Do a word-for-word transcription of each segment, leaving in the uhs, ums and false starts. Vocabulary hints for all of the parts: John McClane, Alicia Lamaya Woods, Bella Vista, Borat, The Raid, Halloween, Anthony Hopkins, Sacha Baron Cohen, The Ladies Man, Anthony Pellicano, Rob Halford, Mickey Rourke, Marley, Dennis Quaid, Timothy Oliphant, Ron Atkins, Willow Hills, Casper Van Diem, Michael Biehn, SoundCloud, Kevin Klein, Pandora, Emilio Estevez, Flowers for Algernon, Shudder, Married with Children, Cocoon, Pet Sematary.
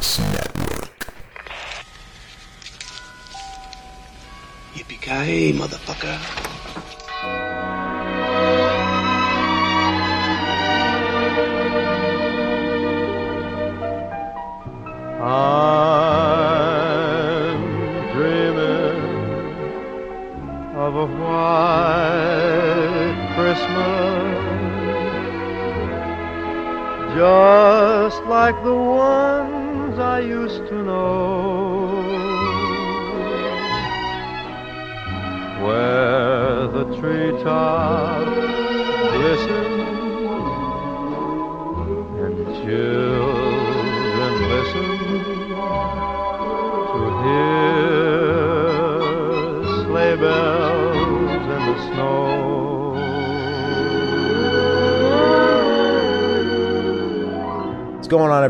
Podcast Network. Yippee-ki-yay, motherfucker.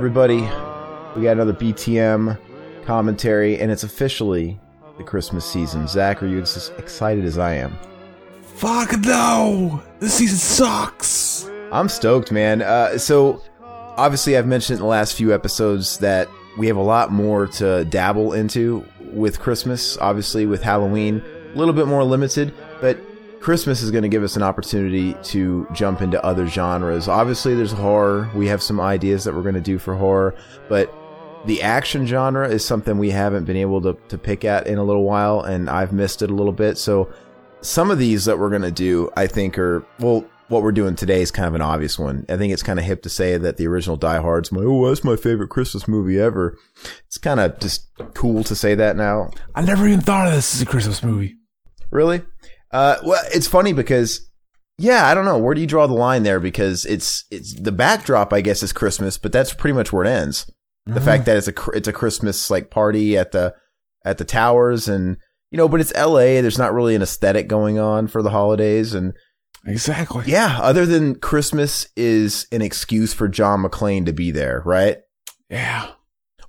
Everybody, we got another B T M commentary, and it's officially the Christmas season. Zach, are you as excited as I am? Fuck no! This season sucks! I'm stoked, man. Uh, so, obviously I've mentioned in the last few episodes that we have a lot more to dabble into with Christmas, obviously with Halloween, a little bit more limited, but Christmas is going to give us an opportunity to jump into other genres. Obviously, there's horror. We have some ideas that we're going to do for horror, but the action genre is something we haven't been able to, to pick at in a little while, and I've missed it a little bit. So some of these that we're going to do, I think, are... Well, what we're doing today is kind of an obvious one. I think it's kind of hip to say that the original Die Hard's my, oh, that's my favorite Christmas movie ever. It's kind of just cool to say that now. I never even thought of this as a Christmas movie. Really? Uh, well, it's funny because, yeah, I don't know. Where do you draw the line there? Because it's, it's the backdrop, I guess, is Christmas, but that's pretty much where it ends. The mm-hmm. fact that it's a, it's a Christmas like party at the, at the towers and, you know, but it's L A. There's not really an aesthetic going on for the holidays. And exactly. Yeah. Other than Christmas is an excuse for John McClane to be there. Right. Yeah.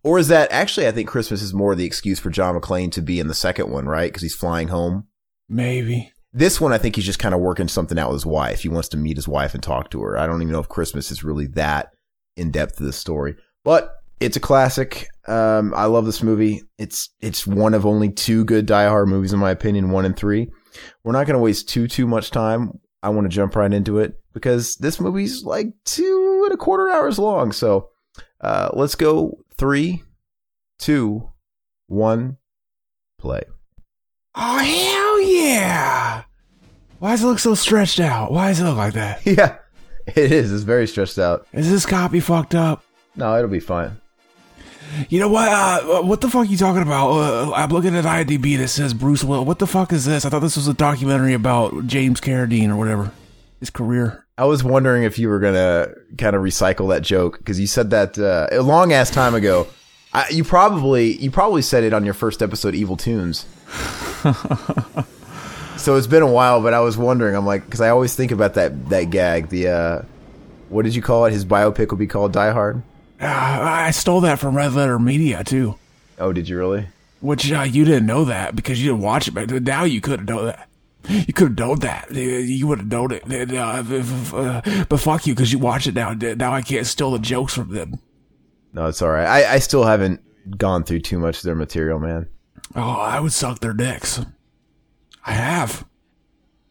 Or is that actually, I think Christmas is more the excuse for John McClane to be in the second one, right? Cause he's flying home. Maybe. This one, I think he's just kind of working something out with his wife. He wants to meet his wife and talk to her. I don't even know if Christmas is really that in depth to the story, but it's a classic. Um, I love this movie. It's it's one of only two good Die Hard movies, in my opinion, one and three. We're not going to waste too, too much time. I want to jump right into it because this movie's like two and a quarter hours long. So uh, let's go three, two, one, play. Oh, hell yeah! Why does it look so stretched out? Why does it look like that? Yeah, it is. It's very stretched out. Is this copy fucked up? No, it'll be fine. You know what? Uh, what the fuck are you talking about? Uh, I'm looking at I M D B that says Bruce Willis. What the fuck is this? I thought this was a documentary about James Carradine or whatever. His career. I was wondering if you were going to kind of recycle that joke because you said that uh, a long-ass time ago. I, you probably you probably said it on your first episode, Evil Tunes. So it's been a while, but I was wondering. I'm like, because I always think about that that gag. The uh, what did you call it? His biopic would be called Die Hard. Uh, I stole that from Red Letter Media too. Oh, did you really? Which uh, you didn't know that because you didn't watch it. But now you could have known that. You could have known that. You would have known it. Uh, but fuck you, because you watch it now. Now I can't steal the jokes from them. No, it's all right. I, I still haven't gone through too much of their material, man. Oh, I would suck their dicks. I have.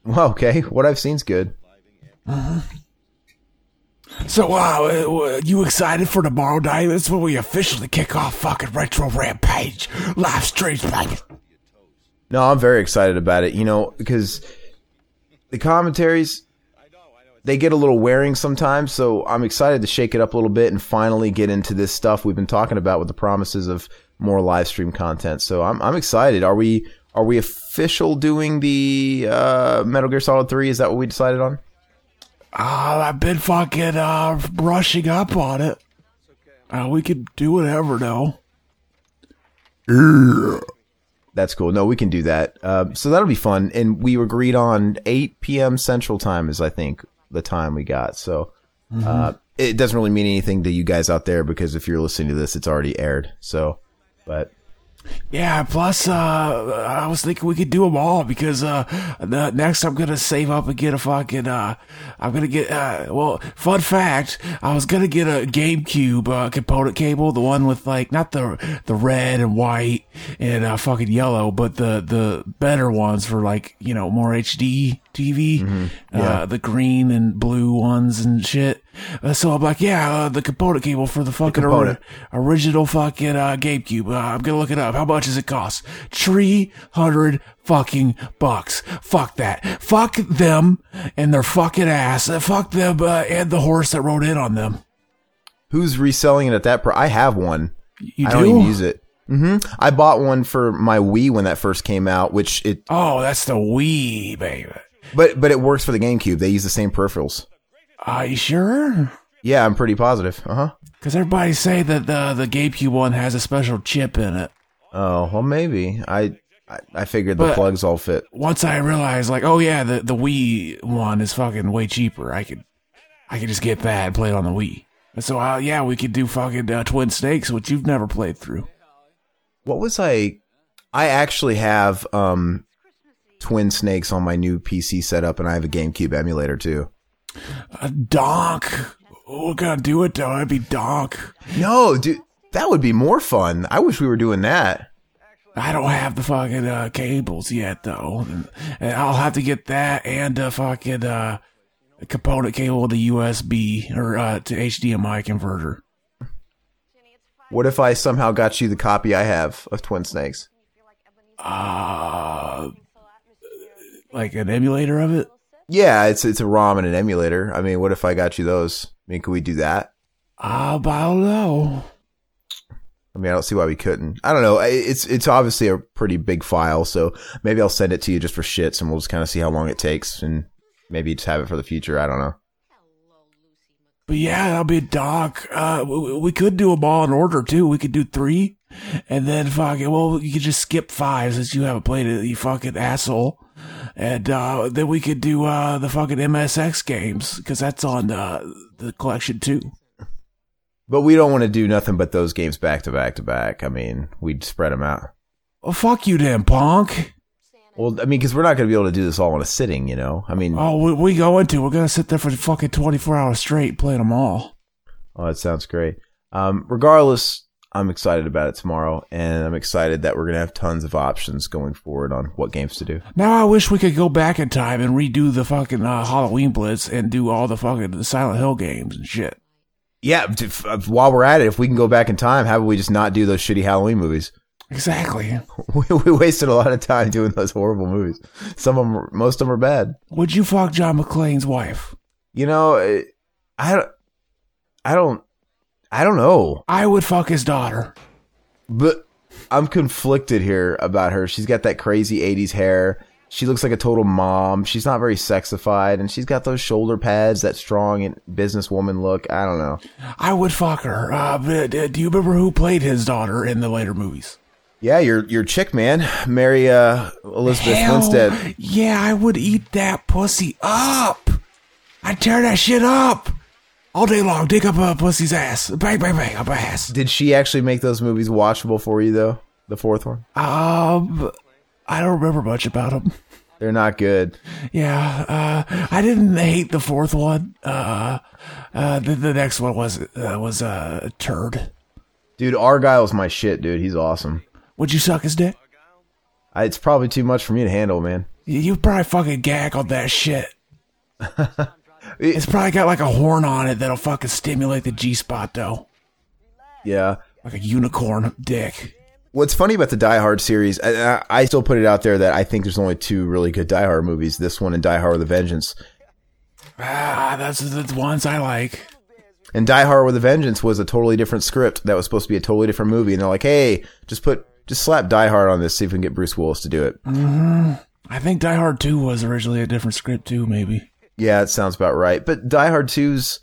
Well, okay. What I've seen's good. Uh-huh. So, wow, uh, you excited for tomorrow night? That's when we officially kick off fucking Retro Rampage live streams. No, I'm very excited about it, you know, because the commentaries... They get a little wearing sometimes, so I'm excited to shake it up a little bit and finally get into this stuff we've been talking about with the promises of more live stream content. So I'm I'm excited. Are we are we official doing the uh, Metal Gear Solid three? Is that what we decided on? Uh, I've been fucking uh, brushing up on it. Uh, we could do whatever now. Ugh. That's cool. No, we can do that. Uh, so that'll be fun. And we agreed on eight p.m. Central Time is, I think, the time we got. So mm-hmm. uh, it doesn't really mean anything to you guys out there because if you're listening to this, it's already aired. So, but Yeah, plus, uh, I was thinking we could do them all because, uh, the, next I'm gonna save up and get a fucking, uh, I'm gonna get, uh, well, fun fact, I was gonna get a GameCube, uh, component cable, the one with, like, not the, the red and white and, uh, fucking yellow, but the, the better ones for, like, you know, more H D T V, mm-hmm. yeah. uh, the green and blue ones and shit. Uh, so I'm like, yeah, uh, the component cable for the fucking the ori- original fucking uh, GameCube. Uh, I'm gonna look it up. How much does it cost? Three hundred fucking bucks. Fuck that. Fuck them and their fucking ass. Uh, fuck them uh, and the horse that rode in on them. Who's reselling it at that price? I have one. You I do? don't even use it. Mm-hmm. I bought one for my Wii when that first came out, which it. Oh, that's the Wii, baby. But but it works for the GameCube. They use the same peripherals. Are you sure? Yeah, I'm pretty positive. Uh-huh. Because everybody say that the the GameCube one has a special chip in it. Oh, well, maybe. I I, I figured the but plugs all fit. Once I realized, like, oh, yeah, the, the Wii one is fucking way cheaper. I could I could just get that and play it on the Wii. And so, uh, yeah, we could do fucking uh, Twin Snakes, which you've never played through. What was I... I actually have... um. Twin Snakes on my new P C setup, and I have a GameCube emulator too. Uh, donk. Oh, we're gonna do it though. That'd be donk. No, dude, that would be more fun. I wish we were doing that. I don't have the fucking uh, cables yet though, and I'll have to get that and a fucking uh, component cable with a U S B or uh, to H D M I converter. What if I somehow got you the copy I have of Twin Snakes? Uh... Like an emulator of it? Yeah, it's it's a ROM and an emulator. I mean, what if I got you those? I mean, could we do that? Uh, but I don't know. I mean, I don't see why we couldn't. I don't know. It's it's obviously a pretty big file, so maybe I'll send it to you just for shits, and we'll just kind of see how long it takes, and maybe just have it for the future. I don't know. But yeah, that'll be a doc. Uh, we, we could do them all in order, too. We could do three, and then fucking, well, you could just skip five since you haven't played it, you fucking asshole. And uh, then we could do uh, the fucking M S X games, because that's on uh, the collection too. But we don't want to do nothing but those games back to back to back. I mean, we'd spread them out. Well, fuck you then, punk. Well, I mean, because we're not going to be able to do this all in a sitting, you know? I mean... Oh, we, we go into We're going to sit there for fucking twenty-four hours straight playing them all. Oh, that sounds great. Um, regardless... I'm excited about it tomorrow, and I'm excited that we're going to have tons of options going forward on what games to do. Now I wish we could go back in time and redo the fucking uh, Halloween Blitz and do all the fucking Silent Hill games and shit. Yeah, if, if, while we're at it, if we can go back in time, how about we just not do those shitty Halloween movies? Exactly. We, we wasted a lot of time doing those horrible movies. Some of them, most of them are bad. Would you fuck John McClane's wife? You know, I don't... I don't... I don't know. I would fuck his daughter. But I'm conflicted here about her. She's got that crazy eighties hair. She looks like a total mom. She's not very sexified. And she's got those shoulder pads, that strong businesswoman look. I don't know. I would fuck her. Uh, but, uh, do you remember who played his daughter in the later movies? Yeah, your your chick, man. Mary uh, Elizabeth Hell, Winstead. Yeah, I would eat that pussy up. I'd tear that shit up. All day long, dig up a pussy's ass. Bang, bang, bang, up her ass. Did she actually make those movies watchable for you, though? The fourth one? Um, I don't remember much about them. They're not good. Yeah, uh, I didn't hate the fourth one. Uh, uh, the, the next one was uh, was uh, a turd. Dude, Argyle's my shit, dude. He's awesome. Would you suck his dick? I, it's probably too much for me to handle, man. You probably fucking gag on that shit. It's probably got like a horn on it that'll fucking stimulate the G-spot, though. Yeah. Like a unicorn dick. What's funny about the Die Hard series, I, I still put it out there that I think there's only two really good Die Hard movies, this one and Die Hard with a Vengeance. Ah, that's the ones I like. And Die Hard with a Vengeance was a totally different script that was supposed to be a totally different movie, and they're like, hey, just put, just slap Die Hard on this, see if we can get Bruce Willis to do it. Mm-hmm. I think Die Hard two was originally a different script, too, maybe. Yeah, it sounds about right. But Die Hard two's,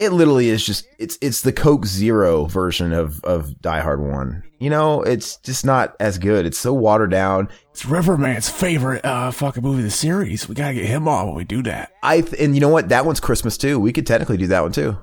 it literally is just, it's it's the Coke Zero version of, of Die Hard one. You know, it's just not as good. It's so watered down. It's Riverman's favorite uh, fucking movie of the series. We got to get him on when we do that. I th- And you know what? That one's Christmas, too. We could technically do that one, too.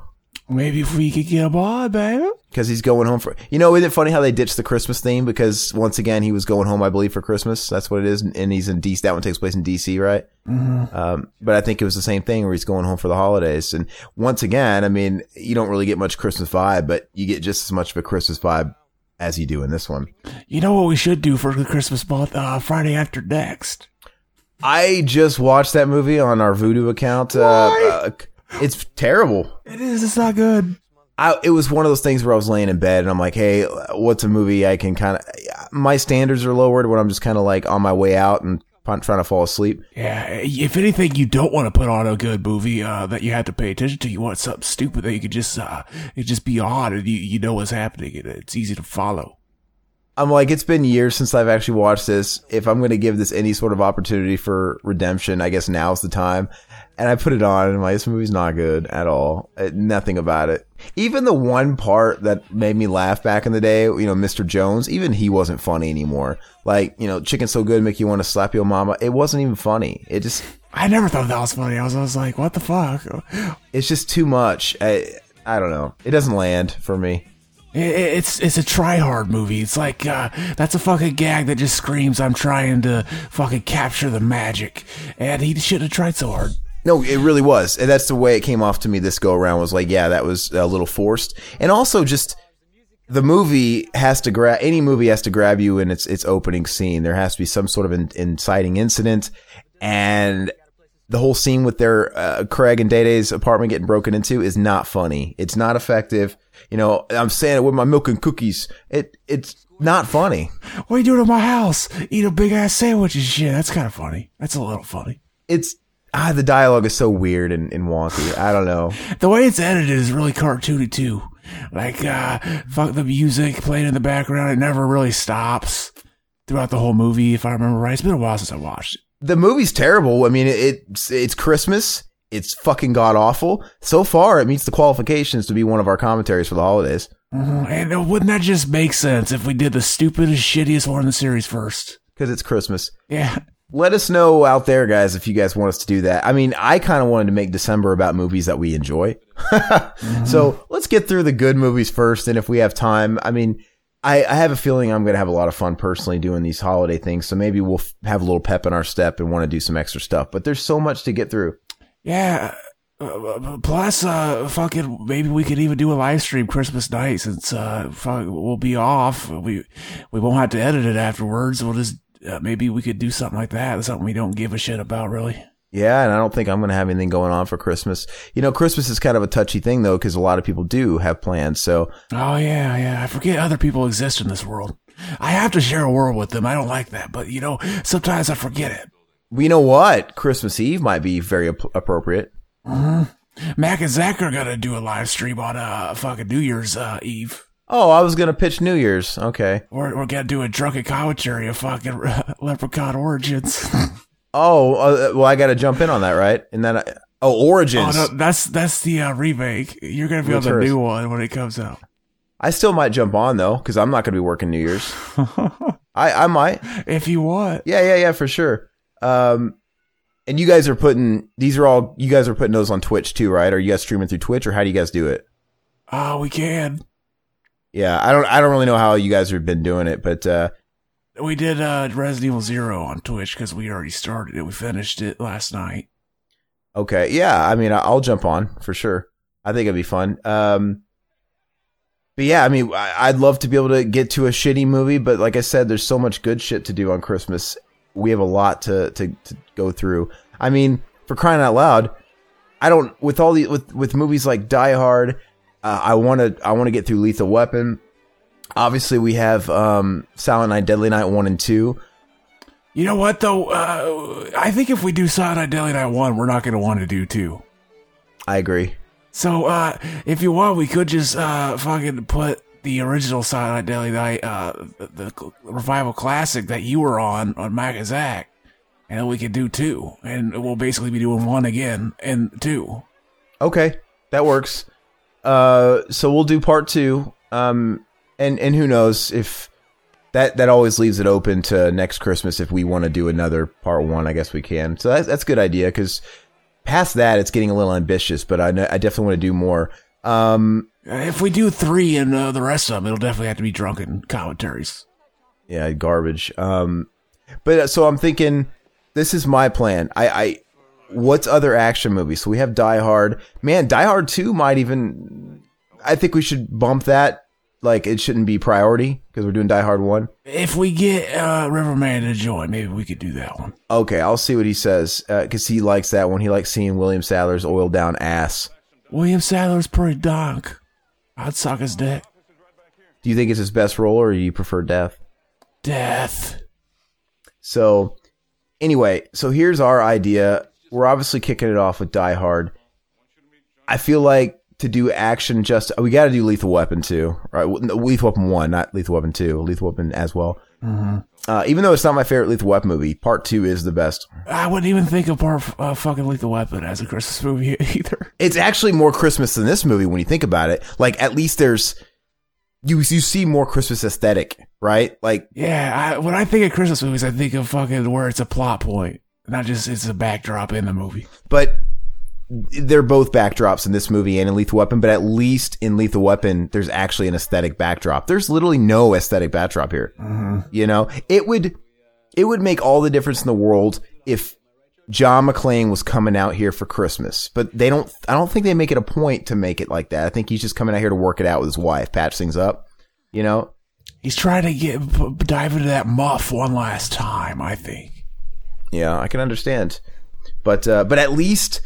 Maybe if we could get a bar, baby. Because he's going home for... You know, isn't it funny how they ditched the Christmas theme? Because, once again, he was going home, I believe, for Christmas. That's what it is. And he's in D C. That one takes place in D C, right? Mm-hmm. Um, but I think it was the same thing where he's going home for the holidays. And once again, I mean, you don't really get much Christmas vibe, but you get just as much of a Christmas vibe as you do in this one. You know what we should do for the Christmas month? Uh, Friday after next. I just watched that movie on our Voodoo account. Uh, uh, it's terrible. It is. It's not good. I, it was one of those things where I was laying in bed and I'm like, hey, what's a movie I can kind of... My standards are lowered when I'm just kind of like on my way out and trying to fall asleep. Yeah. If anything, you don't want to put on a good movie uh, that you have to pay attention to. You want something stupid that you could just uh, it just be on and you, you know what's happening. And it's easy to follow. I'm like, it's been years since I've actually watched this. If I'm going to give this any sort of opportunity for redemption, I guess now's the time. And I put it on and I'm like, this movie's not good at all. It, nothing about it. Even the one part that made me laugh back in the day, you know, Mister Jones, even he wasn't funny anymore. Like, you know, chicken's so good, make you want to slap your mama. It wasn't even funny. It just... I never thought that was funny. I was, I was like, what the fuck? It's just too much. I, I don't know. It doesn't land for me. It's it's a try-hard movie. It's like, uh, that's a fucking gag that just screams, I'm trying to fucking capture the magic. And he shouldn't have tried so hard. No, it really was. And that's the way it came off to me this go-around was like, yeah, that was a little forced. And also just the movie has to grab... Any movie has to grab you in its its opening scene. There has to be some sort of in- inciting incident. And the whole scene with their uh, Craig and Day Day's apartment getting broken into is not funny. It's not effective. You know, I'm saying it with my milk and cookies. It It's not funny. What are you doing at my house? Eat a big-ass sandwich and shit. That's kind of funny. That's a little funny. It's... Ah, the dialogue is so weird and, and wonky. I don't know. The way it's edited is really cartoony, too. Like, uh, fuck the music playing in the background. It never really stops throughout the whole movie, if I remember right. It's been a while since I watched it. The movie's terrible. I mean, it, it's, it's Christmas. It's fucking god-awful. So far, it meets the qualifications to be one of our commentaries for the holidays. Mm-hmm. And wouldn't that just make sense if we did the stupidest, shittiest one in the series first? Because it's Christmas. Yeah. Let us know out there, guys, if you guys want us to do that. I mean, I kind of wanted to make December about movies that we enjoy. Mm-hmm. So let's get through the good movies first. And if we have time, I mean, I, I have a feeling I'm going to have a lot of fun personally doing these holiday things. So maybe we'll f- have a little pep in our step and want to do some extra stuff. But there's so much to get through. Yeah. Uh, plus, uh, fucking, maybe we could even do a live stream Christmas night since uh, fuck, we'll be off. We, we won't have to edit it afterwards. We'll just... Uh, maybe we could do something like that. That's something we don't give a shit about, really. Yeah, and I don't think I'm going to have anything going on for Christmas. You know, Christmas is kind of a touchy thing, though, because a lot of people do have plans, so... Oh, yeah, yeah. I forget other people exist in this world. I have to share a world with them. I don't like that, but, you know, sometimes I forget it. You know what? Christmas Eve might be very ap- appropriate. Mm-hmm. Mac and Zach are going to do a live stream on uh, fucking New Year's uh, Eve. Oh, I was going to pitch New Year's. Okay. We're, we're going to do a drunken commentary of fucking uh, Leprechaun Origins. oh, uh, well, I got to jump in on that, right? And then, I, oh, Origins. Oh, no, that's that's the uh, remake. You're going to be on the new one when it comes out. I still might jump on, though, because I'm not going to be working New Year's. I, I might. If you want. Yeah, yeah, yeah, for sure. Um, and you guys are putting, these are all, you guys are putting those on Twitch, too, right? Are you guys streaming through Twitch, or how do you guys do it? Oh, uh, we can. Yeah, I don't I don't really know how you guys have been doing it, but... Uh, we did uh, Resident Evil Zero on Twitch because we already started it. We finished it last night. Okay, yeah, I mean, I'll jump on for sure. I think it'd be fun. Um, but yeah, I mean, I'd love to be able to get to a shitty movie, but like I said, there's so much good shit to do on Christmas. We have a lot to, to, to go through. I mean, for crying out loud, I don't... With all the with, with movies like Die Hard... Uh, I want to I want to get through Lethal Weapon. Obviously, we have um, Silent Night, Deadly Night one and two. You know what, though? Uh, I think if we do Silent Night, Deadly Night one, we're not going to want to do two. I agree. So, uh, if you want, we could just uh, fucking put the original Silent Night, Deadly Night, uh, the, the Revival Classic that you were on, on Mac and Zach, and then we could do two. And we'll basically be doing one again and two. Okay, that works. Uh, so we'll do part two, um, and, and who knows if that, that always leaves it open to next Christmas. If we want to do another part one, I guess we can. So that's, that's a good idea. Cause past that, it's getting a little ambitious, but I know I definitely want to do more. Um, if we do three and uh, the rest of them, it'll definitely have to be drunken commentaries. Yeah, garbage. Um, but uh, so I'm thinking, this is my plan. I, I, what's other action movies? So we have Die Hard. Man, Die Hard two might even. I think we should bump that. Like, it shouldn't be priority because we're doing Die Hard one. If we get uh, Riverman to join, maybe we could do that one. Okay, I'll see what he says because uh, he likes that one. He likes seeing William Sadler's oiled down ass. William Sadler's pretty donk. I'd suck his dick. Do you think it's his best role, or do you prefer death? Death. So, anyway, so here's our idea. We're obviously kicking it off with Die Hard. I feel like to do action, just we got to do Lethal Weapon two, right? Lethal Weapon one, not Lethal Weapon two. Lethal Weapon as well. Mm-hmm. Uh, even though it's not my favorite Lethal Weapon movie, Part two is the best. I wouldn't even think of part uh, fucking Lethal Weapon as a Christmas movie either. It's actually more Christmas than this movie when you think about it. Like, at least there's you you see more Christmas aesthetic, right? Like, yeah, I, when I think of Christmas movies, I think of fucking where it's a plot point, not just it's a backdrop in the movie. But they're both backdrops in this movie and in Lethal Weapon, but at least in Lethal Weapon, there's actually an aesthetic backdrop. There's literally no aesthetic backdrop here. Mm-hmm. You know, it would, it would make all the difference in the world if John McClane was coming out here for Christmas, but they don't, I don't think they make it a point to make it like that. I think he's just coming out here to work it out with his wife, patch things up, you know, he's trying to get, dive into that muff one last time. I think. Yeah, I can understand. But, uh, but at least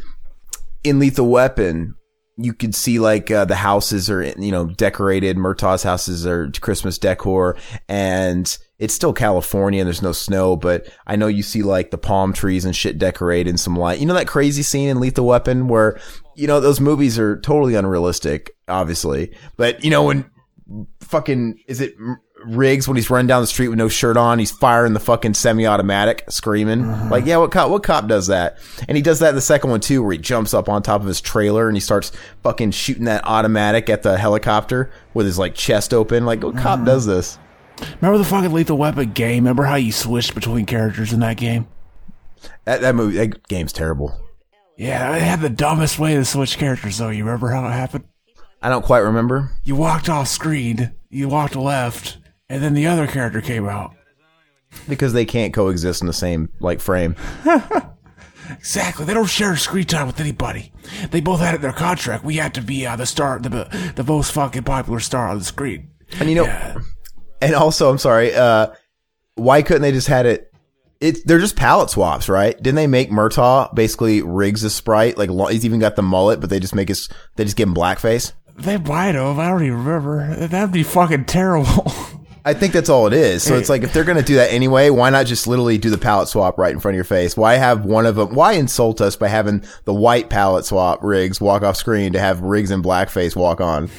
in Lethal Weapon, you could see like uh, the houses are, you know, decorated. Murtaugh's houses are Christmas decor, and it's still California and there's no snow, but I know you see like the palm trees and shit decorated in some light. You know that crazy scene in Lethal Weapon where, you know, those movies are totally unrealistic, obviously, but you know, when fucking, is it Riggs, when he's running down the street with no shirt on, he's firing the fucking semi-automatic, screaming. Mm-hmm. Like, yeah, what cop what cop does that? And he does that in the second one too, where he jumps up on top of his trailer and he starts fucking shooting that automatic at the helicopter with his like chest open. Like, what cop mm-hmm. does this? Remember the fucking Lethal Weapon game? Remember how you switched between characters in that game? That that movie, that game's terrible. Yeah, it had the dumbest way to switch characters though. You remember how it happened? I don't quite remember. You walked off screen, you walked left, and then the other character came out. Because they can't coexist in the same, like, frame. Exactly. They don't share screen time with anybody. They both had it in their contract. We had to be uh, the star, the the most fucking popular star on the screen. And you know, yeah. And also, I'm sorry, uh, why couldn't they just had it? It they're just palette swaps, right? Didn't they make Murtaugh basically Riggs' sprite? Like, he's even got the mullet, but they just make his, they just give him blackface. They might have. I don't even remember. That'd be fucking terrible. I think that's all it is. So it's like, if they're going to do that anyway, why not just literally do the palette swap right in front of your face? Why have one of them? Why insult us by having the white palette swap Riggs walk off screen to have Riggs in blackface walk on?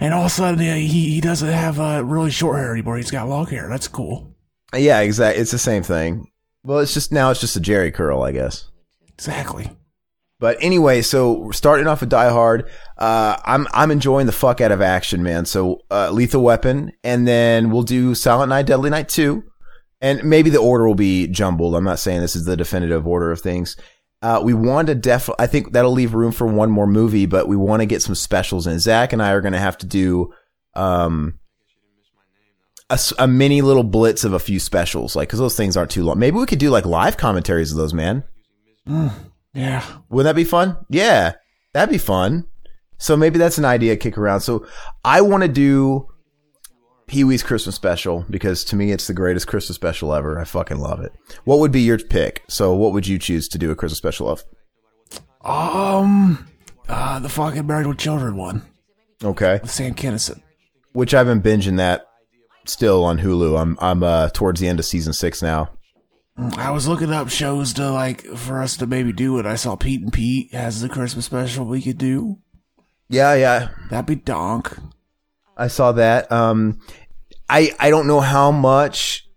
And all of a sudden, yeah, he, he doesn't have uh, really short hair anymore. He's got long hair. That's cool. Yeah, exactly. It's the same thing. Well, it's just now it's just a Jerry curl, I guess. Exactly. But anyway, so starting off with Die Hard, uh, I'm I'm enjoying the fuck out of action, man. So uh, Lethal Weapon, and then we'll do Silent Night, Deadly Night two, and maybe the order will be jumbled. I'm not saying this is the definitive order of things. Uh, we want to def. I think that'll leave room for one more movie, but we want to get some specials in. Zach and I are going to have to do um, a, a mini little blitz of a few specials, like because those things aren't too long. Maybe we could do like live commentaries of those, man. Mm. Yeah. Wouldn't that be fun? Yeah. That'd be fun. So maybe that's an idea to kick around. So I want to do Pee Wee's Christmas Special because to me it's the greatest Christmas special ever. I fucking love it. What would be your pick? So what would you choose to do a Christmas special of? Um, uh, the fucking Married with Children one. Okay. With Sam Kinison. Which I've been binging that still on Hulu. I'm, I'm, uh, towards the end of season six now. I was looking up shows to like for us to maybe do it. I saw Pete and Pete has the Christmas special we could do. Yeah, yeah, that'd be donk. I saw that. Um, I I don't know how much.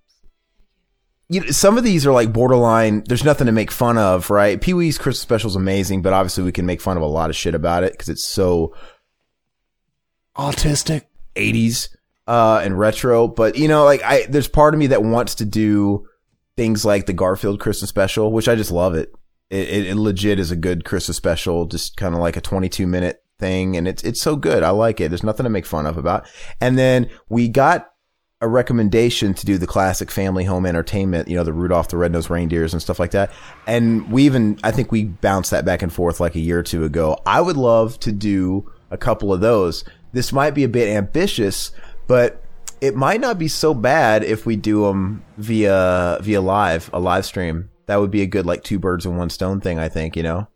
You know, some of these are like borderline. There's nothing to make fun of, right? Pee Wee's Christmas special is amazing, but obviously we can make fun of a lot of shit about it because it's so autistic, eighties, uh, and retro. But you know, like I, there's part of me that wants to do things like the Garfield Christmas special, which I just love it. It, it, it legit is a good Christmas special, just kind of like a twenty-two minute thing, and it's it's so good. I like it. There's nothing to make fun of about. And then we got a recommendation to do the classic family home entertainment, you know, the Rudolph the Red-Nosed Reindeers and stuff like that. And we even, I think we bounced that back and forth like a year or two ago. I would love to do a couple of those. This might be a bit ambitious, but it might not be so bad if we do them via via live, a live stream. That would be a good, like, two birds and one stone thing, I think, you know?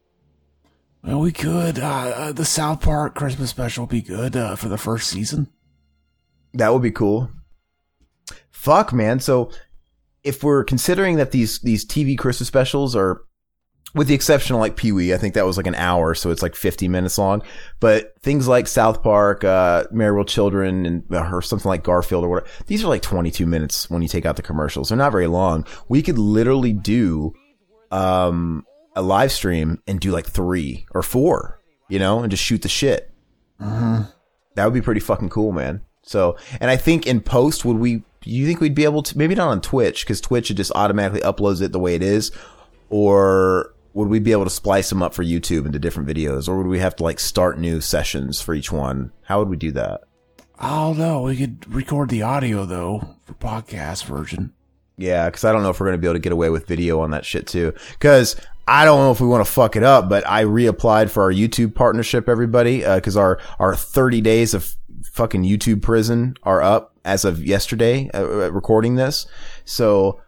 Well, we could. Uh, uh, the South Park Christmas special would be good uh, for the first season. That would be cool. Fuck, man. So if we're considering that these these T V Christmas specials are, with the exception of like Pee Wee, I think that was like an hour, so it's like fifty minutes long. But things like South Park, uh, Merry Little Children, and or something like Garfield or whatever, these are like twenty-two minutes when you take out the commercials. They're not very long. We could literally do um, a live stream and do like three or four, you know, and just shoot the shit. Mm-hmm. That would be pretty fucking cool, man. So, and I think in post, would we? You think we'd be able to? Maybe not on Twitch, because Twitch it just automatically uploads it the way it is, or would we be able to splice them up for YouTube into different videos, or would we have to like start new sessions for each one? How would we do that? I don't know. We could record the audio though for podcast version. Yeah, because I don't know if we're gonna be able to get away with video on that shit too. Because I don't know if we want to fuck it up, but I reapplied for our YouTube partnership, everybody, because uh, our our thirty days of fucking YouTube prison are up as of yesterday, uh, recording this. So,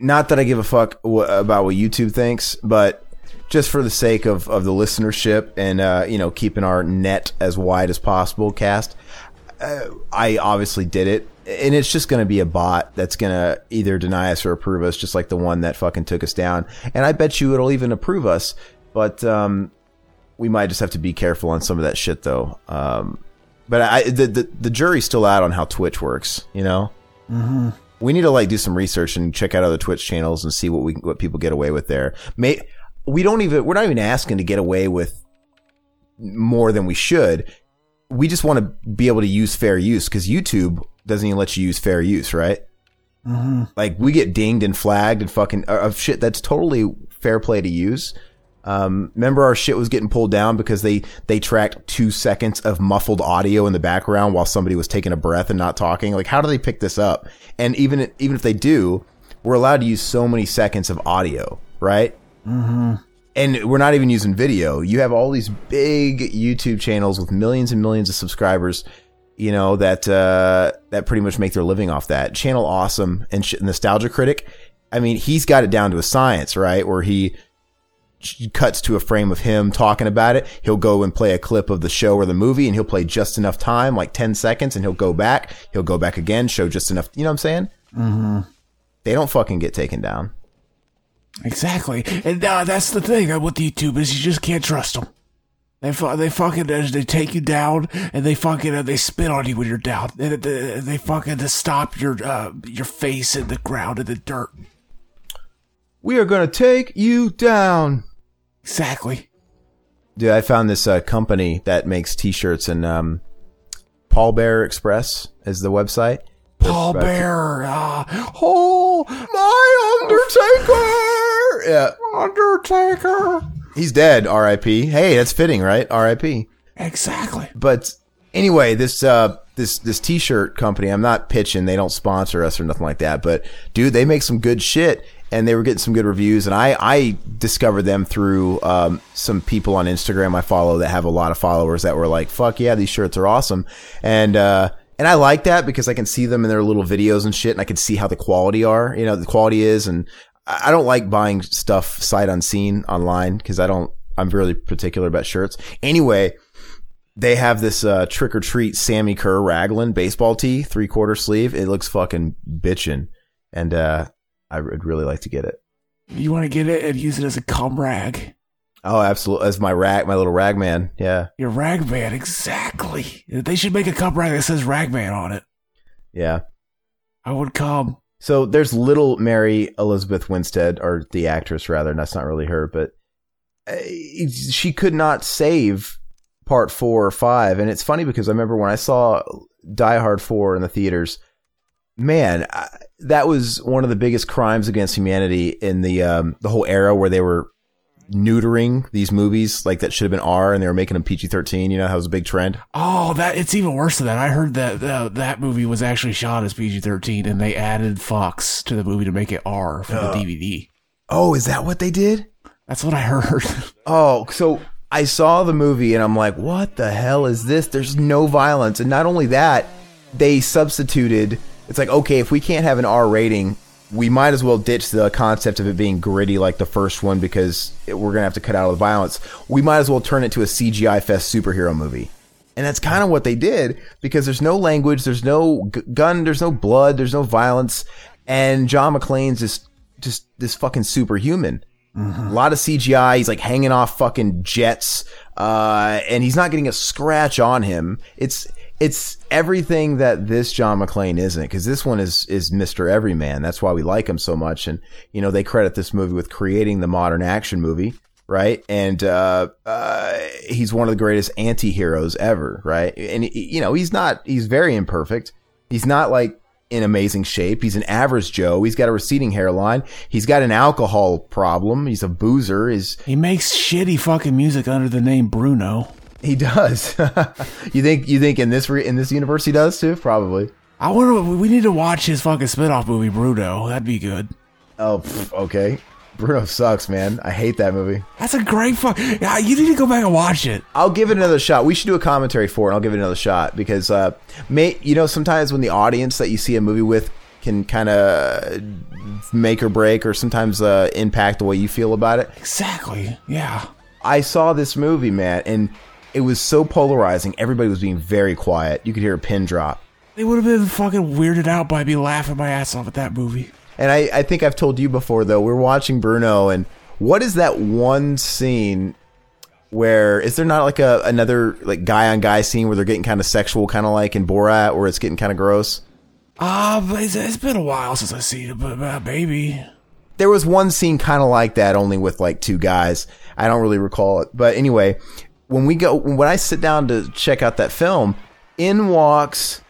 not that I give a fuck w- about what YouTube thinks, but just for the sake of, of the listenership and, uh, you know, keeping our net as wide as possible cast, uh, I obviously did it. And it's just going to be a bot that's going to either deny us or approve us, just like the one that fucking took us down. And I bet you it'll even approve us, but um, we might just have to be careful on some of that shit, though. Um, but I, the, the the jury's still out on how Twitch works, you know? Mm-hmm. We need to like do some research and check out other Twitch channels and see what we what people get away with there. May we don't even we're not even asking to get away with more than we should. We just want to be able to use fair use, because YouTube doesn't even let you use fair use, right? Mm-hmm. Like we get dinged and flagged and fucking uh, of shit that's totally fair play to use. Um, remember our shit was getting pulled down because they, they tracked two seconds of muffled audio in the background while somebody was taking a breath and not talking. Like, how do they pick this up? And even, even if they do, we're allowed to use so many seconds of audio, right? Mm-hmm. And we're not even using video. You have all these big YouTube channels with millions and millions of subscribers, you know, that, uh, that pretty much make their living off that. Channel Awesome and sh- Nostalgia Critic. I mean, he's got it down to a science, right? Where he cuts to a frame of him talking about it. He'll go and play a clip of the show or the movie, and he'll play just enough time, like ten seconds, and he'll go back. He'll go back again, show just enough. You know what I'm saying? Mm-hmm. They don't fucking get taken down. Exactly. And uh, that's the thing with YouTube is you just can't trust them. They, fu- they fucking, they take you down, and they fucking, uh, they spit on you when you're down. And they, they fucking they stop your, uh, your face in the ground in the dirt. We are going to take you down. Exactly. Dude, I found this uh, company that makes T-shirts, and um, Paul Bear Express is the website. Paul They're, Bear. Uh, oh, my Undertaker. Yeah. Undertaker. He's dead, R I P. Hey, that's fitting, right? R I P. Exactly. But anyway, this uh, this this T-shirt company, I'm not pitching. They don't sponsor us or nothing like that. But, dude, they make some good shit. And they were getting some good reviews, and I, I discovered them through um, some people on Instagram I follow that have a lot of followers that were like, fuck yeah, these shirts are awesome. And uh, and I like that because I can see them in their little videos and shit, and I can see how the quality are, you know, the quality is. And I don't like buying stuff sight unseen online because I don't, I'm really particular about shirts. Anyway, they have this uh, trick-or-treat Sammy Kerr Raglan baseball tee, three-quarter sleeve. It looks fucking bitchin'. And, uh, I would really like to get it. You want to get it and use it as a cum rag. Oh, absolutely. As my rag, my little rag man. Yeah. Your rag man. Exactly. They should make a cum rag that says rag man on it. Yeah. I would cum. So there's little Mary Elizabeth Winstead, or the actress rather, and that's not really her, but she could not save part four or five. And it's funny because I remember when I saw Die Hard four in the theaters, man, I, that was one of the biggest crimes against humanity in the um, the whole era where they were neutering these movies, like that should have been R and they were making them P G thirteen. You know, that was a big trend. Oh, that it's even worse than that. I heard that uh, that movie was actually shot as P G thirteen and they added Fox to the movie to make it R for uh, the D V D. Oh, is that what they did? That's what I heard. Oh, so I saw the movie and I'm like, what the hell is this? There's no violence. And not only that, they substituted. It's like, okay, if we can't have an R rating, we might as well ditch the concept of it being gritty like the first one because it, we're going to have to cut out all the violence. We might as well turn it to a C G I fest superhero movie. And that's kind of what they did because there's no language, there's no g- gun, there's no blood, there's no violence. And John McClane's just, just this fucking superhuman. Mm-hmm. A lot of C G I. He's like hanging off fucking jets. Uh, and he's not getting a scratch on him. It's, It's everything that this John McClane isn't, because this one is is Mister Everyman. That's why we like him so much. And, you know, they credit this movie with creating the modern action movie, right? And uh, uh, he's one of the greatest anti-heroes ever, right? And, you know, he's not, he's very imperfect. He's not like in amazing shape. He's an average Joe. He's got a receding hairline. He's got an alcohol problem. He's a boozer. He's, he makes shitty fucking music under the name Bruno. He does. you think you think in this re- in this universe he does too? Probably. I wonder. We need to watch his fucking spinoff movie, Bruno. That'd be good. Oh, okay. Bruno sucks, man. I hate that movie. That's a great fuck. Yeah, you need to go back and watch it. I'll give it another shot. We should do a commentary for it. And I'll give it another shot because, uh, may you know, sometimes when the audience that you see a movie with can kind of make or break, or sometimes uh, impact the way you feel about it. Exactly. Yeah. I saw this movie, man, and it was so polarizing. Everybody was being very quiet. You could hear a pin drop. They would have been fucking weirded out by me laughing my ass off at that movie. And I, I think I've told you before, though, we're watching Bruno, and what is that one scene where, is there not like a another like guy on guy scene where they're getting kind of sexual, kind of like in Borat, or it's getting kind of gross? Uh, it's, it's been a while since I've seen it, but uh, baby. There was one scene kind of like that, only with like two guys. I don't really recall it. But anyway, when we go, when I sit down to check out that film, in walks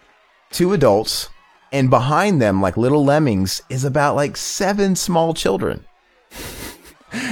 two adults, and behind them, like little lemmings, is about like seven small children.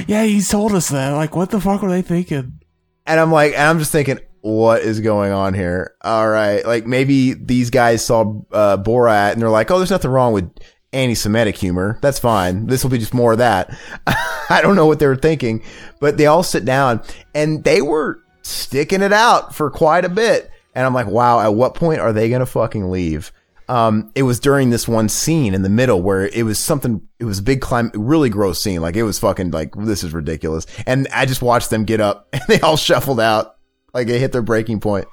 Yeah, he told us that. Like, what the fuck were they thinking? And I'm like, and I'm just thinking, what is going on here? All right, like maybe these guys saw uh, Borat, and they're like, oh, there's nothing wrong with anti-Semitic humor. That's fine. This will be just more of that. I don't know what they were thinking, but they all sit down, and they were sticking it out for quite a bit. And I'm like, wow, at what point are they gonna fucking leave? Um, it was during this one scene in the middle where it was something, it was a big climb, really gross scene. Like it was fucking like, this is ridiculous. And I just watched them get up and they all shuffled out. Like they hit their breaking point.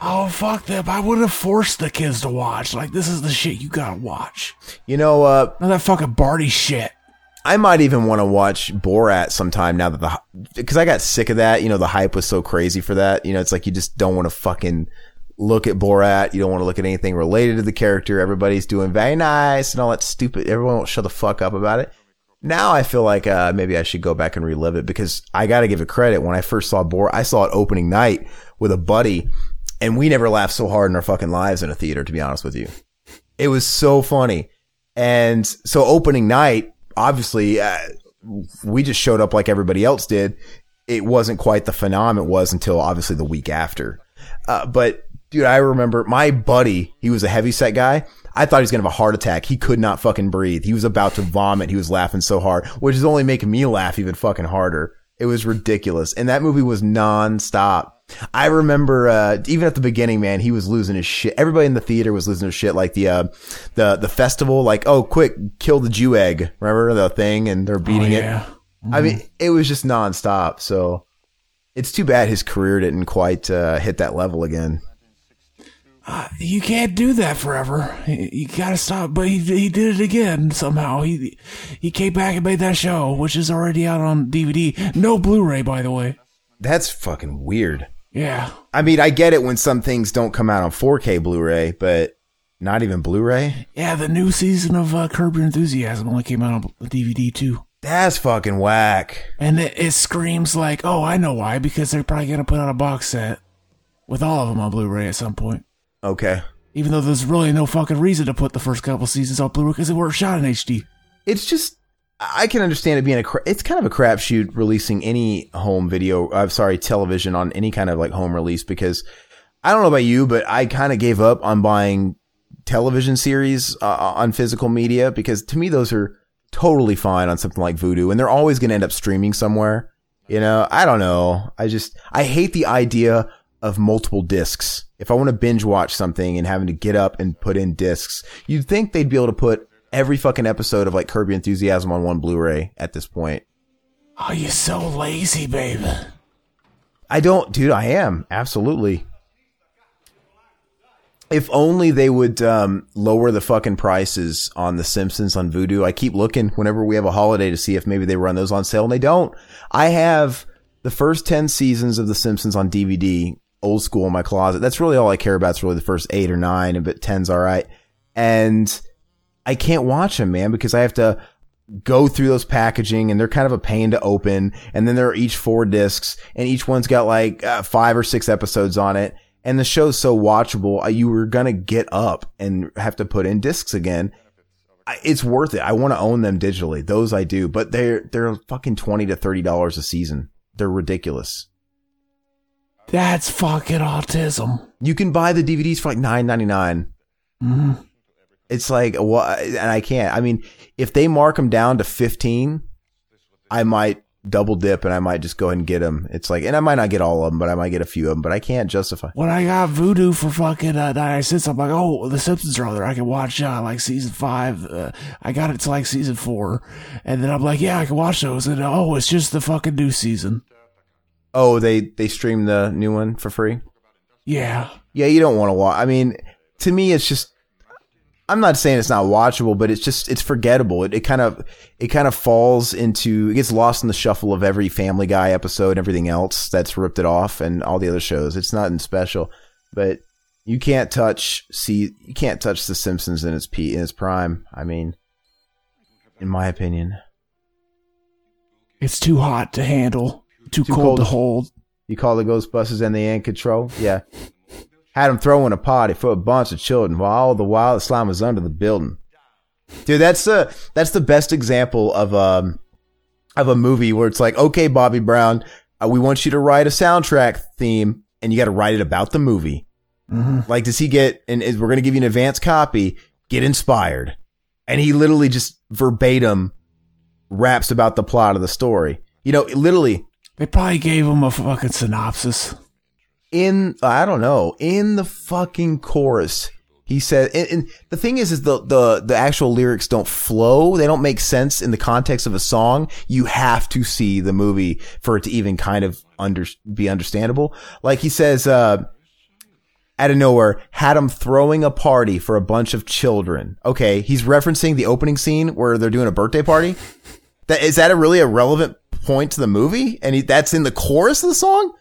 Oh, fuck them. I would have forced the kids to watch. Like this is the shit you gotta watch. You know, uh, none of that fucking Barty shit. I might even want to watch Borat sometime now that the, because I got sick of that. You know, the hype was so crazy for that. You know, it's like you just don't want to fucking look at Borat. You don't want to look at anything related to the character. Everybody's doing very nice and all that stupid. Everyone won't shut the fuck up about it. Now I feel like uh, maybe I should go back and relive it because I got to give it credit. When I first saw Borat, I saw it opening night with a buddy, and we never laughed so hard in our fucking lives in a theater, to be honest with you. It was so funny. And so opening night, obviously, uh, we just showed up like everybody else did. It wasn't quite the phenomenon it was until obviously the week after. Uh, but dude, I remember my buddy, he was a heavyset guy. I thought he was going to have a heart attack. He could not fucking breathe. He was about to vomit. He was laughing so hard, which is only making me laugh even fucking harder. It was ridiculous. And that movie was nonstop. I remember, uh, even at the beginning, man, he was losing his shit. Everybody in the theater was losing their shit. Like the, uh, the, the festival, like, oh, quick, kill the Jew egg. Remember the thing? And they're beating oh, yeah. it. Mm-hmm. I mean, it was just nonstop. So it's too bad his career didn't quite, uh, hit that level again. Uh, you can't do that forever. You, you gotta stop. But he, he did it again somehow. He, he came back and made that show, which is already out on D V D. No Blu-ray, by the way. That's fucking weird. Yeah. I mean, I get it when some things don't come out on four K Blu-ray, but not even Blu-ray? Yeah, the new season of uh, Curb Your Enthusiasm only came out on D V D, too. That's fucking whack. And it, it screams like, oh, I know why, because they're probably going to put out a box set with all of them on Blu-ray at some point. Okay. Even though there's really no fucking reason to put the first couple seasons on Blu-ray because they weren't shot in H D. It's just... I can understand it being a, cra- it's kind of a crapshoot releasing any home video, I'm sorry, television on any kind of like home release, because I don't know about you, but I kind of gave up on buying television series uh, on physical media, because to me, those are totally fine on something like Vudu, and they're always going to end up streaming somewhere. You know, I don't know. I just, I hate the idea of multiple discs. If I want to binge watch something and having to get up and put in discs, you'd think they'd be able to put every fucking episode of like Curb Your Enthusiasm on one Blu-ray at this point. Oh, you're so lazy, baby. I don't, dude, I am. Absolutely. If only they would um, lower the fucking prices on The Simpsons on Vudu. I keep looking whenever we have a holiday to see if maybe they run those on sale, and they don't. I have the first ten seasons of The Simpsons on D V D, old school, in my closet. That's really all I care about. It's really the first eight or nine, but ten's all right. And I can't watch them, man, because I have to go through those packaging, and they're kind of a pain to open. And then there are each four discs, and each one's got like uh, five or six episodes on it. And the show's so watchable, you were going to get up and have to put in discs again. It's worth it. I want to own them digitally. Those I do. But they're they're fucking twenty to thirty dollars a season. They're ridiculous. That's fucking autism. You can buy the D V Ds for like nine ninety-nine. Mm-hmm. It's like, well, and I can't. I mean, if they mark them down to fifteen, I might double dip and I might just go ahead and get them. It's like, and I might not get all of them, but I might get a few of them, but I can't justify. When I got Vudu for fucking uh, ninety-six cents, I'm like, oh, The Simpsons are on there. I can watch uh, like season five. Uh, I got it to like season four. And then I'm like, yeah, I can watch those. And oh, it's just the fucking new season. Oh, they, they stream the new one for free? Yeah. Yeah, you don't want to watch. I mean, to me, it's just, I'm not saying it's not watchable, but it's just, it's forgettable. It, it kind of, it kind of falls into, it gets lost in the shuffle of every Family Guy episode and everything else that's ripped it off and all the other shows. It's nothing special, but you can't touch, see, you can't touch The Simpsons in its p in its prime. I mean, in my opinion, it's too hot to handle, too, too cold, cold to hold. You call the Ghostbusters and they ain't control. Yeah. Had him throwing a party for a bunch of children while all the while the slime was under the building. Dude, that's the that's the best example of um of a movie where it's like, okay, Bobby Brown, uh, we want you to write a soundtrack theme, and you got to write it about the movie. Mm-hmm. Like, does he get? And we're gonna give you an advance copy. Get inspired, and he literally just verbatim raps about the plot of the story. You know, literally, they probably gave him a fucking synopsis. In, I don't know, in the fucking chorus, he said, and, and the thing is, is the, the, the actual lyrics don't flow. They don't make sense in the context of a song. You have to see the movie for it to even kind of under, be understandable. Like he says, uh, out of nowhere, had him throwing a party for a bunch of children. Okay. He's referencing the opening scene where they're doing a birthday party. That is that a really irrelevant point to the movie? And he, that's in the chorus of the song.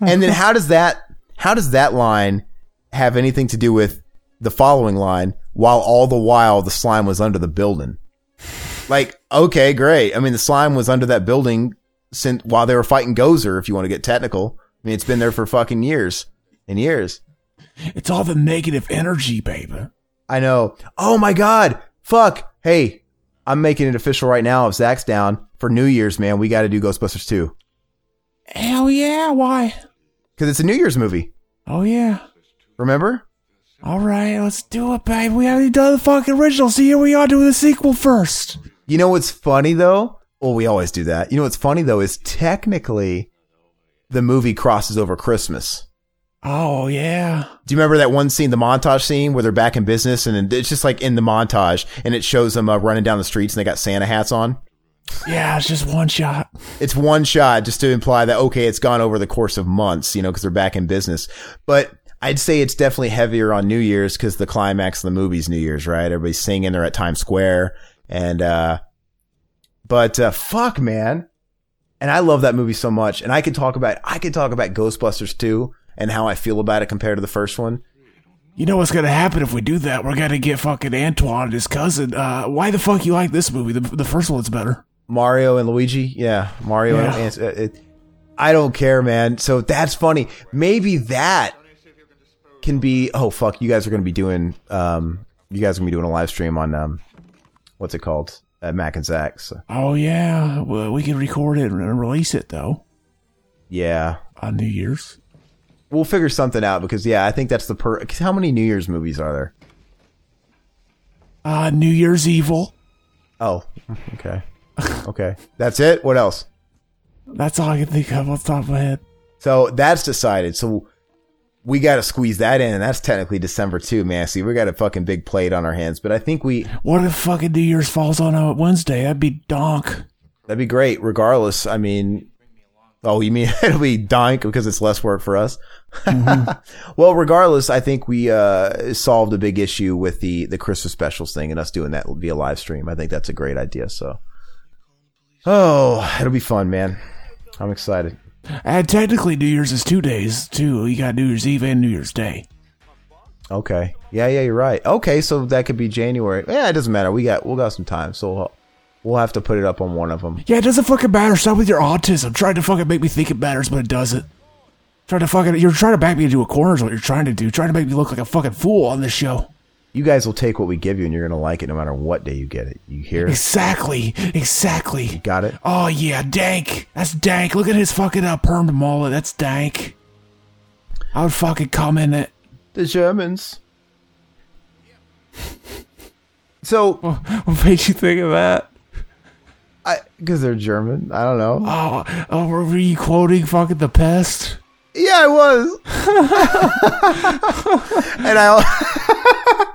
And then how does that how does that line have anything to do with the following line, while all the while the slime was under the building? Like, okay, great. I mean, the slime was under that building since while they were fighting Gozer, if you want to get technical. I mean, it's been there for fucking years and years. It's all the negative energy, baby. I know. Oh my god. Fuck. Hey, I'm making it official right now. If Zach's down for New Year's, man, we got to do Ghostbusters two. Hell yeah, why? Because it's a New Year's movie. Oh, yeah. Remember? All right, let's do it, babe. We haven't done the fucking original, so here we are doing the sequel first. You know what's funny, though? Well, we always do that. You know what's funny, though, is technically the movie crosses over Christmas. Oh, yeah. Do you remember that one scene, the montage scene, where they're back in business, and it's just like in the montage, and it shows them uh, running down the streets, and they got Santa hats on? Yeah, it's just one shot. It's one shot just to imply that, okay, it's gone over the course of months, you know, because they're back in business. But I'd say it's definitely heavier on New Year's because the climax of the movie's New Year's, right? Everybody's singing. They're at Times Square. And, uh, but, uh, fuck, man. And I love that movie so much. And I could talk about, I could talk about Ghostbusters two and how I feel about it compared to the first one. You know what's going to happen if we do that? We're going to get fucking Antoine and his cousin. Uh, why the fuck you like this movie? The, the first one's better. Mario and Luigi. Yeah. Mario. Yeah. And, uh, it, I don't care, man. So that's funny. Maybe that can be, oh fuck. You guys are going to be doing, um, you guys are going to be doing a live stream on, um, what's it called? at Mac and Zach's. So. Oh, yeah. Well, we can record it and release it, though. Yeah. On New Year's. We'll figure something out because, yeah, I think that's the per... How many New Year's movies are there? Uh, New Year's Evil. Oh, okay. Okay. That's it? What else? That's all I can think of off the top of my head. So that's decided. So we got to squeeze that in, and that's technically December second, man. See, we got a fucking big plate on our hands, but I think we... What if fucking New Year's falls on a Wednesday? That'd be donk. That'd be great, regardless. I mean... Oh, you mean it'll be donk because it's less work for us? Mm-hmm. Well, regardless, I think we uh, solved a big issue with the, the Christmas specials thing and us doing that via live stream. I think that's a great idea. So, oh, it'll be fun, man. I'm excited. And technically, New Year's is two days, too. You got New Year's Eve and New Year's Day. Okay. Yeah, yeah, you're right. Okay, so that could be January. Yeah, it doesn't matter. We got, we'll got some time, so we'll, we'll have to put it up on one of them. Yeah, it doesn't fucking matter. Stop with your autism. Trying to fucking make me think it matters, but it doesn't. Trying to fucking, you're trying to back me into a corner is what you're trying to do. Trying to make me look like a fucking fool on this show. You guys will take what we give you, and you're going to like it no matter what day you get it. You hear? Exactly. Exactly. You got it? Oh, yeah. Dank. That's dank. Look at his fucking uh, permed mullet. That's dank. I would fucking comment it. The Germans. So. What made you think of that? I Because they're German. I don't know. Oh, oh, were you quoting fucking The Pest? Yeah, I was. and I...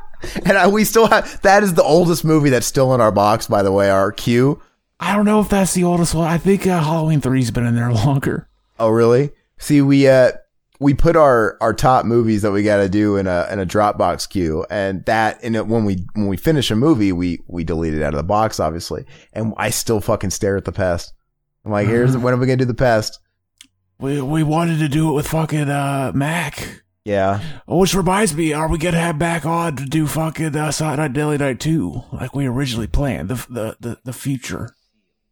And I, we still have, that is the oldest movie that's still in our box, by the way, our queue. I don't know if that's the oldest one. I think uh, Halloween three's been in there longer. Oh, really? See, we uh, we put our, our top movies that we got to do in a in a Dropbox queue, and that and it, when we when we finish a movie, we we delete it out of the box, obviously. And I still fucking stare at The Pest. I'm like, here's mm-hmm. when are we gonna do The Pest? We we wanted to do it with fucking uh, Mac. Yeah. Which reminds me, are we going to have back on to do fucking uh, Silent Night, Deadly Night two, like we originally planned, the the the, the future?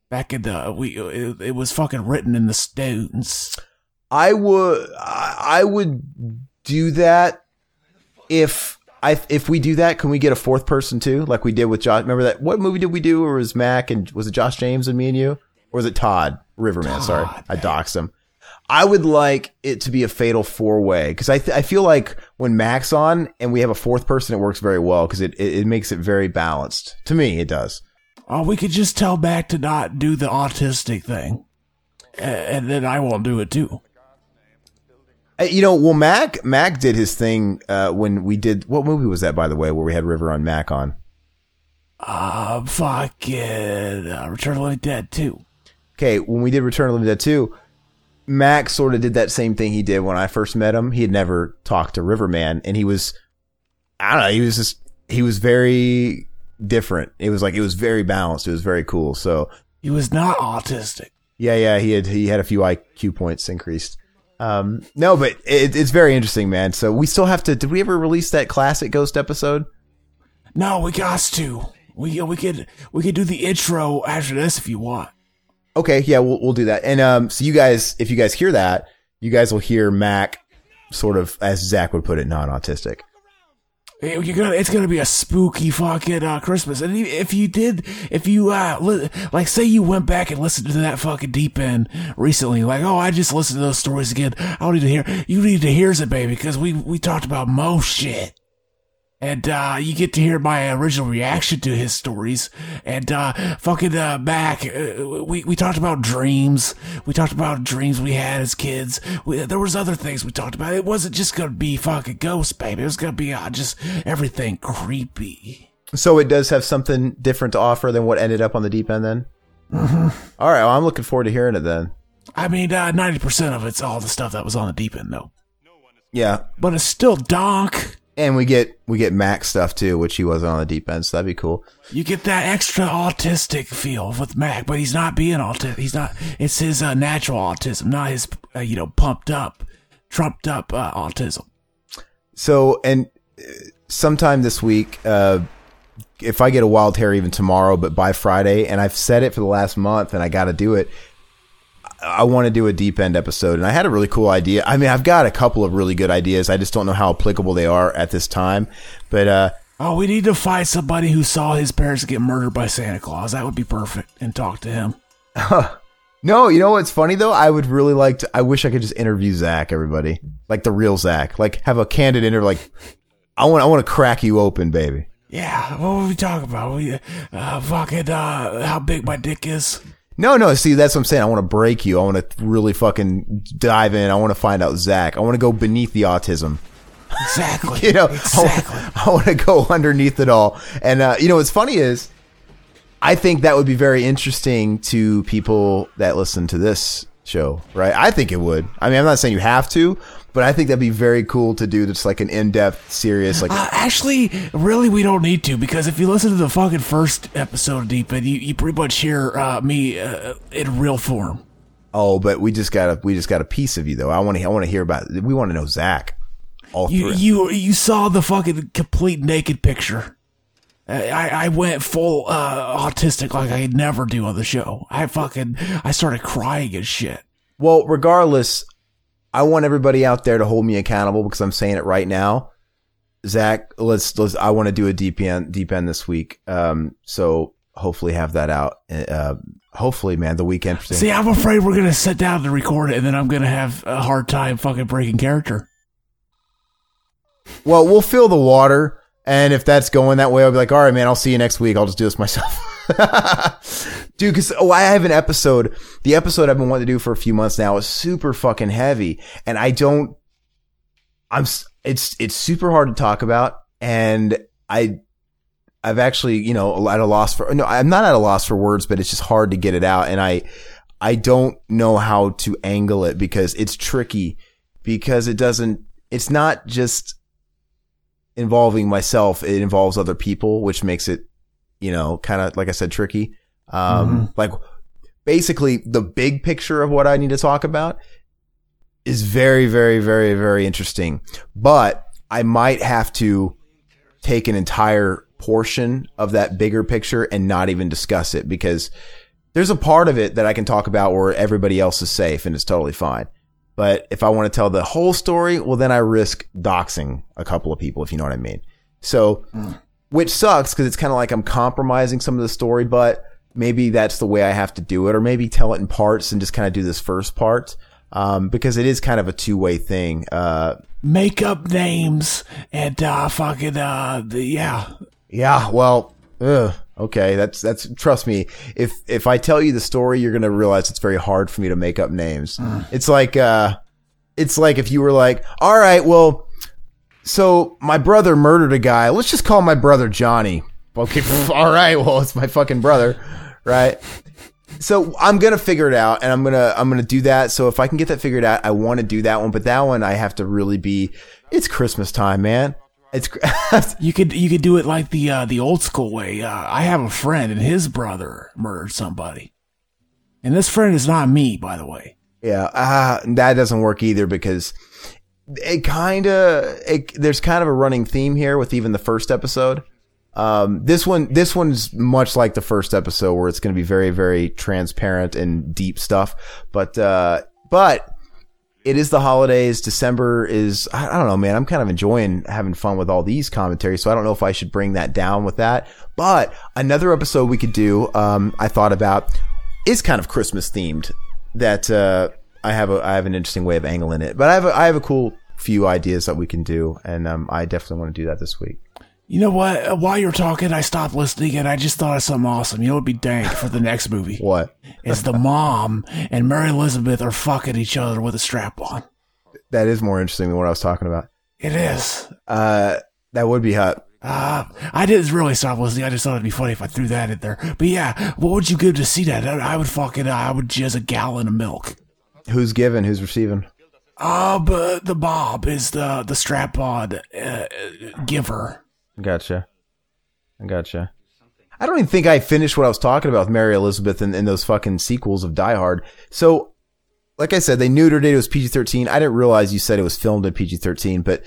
Back in the, we, it, it was fucking written in the stones. I would, I would do that if, I if we do that, can we get a fourth person too? Like we did with Josh, remember that, what movie did we do? Or was Mac and, was it Josh James and me and you? Or was it Todd? Riverman, Todd, sorry. Man. I doxed him. I would like it to be a fatal four-way because I th- I feel like when Mac's on and we have a fourth person, it works very well because it, it, it makes it very balanced. To me, it does. Oh, we could just tell Mac to not do the autistic thing, and then I won't do it too. You know, well, Mac Mac did his thing uh, when we did. What movie was that, by the way, where we had River on Mac on? Uh, fucking uh, Return of the Living Dead two. Okay, when we did Return of the Living Dead two. Max sort of did that same thing he did when I first met him. He had never talked to Riverman, and he was, I don't know, he was just, he was very different. It was like, it was very balanced. It was very cool. So he was not autistic. Yeah, yeah. He had, he had a few I Q points increased. Um, no, but it, it's very interesting, man. So we still have to, did we ever release that classic ghost episode? No, we got to. We, we could, we could do the intro after this if you want. Okay, yeah, we'll we'll do that. And um, so you guys, if you guys hear that, you guys will hear Mac sort of, as Zach would put it, non-autistic. You're gonna, it's going to be a spooky fucking uh, Christmas. And if you did, if you, uh, li- like, say you went back and listened to that fucking deep end recently, like, oh, I just listened to those stories again. I don't need to hear, you need to hear it, baby, because we, we talked about most shit. And uh, you get to hear my original reaction to his stories. And uh, fucking uh, back, uh, we, we talked about dreams. We talked about dreams we had as kids. We, there was other things we talked about. It wasn't just going to be fucking ghosts, baby. It was going to be uh, just everything creepy. So it does have something different to offer than what ended up on the deep end then? Mm-hmm. All right, well, I'm looking forward to hearing it then. I mean, uh, ninety percent of it's all the stuff that was on the deep end, though. Yeah. But it's still dark. And we get we get Mac stuff too, which he wasn't on the deep end, so that'd be cool. You get that extra autistic feel with Mac, but he's not being autistic. He's not. It's his uh, natural autism, not his uh, you know pumped up, trumped up uh, autism. So, and sometime this week, uh, if I get a wild hair even tomorrow, but by Friday, and I've said it for the last month, and I got to do it. I want to do a deep end episode, and I had a really cool idea. I mean, I've got a couple of really good ideas. I just don't know how applicable they are at this time, but uh, Oh, we need to find somebody who saw his parents get murdered by Santa Claus. That would be perfect. And talk to him. No, you know what's funny, though? I would really like to... I wish I could just interview Zach, everybody. Like, the real Zach. Like, have a candid interview. Like, I want I want to crack you open, baby. Yeah, what were we talking about? We, uh, fucking uh, how big my dick is? No, no, see, that's what I'm saying. I want to break you. I want to really fucking dive in. I want to find out Zach. I want to go beneath the autism. Exactly. you know, exactly. I want to go underneath it all. And, uh, you know, what's funny is, I think that would be very interesting to people that listen to this show, right? I think it would. I mean, I'm not saying you have to, but I think that'd be very cool to do. That's like an in-depth, serious, like uh, actually, really, we don't need to, because if you listen to the fucking first episode of Deep End, you, you pretty much hear uh, me uh, in real form. Oh, but we just got a we just got a piece of you though. I want to I want to hear about. We want to know Zach. All you through. you you saw the fucking complete naked picture. I, I went full uh, autistic like I never do on the show. I fucking, I started crying and shit. Well, regardless, I want everybody out there to hold me accountable because I'm saying it right now. Zach, let's, let's I want to do a deep end, deep end this week. Um, so hopefully have that out. Uh, hopefully, man, the weekend. See, I'm afraid we're going to sit down and record it and then I'm going to have a hard time fucking breaking character. Well, we'll fill the water. And if that's going that way, I'll be like, all right, man, I'll see you next week. I'll just do this myself. Dude, because oh, I have an episode. The episode I've been wanting to do for a few months now is super fucking heavy. And I don't, I'm, it's, it's super hard to talk about. And I, I've actually, you know, at a loss for, no, I'm not at a loss for words, but it's just hard to get it out. And I, I don't know how to angle it because it's tricky because it doesn't, it's not just involving myself, it involves other people, which makes it, you know, kind of, like I said, tricky. Um, mm-hmm. Like, basically, the big picture of what I need to talk about is very, very, very, very interesting. But I might have to take an entire portion of that bigger picture and not even discuss it because there's a part of it that I can talk about where everybody else is safe and it's totally fine. But if I want to tell the whole story, well, then I risk doxing a couple of people, if you know what I mean. So, mm. which sucks because it's kind of like I'm compromising some of the story, but maybe that's the way I have to do it, or maybe tell it in parts and just kind of do this first part um, because it is kind of a two-way thing. Uh, Make up names and uh, fucking, uh, the, yeah. Yeah, well, ugh. Okay, that's that's. Trust me, if if I tell you the story, you're gonna realize it's very hard for me to make up names. Mm. It's like, uh, it's like if you were like, all right, well, so my brother murdered a guy. Let's just call my brother Johnny. Okay, all right, well, it's my fucking brother, right? So I'm gonna figure it out, and I'm gonna I'm gonna do that. So if I can get that figured out, I want to do that one. But that one, I have to really be. It's Christmas time, man. It's you could you could do it like the uh, the old school way. Uh, I have a friend and his brother murdered somebody, and this friend is not me, by the way. Yeah, uh, that doesn't work either because it kind of there's kind of a running theme here with even the first episode. Um, this one this one's much like the first episode where it's going to be very very transparent and deep stuff, but uh, but. It is the holidays. December is, I don't know, man. I'm kind of enjoying having fun with all these commentaries. So I don't know if I should bring that down with that. But another episode we could do, um, I thought about, is kind of Christmas themed. That uh, I have a I have an interesting way of angling it. But I have a, I have a cool few ideas that we can do. And um, I definitely want to do that this week. You know what? While you're talking, I stopped listening and I just thought of something awesome. You know what would be dank for the next movie? What? It's the mom and Mary Elizabeth are fucking each other with a strap on. That is more interesting than what I was talking about. It is. Uh, that would be hot. Uh, I didn't really stop listening. I just thought it'd be funny if I threw that in there. But yeah, what would you give to see that? I would fucking, I would jizz a gallon of milk. Who's giving? Who's receiving? Uh, but the Bob is the, the strap on uh, giver. Gotcha. I gotcha. I don't even think I finished what I was talking about with Mary Elizabeth and, and those fucking sequels of Die Hard. So, like I said, they neutered it. It was P G thirteen. I didn't realize you said it was filmed at P G thirteen, but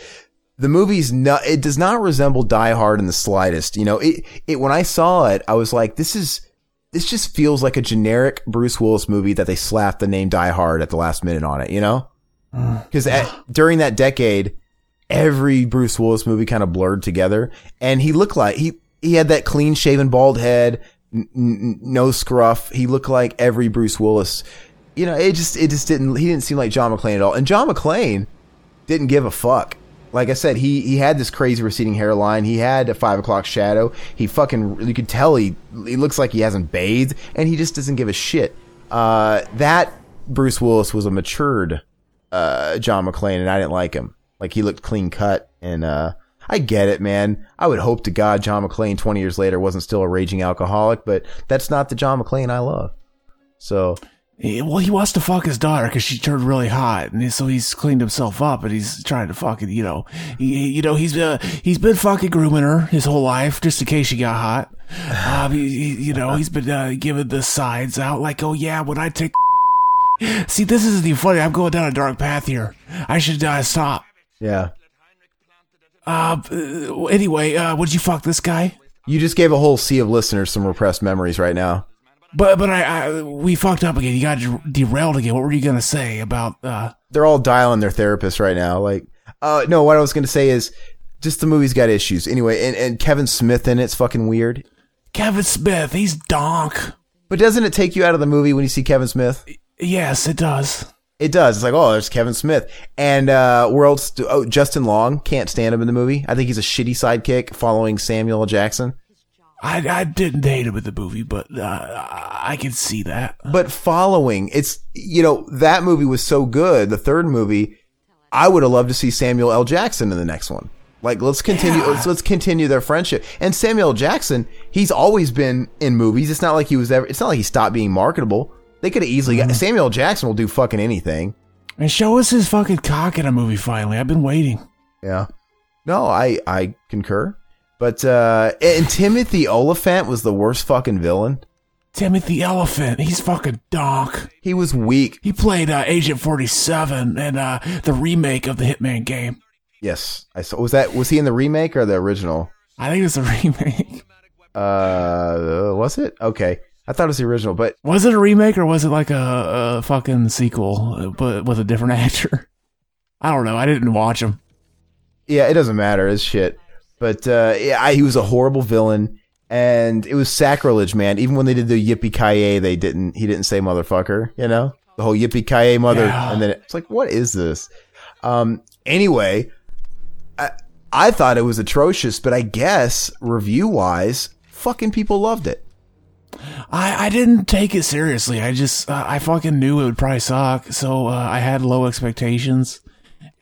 the movie's not, it does not resemble Die Hard in the slightest. You know, it, it, when I saw it, I was like, this is, this just feels like a generic Bruce Willis movie that they slapped the name Die Hard at the last minute on it, you know? Because during that decade, every Bruce Willis movie kind of blurred together. And he looked like he, he had that clean shaven bald head, n- n- no scruff. He looked like every Bruce Willis. You know, it just, it just didn't, he didn't seem like John McClane at all. And John McClane didn't give a fuck. Like I said, he, he had this crazy receding hairline. He had a five o'clock shadow. He fucking, you could tell he, he looks like he hasn't bathed, and he just doesn't give a shit. Uh, that Bruce Willis was a matured, uh, John McClane, and I didn't like him. Like, he looked clean cut, and, uh, I get it, man. I would hope to God John McClane twenty years later wasn't still a raging alcoholic, but that's not the John McClane I love. So. Well, he wants to fuck his daughter because she turned really hot, and so he's cleaned himself up, and he's trying to fucking, you know, he, you know, he's uh, he's been fucking grooming her his whole life just in case she got hot. Um, he, he, you know, he's been uh, giving the sides out like, oh yeah, when I take, see, this isn't even funny. I'm going down a dark path here. I should uh, stop. Yeah. Uh, anyway, uh, would you fuck this guy? You just gave a whole sea of listeners some repressed memories right now. But but I, I we fucked up again. You got derailed again. What were you gonna say about? Uh... They're all dialing their therapist right now. Like, uh, no. What I was gonna say is, just the movie's got issues anyway. And, and Kevin Smith in it's fucking weird. Kevin Smith, he's donk. But doesn't it take you out of the movie when you see Kevin Smith? Yes, it does. It does. It's like, oh, there's Kevin Smith. And uh, world's oh, Justin Long, can't stand him in the movie. I think he's a shitty sidekick following Samuel L. Jackson. I, I didn't hate him in the movie, but uh, I can see that. But following, it's, you know, that movie was so good. The third movie, I would have loved to see Samuel L. Jackson in the next one. Like, let's continue. Yeah. Let's, let's continue their friendship. And Samuel L. Jackson, he's always been in movies. It's not like he was ever. It's not like he stopped being marketable. They could have easily got, Samuel L. Jackson will do fucking anything. And show us his fucking cock in a movie finally. I've been waiting. Yeah. No, I, I concur. But, uh, and Timothy Oliphant was the worst fucking villain. Timothy Oliphant, he's fucking donk. He was weak. He played uh, Agent forty-seven and uh, the remake of the Hitman game. Yes. I saw. Was that, was he in the remake or the original? I think it was the remake. Uh, was it? Okay. I thought it was the original, but. Was it a remake or was it like a, a fucking sequel, but with a different actor? I don't know. I didn't watch him. Yeah, it doesn't matter. It's shit. But uh, yeah, I, he was a horrible villain, and it was sacrilege, man. Even when they did the yippee-ki-yay, they didn't. He didn't say motherfucker, you know, the whole yippee-ki-yay mother. Yeah. And then it's like, what is this? Um, anyway, I, I thought it was atrocious, but I guess review-wise, fucking people loved it. I, I didn't take it seriously. I just uh, I fucking knew it would probably suck, so uh, I had low expectations.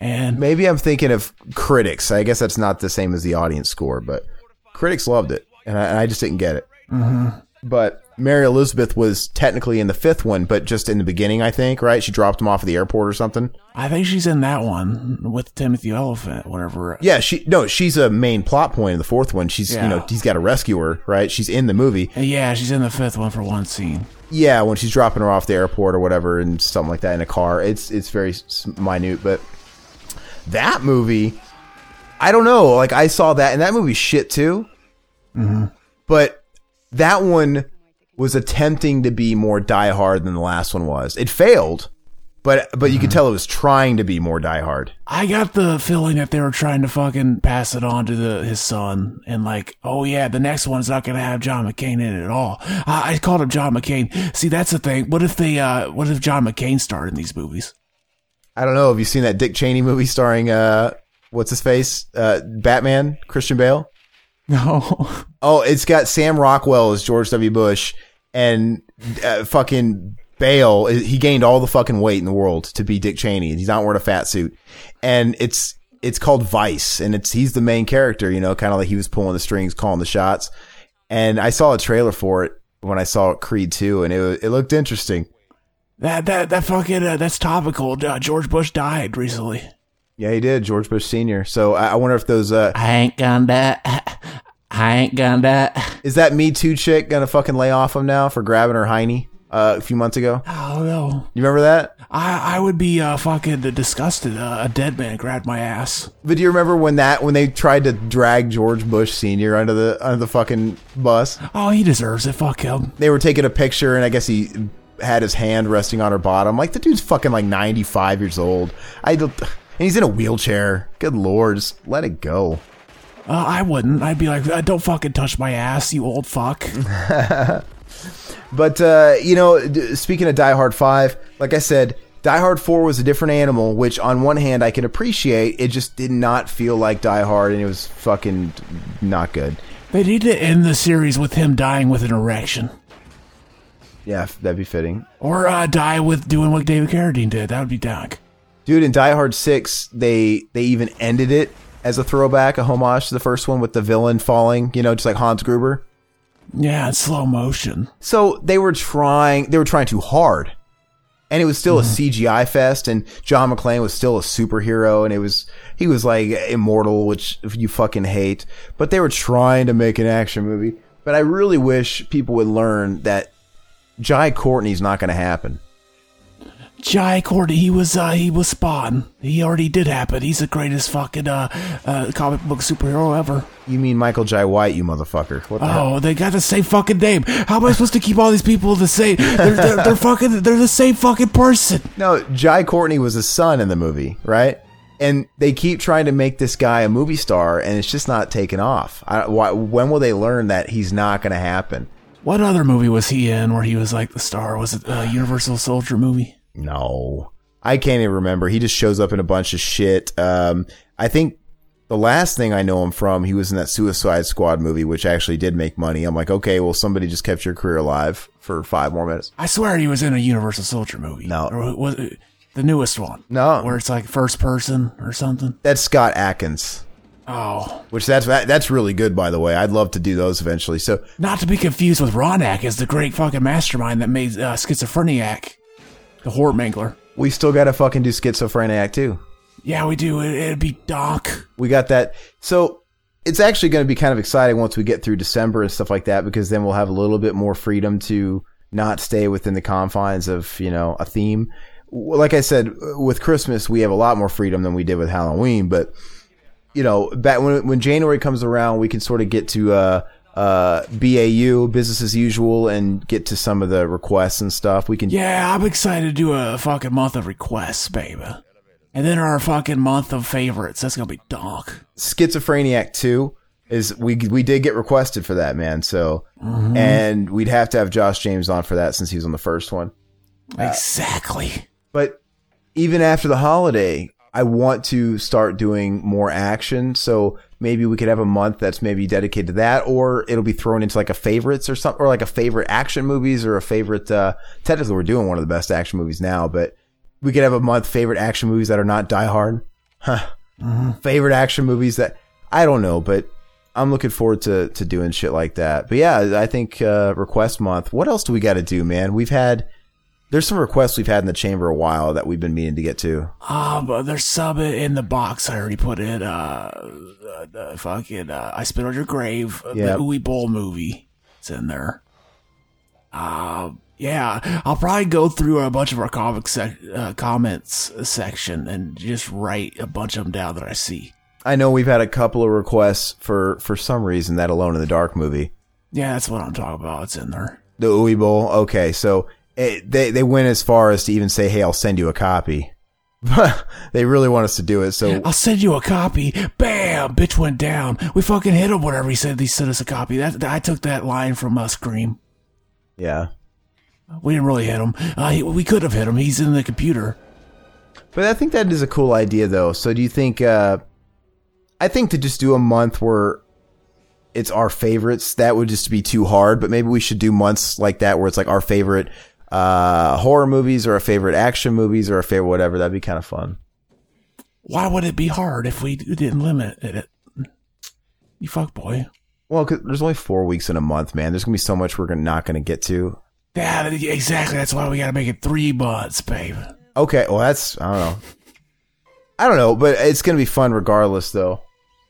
And maybe I'm thinking of critics. I guess that's not the same as the audience score, but critics loved it, and I, and I just didn't get it. Mm-hmm. But Mary Elizabeth was technically in the fifth one, but just in the beginning, I think, right? She dropped him off at the airport or something. I think she's in that one with Timothy Oliphant, whatever. Yeah, she no, she's a main plot point in the fourth one. She's, yeah. You know, he's got to rescue her, right? She's in the movie. Yeah, she's in the fifth one for one scene. Yeah, when she's dropping her off the airport or whatever and something like that in a car. It's it's very minute, but... That movie, I don't know. Like, I saw that, and that movie's shit too. Mm-hmm. But that one was attempting to be more Die Hard than the last one was. It failed, but but mm-hmm. You could tell it was trying to be more Die Hard. I got the feeling that they were trying to fucking pass it on to the, his son, and like, oh yeah, the next one's not gonna have John McCain in it at all. I, I called him John McCain. See, that's the thing. What if they? Uh, what if John McCain starred in these movies? I don't know. Have you seen that Dick Cheney movie starring, uh, what's his face? Uh, Batman, Christian Bale? No. Oh, it's got Sam Rockwell as George W. Bush and uh, fucking Bale. He gained all the fucking weight in the world to be Dick Cheney. He's not wearing a fat suit. And it's, it's called Vice, and it's, he's the main character, you know, kind of like he was pulling the strings, calling the shots. And I saw a trailer for it when I saw Creed two, and it, it looked interesting. That that that fucking uh, that's topical. Uh, George Bush died recently. Yeah, he did. George Bush Senior. So I, I wonder if those. Uh, I ain't gonna die. I ain't gonna die. Is that Me Too chick gonna fucking lay off him now for grabbing her hiney uh, a few months ago? Oh no! You remember that? I I would be uh, fucking disgusted. Uh, a dead man grabbed my ass. But do you remember when that when they tried to drag George Bush Senior under the under the fucking bus? Oh, he deserves it. Fuck him. They were taking a picture, and I guess he. Had his hand resting on her bottom. Like, the dude's fucking like ninety-five years old. I And he's in a wheelchair. Good lord, just let it go. Uh, I wouldn't. I'd be like, don't fucking touch my ass, you old fuck. But, uh, you know, d- speaking of Die Hard five, like I said, Die Hard four was a different animal, which on one hand I can appreciate. It just did not feel like Die Hard, and it was fucking not good. They need to end the series with him dying with an erection. Yeah, that'd be fitting. Or uh, die with doing what David Carradine did. That would be dark. Dude, in Die Hard six, they they even ended it as a throwback, a homage to the first one with the villain falling, you know, just like Hans Gruber. Yeah, in slow motion. So they were trying, they were trying too hard. And it was still mm. a C G I fest, and John McClane was still a superhero, and it was he was like immortal, which you fucking hate. But they were trying to make an action movie. But I really wish people would learn that Jai Courtney's not going to happen. Jai Courtney, he was uh, he was Spawn. He already did happen. He's the greatest fucking uh, uh, comic book superhero ever. You mean Michael Jai White, you motherfucker? What the oh, hell? They got the same fucking name. How am I supposed to keep all these people the same? They're, they're, they're fucking. They're the same fucking person. No, Jai Courtney was his son in the movie, right? And they keep trying to make this guy a movie star, and it's just not taking off. I, why, when will they learn that he's not going to happen? What other movie was he in where he was like the star? Was it a Universal Soldier movie? No, I can't even remember. He just shows up in a bunch of shit. Um, I think the last thing I know him from, he was in that Suicide Squad movie, which actually did make money. I'm like, okay, well, somebody just kept your career alive for five more minutes. I swear he was in a Universal Soldier movie. No. Or was it the newest one? No. Where it's like first person or something? That's Scott Adkins. Oh. Which that's that's really good, by the way. I'd love to do those eventually. So not to be confused with Ron Atkins, the great fucking mastermind that made uh, Schizophreniac. The Horde Mangler. We still got to fucking do Schizophreniac, too. Yeah, we do. It, it'd be Doc. We got that. So it's actually going to be kind of exciting once we get through December and stuff like that, because then we'll have a little bit more freedom to not stay within the confines of, you know, a theme. Like I said, with Christmas, we have a lot more freedom than we did with Halloween. But, you know, back when, when January comes around, we can sort of get to uh, – Uh, B A U, business as usual, and get to some of the requests and stuff. We can. Yeah, I'm excited to do a fucking month of requests, baby. And then our fucking month of favorites. That's gonna be dark. Schizophreniac two is we we did get requested for that, man. So mm-hmm. and we'd have to have Josh James on for that since he was on the first one. Exactly. Uh, but even after the holiday, I want to start doing more action. So. Maybe we could have a month that's maybe dedicated to that, or it'll be thrown into like a favorites or something, or like a favorite action movies or a favorite. Uh, technically, we're doing one of the best action movies now, but we could have a month favorite action movies that are not Die Hard. Huh. Mm-hmm. Favorite action movies that I don't know, but I'm looking forward to, to doing shit like that. But yeah, I think uh, request month. What else do we got to do, man? We've had. There's some requests we've had in the chamber a while that we've been meaning to get to. Ah, um, but there's some in the box I already put in. Uh, uh, uh fucking, uh, I Spit on Your Grave. Yep. The Uwe Boll movie. It's in there. Um, yeah, I'll probably go through a bunch of our comic sec- uh, comments section and just write a bunch of them down that I see. I know we've had a couple of requests for, for some reason, that Alone in the Dark movie. Yeah, that's what I'm talking about. It's in there. The Uwe Boll. Okay, so. It, they they went as far as to even say, hey, I'll send you a copy. They really want us to do it. So I'll send you a copy. Bam! Bitch went down. We fucking hit him whenever he said he sent us a copy. That, I took that line from uh, Scream. Yeah. We didn't really hit him. Uh, he, we could have hit him. He's in the computer. But I think that is a cool idea, though. So do you think... Uh, I think to just do a month where... it's our favorites, that would just be too hard, but maybe we should do months like that where it's like our favorite uh, horror movies or our favorite action movies or our favorite whatever. That'd be kind of fun. Why would it be hard if we didn't limit it? You fuck boy. Well, 'cause there's only four weeks in a month, man. There's going to be so much we're not going to get to. Yeah, exactly. That's why we got to make it three months, babe. Okay, well, that's, I don't know. I don't know, but it's going to be fun regardless, though.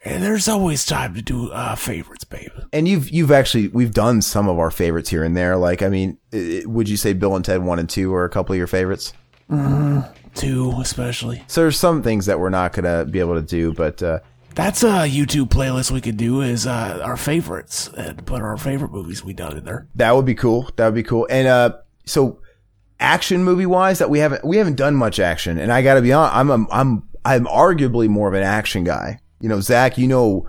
And there's always time to do uh, favorites, babe. And you've you've actually we've done some of our favorites here and there. Like, I mean, it, would you say Bill and Ted one and two are a couple of your favorites? Mm, two, especially. So there's some things that we're not gonna be able to do, but uh, that's a YouTube playlist we could do is uh, our favorites and put our favorite movies we done in there. That would be cool. That would be cool. And uh, so action movie wise, that we haven't we haven't done much action. And I gotta be honest, I'm a, I'm I'm arguably more of an action guy. You know, Zach, you know,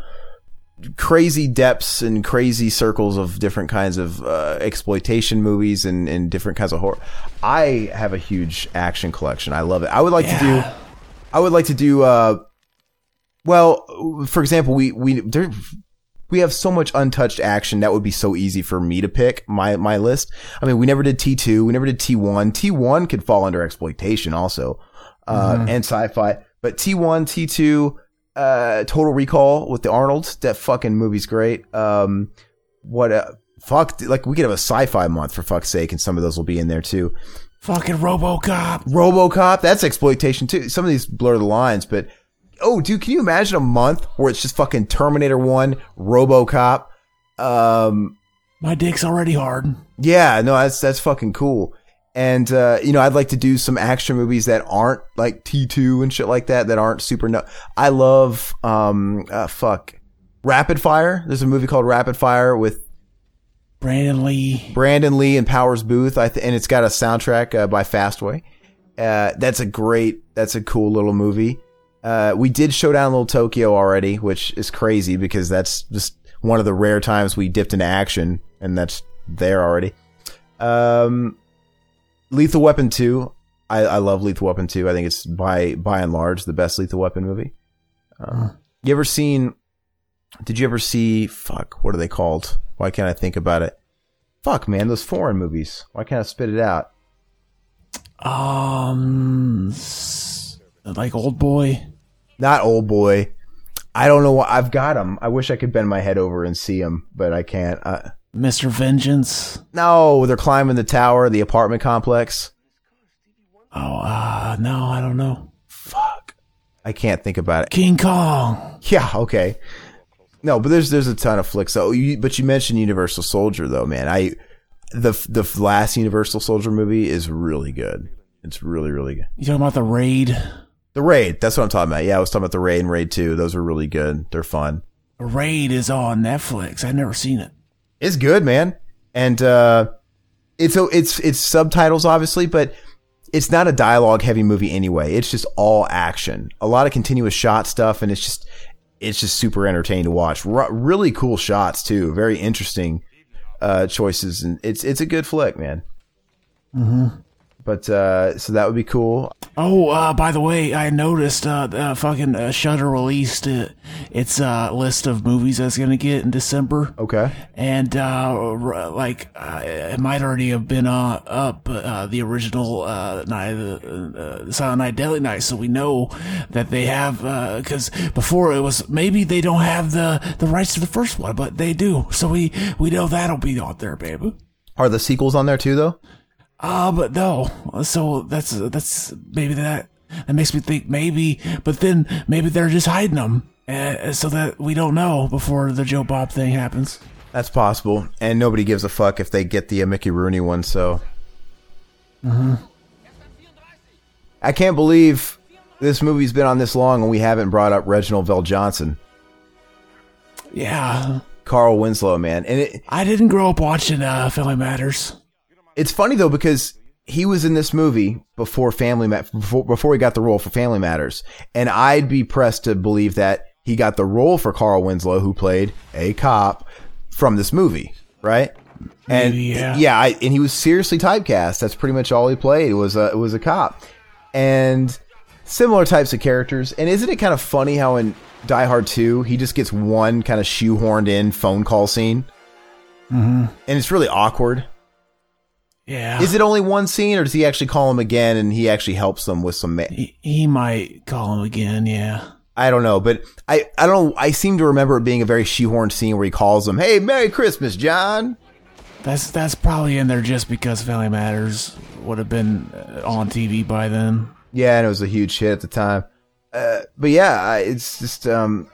crazy depths and crazy circles of different kinds of uh, exploitation movies and, and different kinds of horror. I have a huge action collection. I love it. I would like yeah. to do, I would like to do, uh, well, for example, we, we, there, we have so much untouched action that would be so easy for me to pick my, my list. I mean, we never did T two. We never did T one. T one could fall under exploitation also, uh, mm-hmm. and sci-fi, but T one, T two, Uh, Total Recall with the Arnold. That fucking movie's great. Um, what a fuck. Like, we could have a sci-fi month for fuck's sake, and some of those will be in there too. Fucking RoboCop. RoboCop. That's exploitation too. Some of these blur the lines, but oh, dude, can you imagine a month where it's just fucking Terminator one, RoboCop? Um, my dick's already hard. Yeah, no, that's that's fucking cool. And, uh, you know, I'd like to do some action movies that aren't like T two and shit like that, that aren't super. No- I love, um, uh, fuck, Rapid Fire. There's a movie called Rapid Fire with Brandon Lee, Brandon Lee and Powers Booth. I th- and it's got a soundtrack uh, by Fastway. Uh, that's a great, that's a cool little movie. Uh, we did Showdown in Little Tokyo already, which is crazy because that's just one of the rare times we dipped into action, and that's there already. Um, Lethal Weapon two. I, I love Lethal Weapon two. I think it's by by and large the best Lethal Weapon movie. Uh, you ever seen? Did you ever see? Fuck. What are they called? Why can't I think about it? Fuck, man. Those foreign movies. Why can't I spit it out? Um, like Old Boy. Not Old Boy. I don't know why. I've got them. I wish I could bend my head over and see them, but I can't. Uh, Mister Vengeance? No, they're climbing the tower, the apartment complex. Oh, uh, no, I don't know. Fuck. I can't think about it. King Kong. Yeah, okay. No, but there's there's a ton of flicks. Oh, you, but you mentioned Universal Soldier, though, man. I the the last Universal Soldier movie is really good. It's really, really good. You talking about The Raid? The Raid. That's what I'm talking about. Yeah, I was talking about The Raid and Raid two. Those are really good. They're fun. The Raid is on Netflix. I've never seen it. It's good, man. And uh, it's it's it's subtitles, obviously, but it's not a dialogue-heavy movie anyway. It's just all action. A lot of continuous shot stuff, and it's just it's just super entertaining to watch. R- really cool shots, too. Very interesting uh, choices. And it's it's a good flick, man. Mm-hmm. But uh, so that would be cool. Oh, uh, by the way, I noticed uh, uh, fucking uh, Shudder released uh, its uh, list of movies I was going to get in December. Okay. And uh, r- like uh, it might already have been uh, up uh, the original uh, night, uh, uh, Silent Night, Deadly Night. So we know that they have, because uh, before it was maybe they don't have the, the rights to the first one, but they do. So we, we know that'll be out there, baby. Are the sequels on there too, though? Ah, uh, but no. So that's that's maybe that that makes me think maybe, but then maybe they're just hiding them uh, so that we don't know before the Joe Bob thing happens. That's possible, and nobody gives a fuck if they get the uh, Mickey Rooney one. So, mm-hmm. I can't believe this movie's been on this long and we haven't brought up Reginald VelJohnson. Yeah, Carl Winslow, man, and it, I didn't grow up watching uh, Family Matters. It's funny, though, because he was in this movie before Family Ma- before, before he got the role for Family Matters. And I'd be pressed to believe that he got the role for Carl Winslow, who played a cop, from this movie, right? And yeah, yeah I, and he was seriously typecast. That's pretty much all he played was a, was a cop. And similar types of characters. And isn't it kind of funny how in Die Hard two, he just gets one kind of shoehorned in phone call scene? Mm-hmm. And it's really awkward. Yeah. Is it only one scene, or does he actually call him again and he actually helps them with some... Ma- he, he might call him again, yeah. I don't know, but I, I don't... I seem to remember it being a very shoehorned scene where he calls him, "Hey, Merry Christmas, John!" That's that's probably in there just because Family Matters would have been on T V by then. Yeah, and it was a huge hit at the time. Uh, but yeah, it's just... um,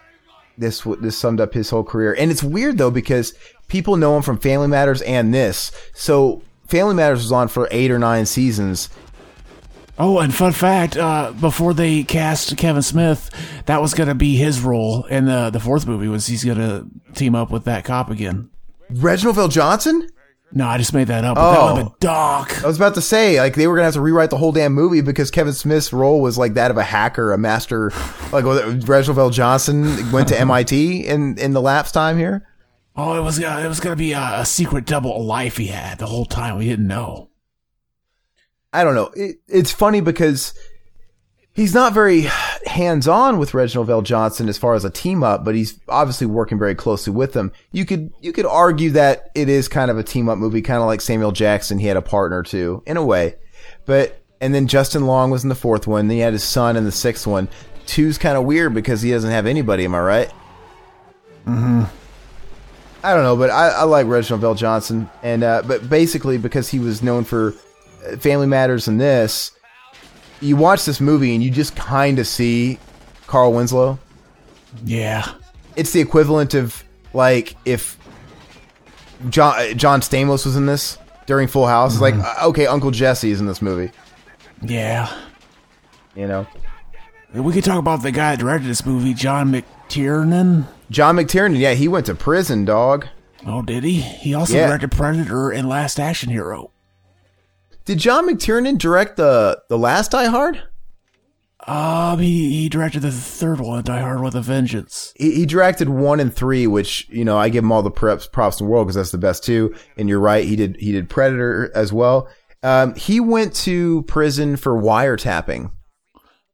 this this summed up his whole career. And it's weird, though, because people know him from Family Matters and this, so... Family Matters was on for eight or nine seasons. Oh, and fun fact, uh, before they cast Kevin Smith, that was going to be his role in the, the fourth movie, was he's going to team up with that cop again. Reginald VelJohnson? No, I just made that up. But oh. That would have been dark. I was about to say, like, they were going to have to rewrite the whole damn movie because Kevin Smith's role was like that of a hacker, a master, like Reginald VelJohnson went to M I T in, in the lapse time here. Oh, it was uh, it was going to be a, a secret double life he had the whole time. We didn't know. I don't know. It, it's funny because he's not very hands-on with Reginald VelJohnson as far as a team-up, but he's obviously working very closely with them. You could you could argue that it is kind of a team-up movie, kind of like Samuel Jackson. He had a partner, too, in a way. But and then Justin Long was in the fourth one. Then he had his son in the sixth one. Two's kind of weird because he doesn't have anybody, am I right? Mm-hmm. I don't know, but I, I like Reginald VelJohnson. And, uh, but basically, because he was known for Family Matters and this... You watch this movie and you just kind of see Carl Winslow. Yeah. It's the equivalent of, like, if John, John Stamos was in this during Full House. Mm-hmm. It's like, okay, Uncle Jesse is in this movie. Yeah. You know? We could talk about the guy that directed this movie, John McTiernan. John McTiernan, yeah, he went to prison, dog. Oh, did he? He also yeah. directed Predator and Last Action Hero. Did John McTiernan direct the, the last Die Hard? Um, he, he directed the third one, Die Hard with a Vengeance. He, he directed one and three, which, you know, I give him all the props, props in the world because that's the best two. And you're right, he did he did Predator as well. Um, he went to prison for wiretapping.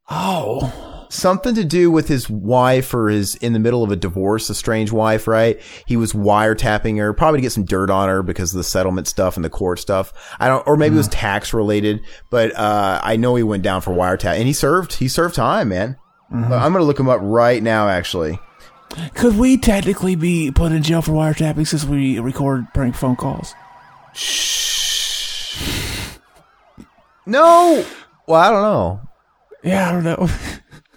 Oh. Something to do with his wife or his in the middle of a divorce, a strange wife, right? He was wiretapping her, probably to get some dirt on her because of the settlement stuff and the court stuff. I don't, or maybe mm. it was tax related, but, uh, I know he went down for wiretap and he served, he served time, man. Mm-hmm. I'm going to look him up right now, actually. Could we technically be put in jail for wiretapping since we record prank phone calls? Shh. No. Well, I don't know. Yeah, I don't know.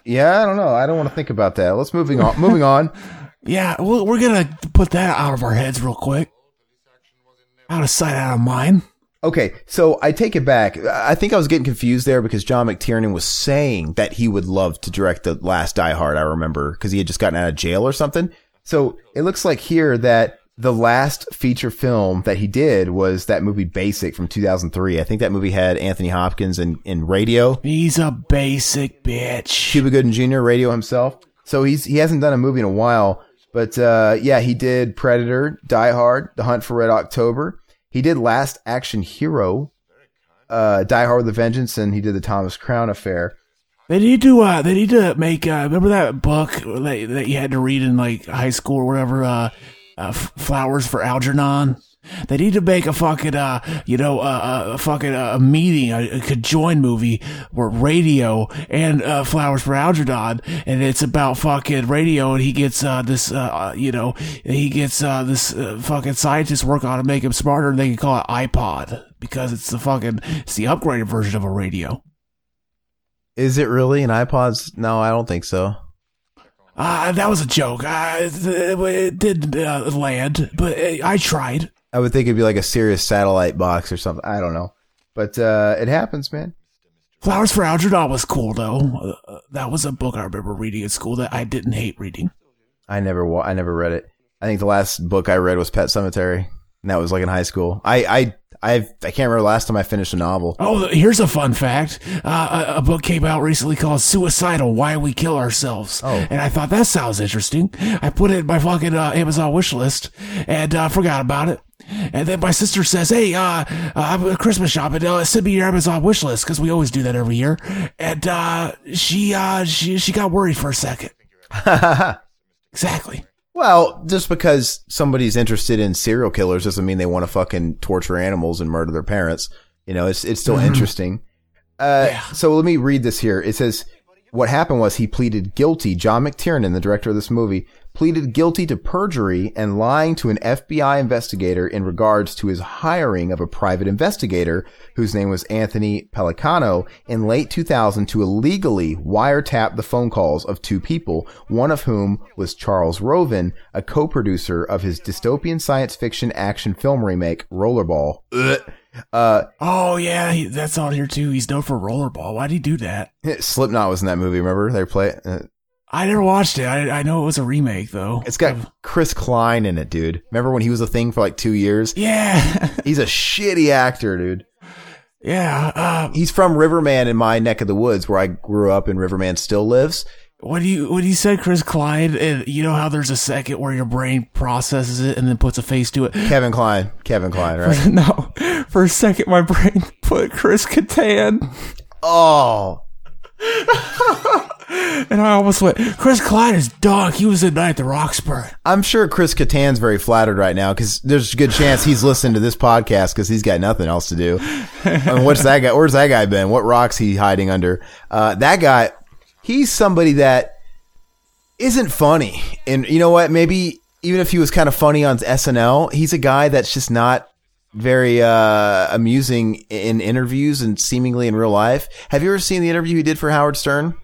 Yeah, I don't know. I don't want to think about that. Let's moving on. Moving on. Yeah, well, we're going to put that out of our heads real quick. Out of sight, out of mind. Okay, so I take it back. I think I was getting confused there because John McTiernan was saying that he would love to direct the last Die Hard, I remember, because he had just gotten out of jail or something. So it looks like here that the last feature film that he did was that movie Basic from two thousand three. I think that movie had Anthony Hopkins and in, in radio. He's a basic bitch. Cuba Gooding Junior, radio himself. So he's he hasn't done a movie in a while. But uh, yeah, he did Predator, Die Hard, The Hunt for Red October. He did Last Action Hero, uh, Die Hard with a Vengeance, and he did The Thomas Crown Affair. They need to uh, they need to make, uh, remember that book that, that you had to read in like high school or whatever, uh, Uh, Flowers for Algernon. They need to make a fucking, uh, you know, uh, a fucking uh, a meeting, a, a conjoined movie where radio and uh, Flowers for Algernon, and it's about fucking radio, and he gets uh, this, uh, you know, he gets uh, this uh, fucking scientist work on to make him smarter, and they can call it iPod because it's the fucking, it's the upgraded version of a radio. Is it really an iPod's? No, I don't think so. Uh, that was a joke. Uh, it did uh, land, but I tried. I would think it'd be like a Sirius satellite box or something. I don't know. But uh, it happens, man. Flowers for Algernon was cool, though. Uh, that was a book I remember reading at school that I didn't hate reading. I never wa- I never read it. I think the last book I read was Pet Sematary, and that was like in high school. I... I I've, I can't remember the last time I finished a novel. Oh, here's a fun fact. Uh, a, a book came out recently called Suicidal, Why We Kill Ourselves. Oh. And I thought that sounds interesting. I put it in my fucking uh, Amazon wish list and uh, forgot about it. And then my sister says, hey, uh, uh, I'm a Christmas shopping. Uh, send me your Amazon wish list because we always do that every year. And uh, she, uh, she, she got worried for a second. Exactly. Well, just because somebody's interested in serial killers doesn't mean they want to fucking torture animals and murder their parents. You know, it's it's still mm-hmm. interesting. Uh, yeah. So let me read this here. It says, what happened was he pleaded guilty. John McTiernan, the director of this movie, pleaded guilty to perjury and lying to an F B I investigator in regards to his hiring of a private investigator whose name was Anthony Pellicano in late two thousand to illegally wiretap the phone calls of two people, one of whom was Charles Roven, a co-producer of his dystopian science fiction action film remake, Rollerball. Uh, oh, yeah, that's on here, too. He's known for Rollerball. Why'd he do that? Slipknot was in that movie, remember? They play it. Uh, I never watched it. I, I know it was a remake, though. It's got Chris Klein in it, dude. Remember when he was a thing for like two years? Yeah. He's a shitty actor, dude. Yeah. Uh, He's from Riverman in my neck of the woods, where I grew up, and Riverman still lives. When you, when you said Chris Klein, and you know how there's a second where your brain processes it and then puts a face to it? Kevin Klein. Kevin Klein, right? No. For a second, my brain put Chris Kattan. Oh. And I almost went, Chris Klein is dog. He was at night at the Roxbury. I'm sure Chris Kattan's very flattered right now, because there's a good chance he's listening to this podcast because he's got nothing else to do. I mean, what's that guy? Where's that guy been? What rock's he hiding under? Uh, that guy, he's somebody that isn't funny. And you know what? Maybe even if he was kind of funny on S N L, he's a guy that's just not very uh, amusing in interviews and seemingly in real life. Have you ever seen the interview he did for Howard Stern?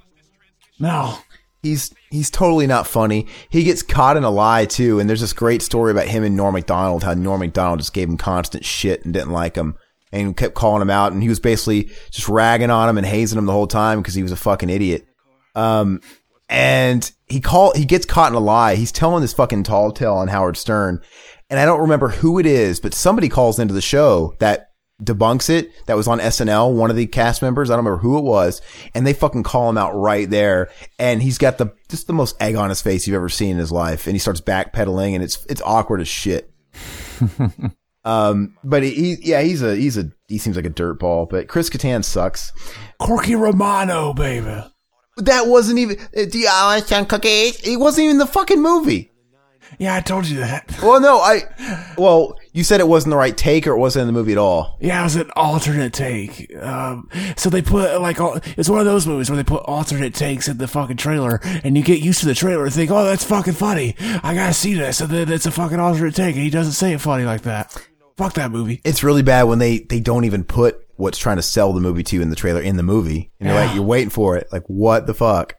No, he's he's totally not funny. He gets caught in a lie, too. And there's this great story about him and Norm Macdonald, how Norm Macdonald just gave him constant shit and didn't like him and kept calling him out. And he was basically just ragging on him and hazing him the whole time because he was a fucking idiot. Um, and he call he gets caught in a lie. He's telling this fucking tall tale on Howard Stern. And I don't remember who it is, but somebody calls into the show that debunks it, that was on S N L, one of the cast members. I don't remember who it was, and they fucking call him out right there, and he's got the just the most egg on his face you've ever seen in his life, and he starts backpedaling, and it's it's awkward as shit. um but he, he yeah he's a he's a he seems like a dirtball, but Chris Kattan sucks. Corky Romano, baby, that wasn't even do you want some cookies? It wasn't even the fucking movie. Yeah, I told you that. Well, no, I. Well, you said it wasn't the right take, or it wasn't in the movie at all. Yeah, it was an alternate take. Um, so they put like all, it's one of those movies where they put alternate takes in the fucking trailer, and you get used to the trailer and think, "Oh, that's fucking funny. I gotta see this." And then it's a fucking alternate take, and he doesn't say it funny like that. Fuck that movie. It's really bad when they they don't even put what's trying to sell the movie to you in the trailer in the movie, and you're yeah. like, you're waiting for it. Like, what the fuck?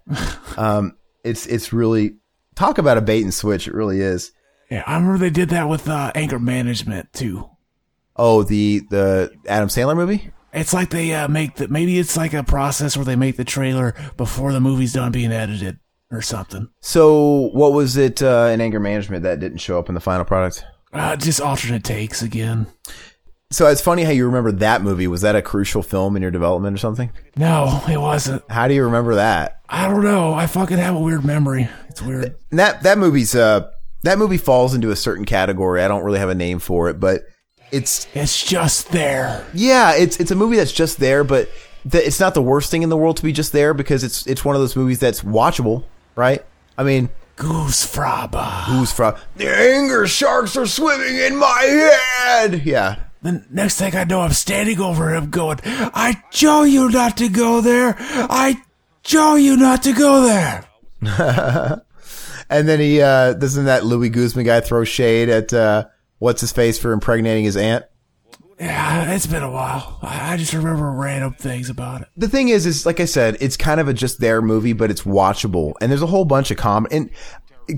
um, it's it's really. Talk about a bait and switch. It really is. Yeah, I remember they did that with uh, anger management, too. Oh, the the Adam Sandler movie? It's like they uh, make the... Maybe it's like a process where they make the trailer before the movie's done being edited or something. So what was it uh, in anger management that didn't show up in the final product? Uh, just alternate takes again. So it's funny how you remember that movie. Was that a crucial film in your development or something? No, it wasn't. How do you remember that? I don't know. I fucking have a weird memory. It's weird. That that movie's uh that movie falls into a certain category. I don't really have a name for it, but it's it's just there. Yeah, it's it's a movie that's just there, but the, it's not the worst thing in the world to be just there, because it's it's one of those movies that's watchable, right? I mean, Goose Fraba. Goose Fraba. The anger sharks are swimming in my head. Yeah. The next thing I know, I'm standing over him, going, "I show you not to go there. I." Show you not to go there. And then he, uh, doesn't that Louis Guzman guy throw shade at, uh, what's his face for impregnating his aunt? Yeah, it's been a while. I just remember random things about it. The thing is, is like I said, it's kind of a just there movie, but it's watchable. And there's a whole bunch of com and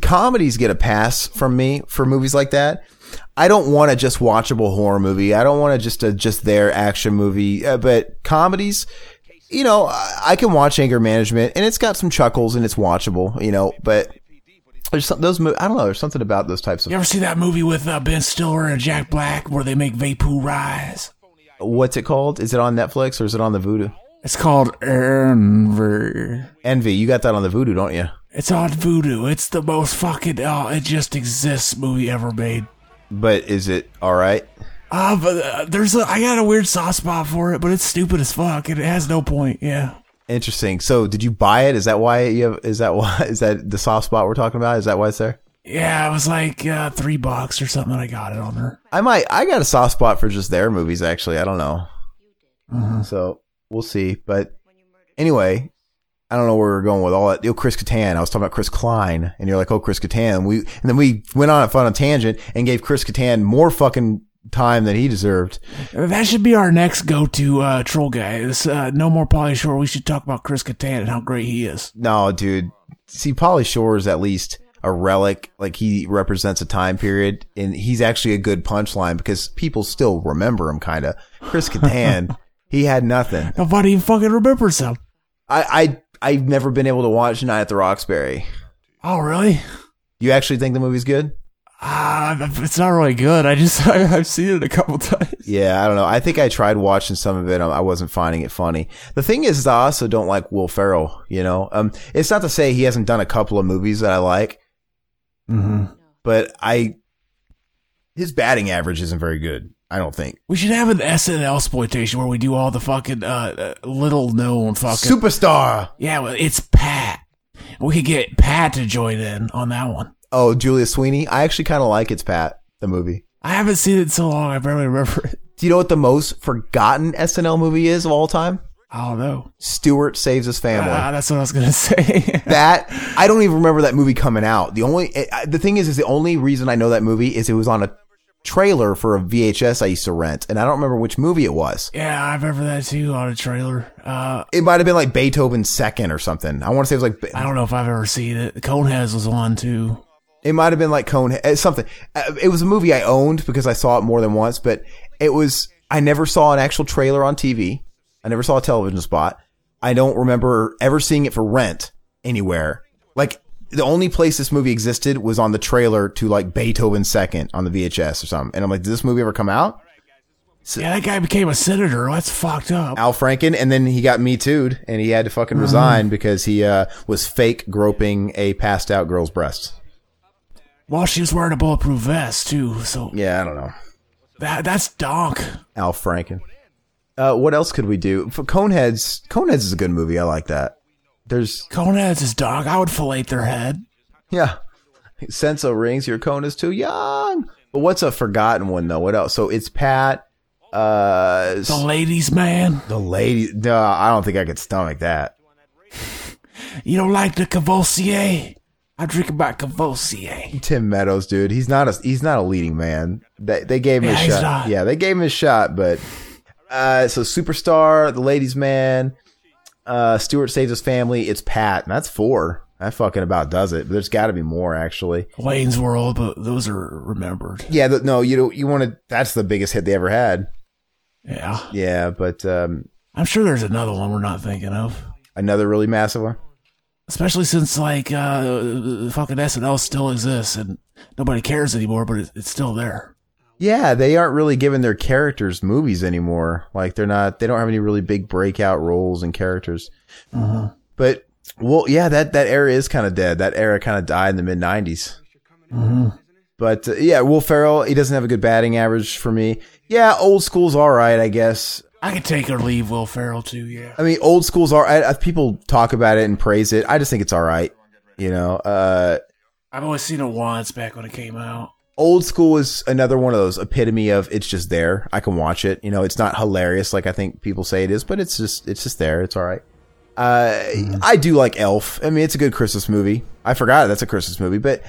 comedies get a pass from me for movies like that. I don't want a just watchable horror movie. I don't want a just a just there action movie, uh, but comedies. You know, I can watch anger management, and it's got some chuckles, and it's watchable, you know, but there's some, those movies, I don't know, there's something about those types of... You ever see that movie with uh, Ben Stiller and Jack Black where they make vaporize? What's it called? Is it on Netflix, or is it on the Voodoo? It's called Envy. Envy. You got that on the Voodoo, don't you? It's on Voodoo. It's the most fucking, oh, it just exists movie ever made. But is it all right? Uh, but uh, there's a, I got a weird soft spot for it, but it's stupid as fuck and it has no point. Yeah. Interesting. So did you buy it? Is that why you have, is that why, is that the soft spot we're talking about? Is that why it's there? Yeah. It was like uh three bucks or something. I got it on there. I might, I got a soft spot for just their movies, actually. I don't know. Mm-hmm. So we'll see. But anyway, I don't know where we're going with all that. Yo, Chris Kattan. I was talking about Chris Klein and you're like, "Oh, Chris Kattan." We, and then we went on a fun tangent and gave Chris Kattan more fucking time that he deserved. That should be our next go-to uh troll guy. It's, uh no more Pauly Shore. We should talk about Chris Kattan and how great he is. No, dude. See, Pauly Shore is at least a relic. Like, he represents a time period, and he's actually a good punchline because people still remember him. Kind of Chris Kattan. He had nothing. Nobody even fucking remembers him. I, I I've never been able to watch Night at the Roxbury. Oh, really? You actually think the movie's good? Ah, uh, it's not really good. I just I, I've seen it a couple times. Yeah, I don't know. I think I tried watching some of it. I wasn't finding it funny. The thing is, I also don't like Will Ferrell. You know, um, it's not to say he hasn't done a couple of movies that I like, mm-hmm. but I his batting average isn't very good. I don't think we should have an S N L exploitation where we do all the fucking uh, little known fucking Superstar. Yeah, well, it's Pat. We could get Pat to join in on that one. Oh, Julia Sweeney. I actually kind of like It's Pat, the movie. I haven't seen it in so long. I barely remember it. Do you know what the most forgotten S N L movie is of all time? I don't know. Stewart Saves His Family. Uh, that's what I was going to say. That, I don't even remember that movie coming out. The only, it, I, the thing is, is the only reason I know that movie is it was on a trailer for a V H S I used to rent, and I don't remember which movie it was. Yeah, I remember that too on a trailer. Uh, it might have been like Beethoven's Second or something. I want to say it was like... I don't know if I've ever seen it. Coneheads was on too. It might have been like Coneheads, something. It was a movie I owned because I saw it more than once, but it was... I never saw an actual trailer on T V. I never saw a television spot. I don't remember ever seeing it for rent anywhere. Like... The only place this movie existed was on the trailer to like Beethoven's Second on the V H S or something. And I'm like, did this movie ever come out? So, yeah, that guy became a senator. That's fucked up. Al Franken. And then he got Me Too'd and he had to fucking mm-hmm. resign because he uh, was fake groping a passed out girl's breasts. Well, she was wearing a bulletproof vest too. So yeah, I don't know. That That's donk. Al Franken. Uh, what else could we do? For Coneheads, Coneheads is a good movie. I like that. There's Coneheads is dog. I would fillet their head. Yeah. Senso rings. Your cone is too young. But what's a forgotten one though? What else? So it's Pat. Uh, the ladies, man. The ladies. No, I don't think I could stomach that. You don't like the Cavossier? I drink about Cavossier. Tim Meadows, dude. He's not a. He's not a leading man. They they gave him yeah, a shot. Not. Yeah, they gave him a shot. But uh, so Superstar, the ladies, man. Uh, Stewart Saves His Family. It's Pat. And that's four. That fucking about does it. But there's got to be more, actually. Wayne's World, but those are remembered. Yeah, th- no, you don't, you want to. That's the biggest hit they ever had. Yeah. Yeah, but um, I'm sure there's another one we're not thinking of. Another really massive one. Especially since like uh, fucking S N L still exists and nobody cares anymore, but it's, it's still there. Yeah, they aren't really giving their characters movies anymore. Like they're not, they don't have any really big breakout roles and characters. Uh-huh. But well, yeah, that, that era is kind of dead. That era kind of died in the mid nineties. Uh-huh. But uh, yeah, Will Ferrell, he doesn't have a good batting average for me. Yeah, old school's all right, I guess. I could take or leave Will Ferrell too. Yeah, I mean, old school's all right. I, I, people talk about it and praise it. I just think it's all right. You know, uh, I've only seen it once back when it came out. Old school is another one of those epitome of it's just there. I can watch it. You know, it's not hilarious like I think people say it is, but it's just it's just there. It's all right. Uh, mm-hmm. I do like Elf. I mean, it's a good Christmas movie. I forgot that's a Christmas movie, but...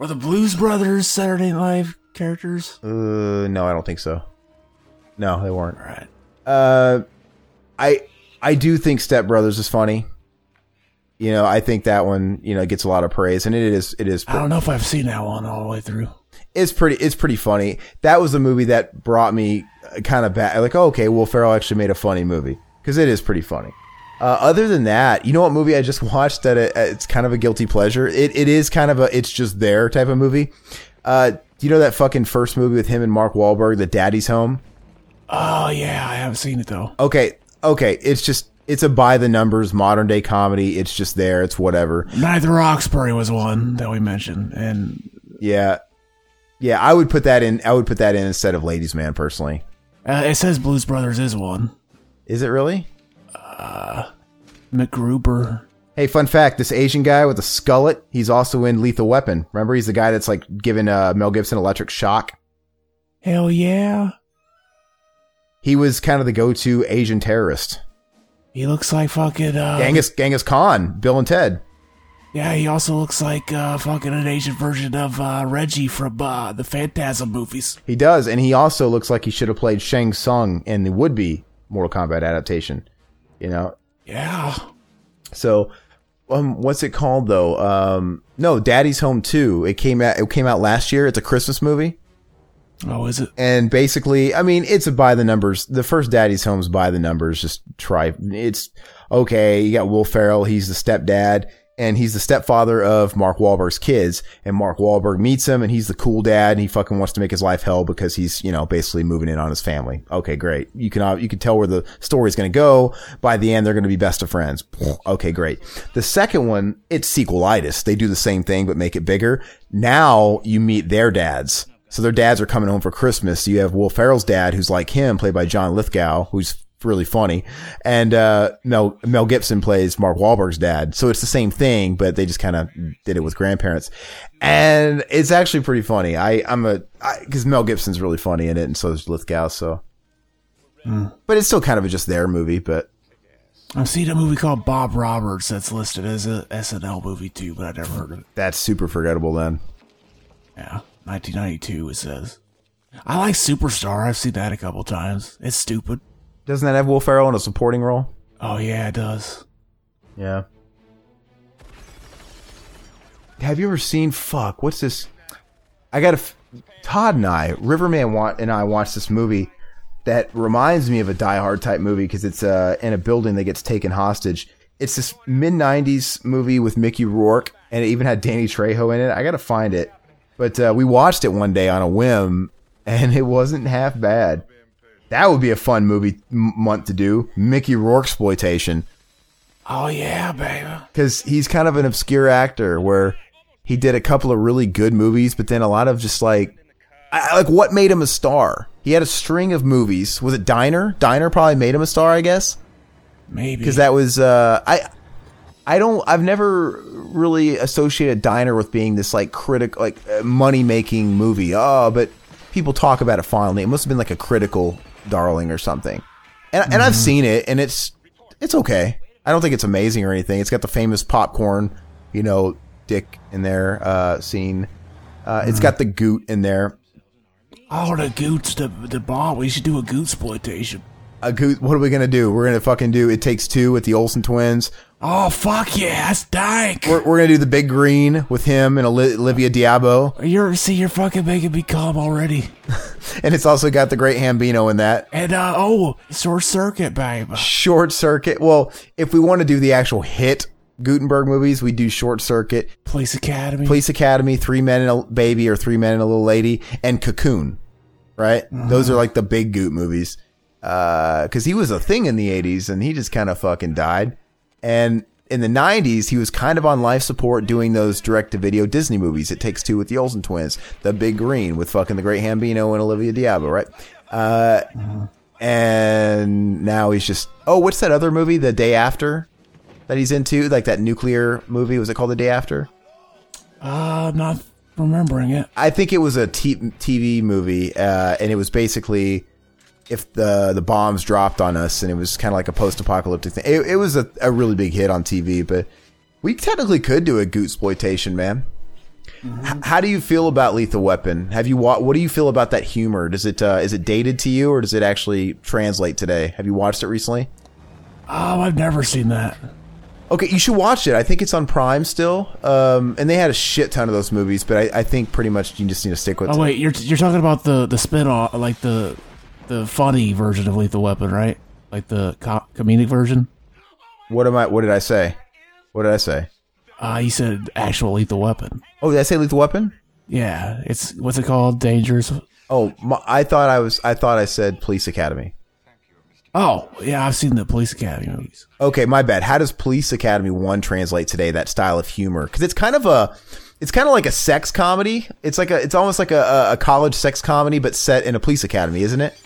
Are the Blues Brothers Saturday Night Live characters? Uh, no, I don't think so. No, they weren't. All right. Uh, I, I do think Step Brothers is funny. You know, I think that one, you know, gets a lot of praise, and it is, it is. Pretty, I don't know if I've seen that one all the way through. It's pretty, it's pretty funny. That was a movie that brought me kind of back. Like, oh, okay, Will Ferrell actually made a funny movie because it is pretty funny. Uh, other than that, you know what movie I just watched that it, it's kind of a guilty pleasure. It, it is kind of a, it's just there type of movie. Uh, you know that fucking first movie with him and Mark Wahlberg, The Daddy's Home? Oh yeah. I haven't seen it though. Okay. Okay. It's just, It's a by the numbers modern day comedy. It's just there. It's whatever. Night at the Roxbury was one that we mentioned, and yeah, yeah, I would put that in. I would put that in instead of Ladies Man personally. Uh, it says Blues Brothers is one. Is it really? Uh, MacGruber. Hey, fun fact: this Asian guy with a skullet. He's also in Lethal Weapon. Remember, he's the guy that's like giving uh, Mel Gibson electric shock. Hell yeah. He was kind of the go-to Asian terrorist. He looks like fucking... Uh, Genghis Genghis Khan, Bill and Ted. Yeah, he also looks like uh, fucking an Asian version of uh, Reggie from uh, the Phantasm movies. He does, and he also looks like he should have played Shang Tsung in the would-be Mortal Kombat adaptation, you know? Yeah. So, um, what's it called, though? Um, no, Daddy's Home two. It came out, it came out last year. It's a Christmas movie. Oh, is it? And basically, I mean, it's a by the numbers. The first Daddy's Home's by the numbers. Just try. It's okay. You got Will Ferrell. He's the stepdad, and he's the stepfather of Mark Wahlberg's kids. And Mark Wahlberg meets him, and he's the cool dad, and he fucking wants to make his life hell because he's, you know, basically moving in on his family. Okay, great. You can you can tell where the story's going to go. By the end, they're going to be best of friends. Okay, great. The second one, it's sequelitis. They do the same thing but make it bigger. Now you meet their dads. So their dads are coming home for Christmas. So you have Will Ferrell's dad, who's like him, played by John Lithgow, who's really funny. And uh, Mel, Mel Gibson plays Mark Wahlberg's dad. So it's the same thing, but they just kind of did it with grandparents. And it's actually pretty funny. I, I'm a – because Mel Gibson's really funny in it, and so is Lithgow. So. Mm. But it's still kind of a just their movie. But I've seen a movie called Bob Roberts that's listed as a S N L movie too, but I never heard of it. That's super forgettable then. Yeah. nineteen ninety-two, it says. I like Superstar. I've seen that a couple times. It's stupid. Doesn't that have Will Ferrell in a supporting role? Oh, yeah, it does. Yeah. Have you ever seen... Fuck, what's this? I got a... Todd and I, Riverman want, and I watched this movie that reminds me of a Die Hard type movie because it's uh, in a building that gets taken hostage. It's this mid nineties movie with Mickey Rourke, and it even had Danny Trejo in it. I got to find it. But uh, we watched it one day on a whim, and it wasn't half bad. That would be a fun movie m- month to do. Mickey Rourke-exploitation. Oh, yeah, baby. Because he's kind of an obscure actor where he did a couple of really good movies, but then a lot of just like... I, like, what made him a star? He had a string of movies. Was it Diner? Diner probably made him a star, I guess? Maybe. Because that was... Uh, I. I don't, I've never really associated Diner with being this like critical, like money making movie. Oh, but people talk about it fondly. It must have been like a critical darling or something. And mm-hmm. and I've seen it and it's, it's okay. I don't think it's amazing or anything. It's got the famous popcorn, you know, dick in there, uh, scene. Uh, mm-hmm. It's got the goot in there. Oh, the goot's the, the bomb. We should do a goot exploitation. A goot, what are we going to do? We're going to fucking do It Takes Two with the Olsen twins. Oh, fuck yeah, that's dyke. We're, we're going to do The Big Green with him and Olivia Diabo. You're, see, you're fucking making me calm already. And it's also got the great Hambino in that. And, uh, oh, Short Circuit, babe. Short Circuit. Well, if we want to do the actual hit Gutenberg movies, we do Short Circuit. Police Academy. Police Academy, Three Men and a Baby or Three Men and a Little Lady, and Cocoon, right? Mm-hmm. Those are like the big Goot movies. Uh, because he was a thing in the eighties, and he just kind of fucking died. And in the nineties, he was kind of on life support doing those direct-to-video Disney movies. It Takes Two with the Olsen twins. The Big Green with fucking the great Hambino and Olivia Diabo, right? Uh, and now he's just... Oh, what's that other movie, The Day After, that he's into? Like that nuclear movie. Was it called The Day After? Uh, I'm not remembering it. I think it was a t- TV movie, uh, and it was basically... if the the bombs dropped on us, and it was kind of like a post-apocalyptic thing. It, it was a, a really big hit on T V, but we technically could do a Gootsploitation, man. Mm-hmm. H- how do you feel about Lethal Weapon? Have you wa- What do you feel about that humor? Does it uh, is it dated to you, or does it actually translate today? Have you watched it recently? Oh, I've never seen that. Okay, you should watch it. I think it's on Prime still. Um, and they had a shit ton of those movies, but I, I think pretty much you just need to stick with it. Oh, wait, you're, you're talking about the, the spin-off, like the... the funny version of Lethal Weapon, right? Like the co- comedic version? What am I? What did I say? What did I say? Uh, you said actual Lethal Weapon. Oh, did I say Lethal Weapon? Yeah. It's, what's it called? Dangerous. Oh, my, I thought I was, I thought I said Police Academy. Oh, yeah. I've seen the Police Academy movies. Okay. My bad. How does Police Academy one translate today? That style of humor? Cause it's kind of a, it's kind of like a sex comedy. It's like a, it's almost like a, a college sex comedy, but set in a police academy, isn't it?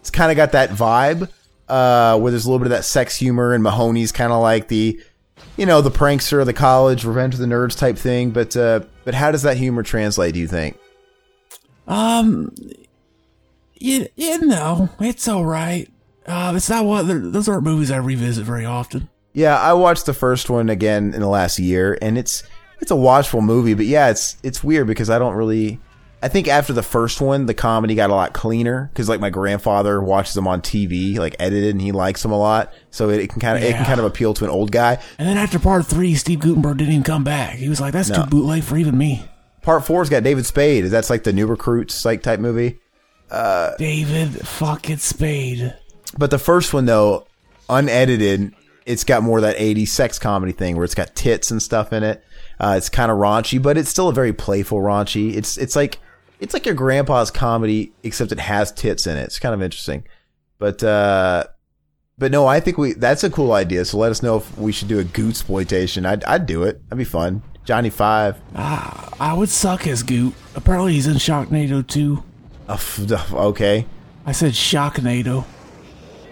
It's kind of got that vibe uh, where there's a little bit of that sex humor, and Mahoney's kind of like the, you know, the prankster of the college, Revenge of the Nerds type thing. But uh, but how does that humor translate, do you think? Um, you, you know, it's all right. Uh, it's not what those aren't movies I revisit very often. Yeah, I watched the first one again in the last year, and it's it's a watchful movie. But yeah, it's it's weird because I don't really. I think after the first one, the comedy got a lot cleaner because, like, my grandfather watches them on T V, like edited, and he likes them a lot. So it, it can kind of yeah. it can kind of appeal to an old guy. And then after part three, Steve Guttenberg didn't even come back. He was like, "That's no. too bootleg for even me." Part four's got David Spade. That's like the new recruits, like type movie. Uh, David fucking Spade. But the first one, though, unedited, it's got more of that eighties sex comedy thing where it's got tits and stuff in it. Uh, it's kind of raunchy, but it's still a very playful raunchy. It's it's like it's like your grandpa's comedy, except it has tits in it. It's kind of interesting. But uh, but no, I think we that's a cool idea. So let us know if we should do a Gootsploitation. I'd I'd do it. That'd be fun. Johnny Five. Ah, I would suck as Goot. Apparently he's in Sharknado two. Uh, okay. I said Sharknado.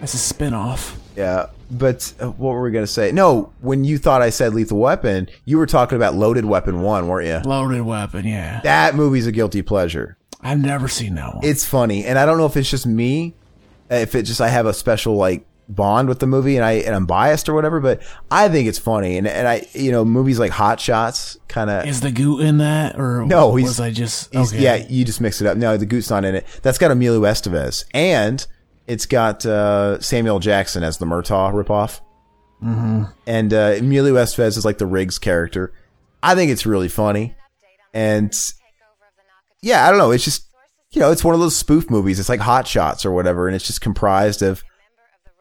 That's a spinoff. Yeah, but what were we going to say? No, when you thought I said Lethal Weapon, you were talking about Loaded Weapon one, weren't you? Loaded Weapon, yeah. That movie's a guilty pleasure. I've never seen that one. It's funny, and I don't know if it's just me, if it's just I have a special, like, bond with the movie and I and I'm biased or whatever, but I think it's funny. And and I, you know, movies like Hot Shots kind of is the Goot in that, or no, was he's I just he's, okay. Yeah, you just mix it up. No, the Goot's not in it. That's got Emilio Estevez and it's got uh, Samuel Jackson as the Murtaugh ripoff, mm-hmm. and uh, Emilio Estevez is like the Riggs character. I think it's really funny, and yeah, I don't know. It's just you know, it's one of those spoof movies. It's like Hot Shots or whatever, and it's just comprised of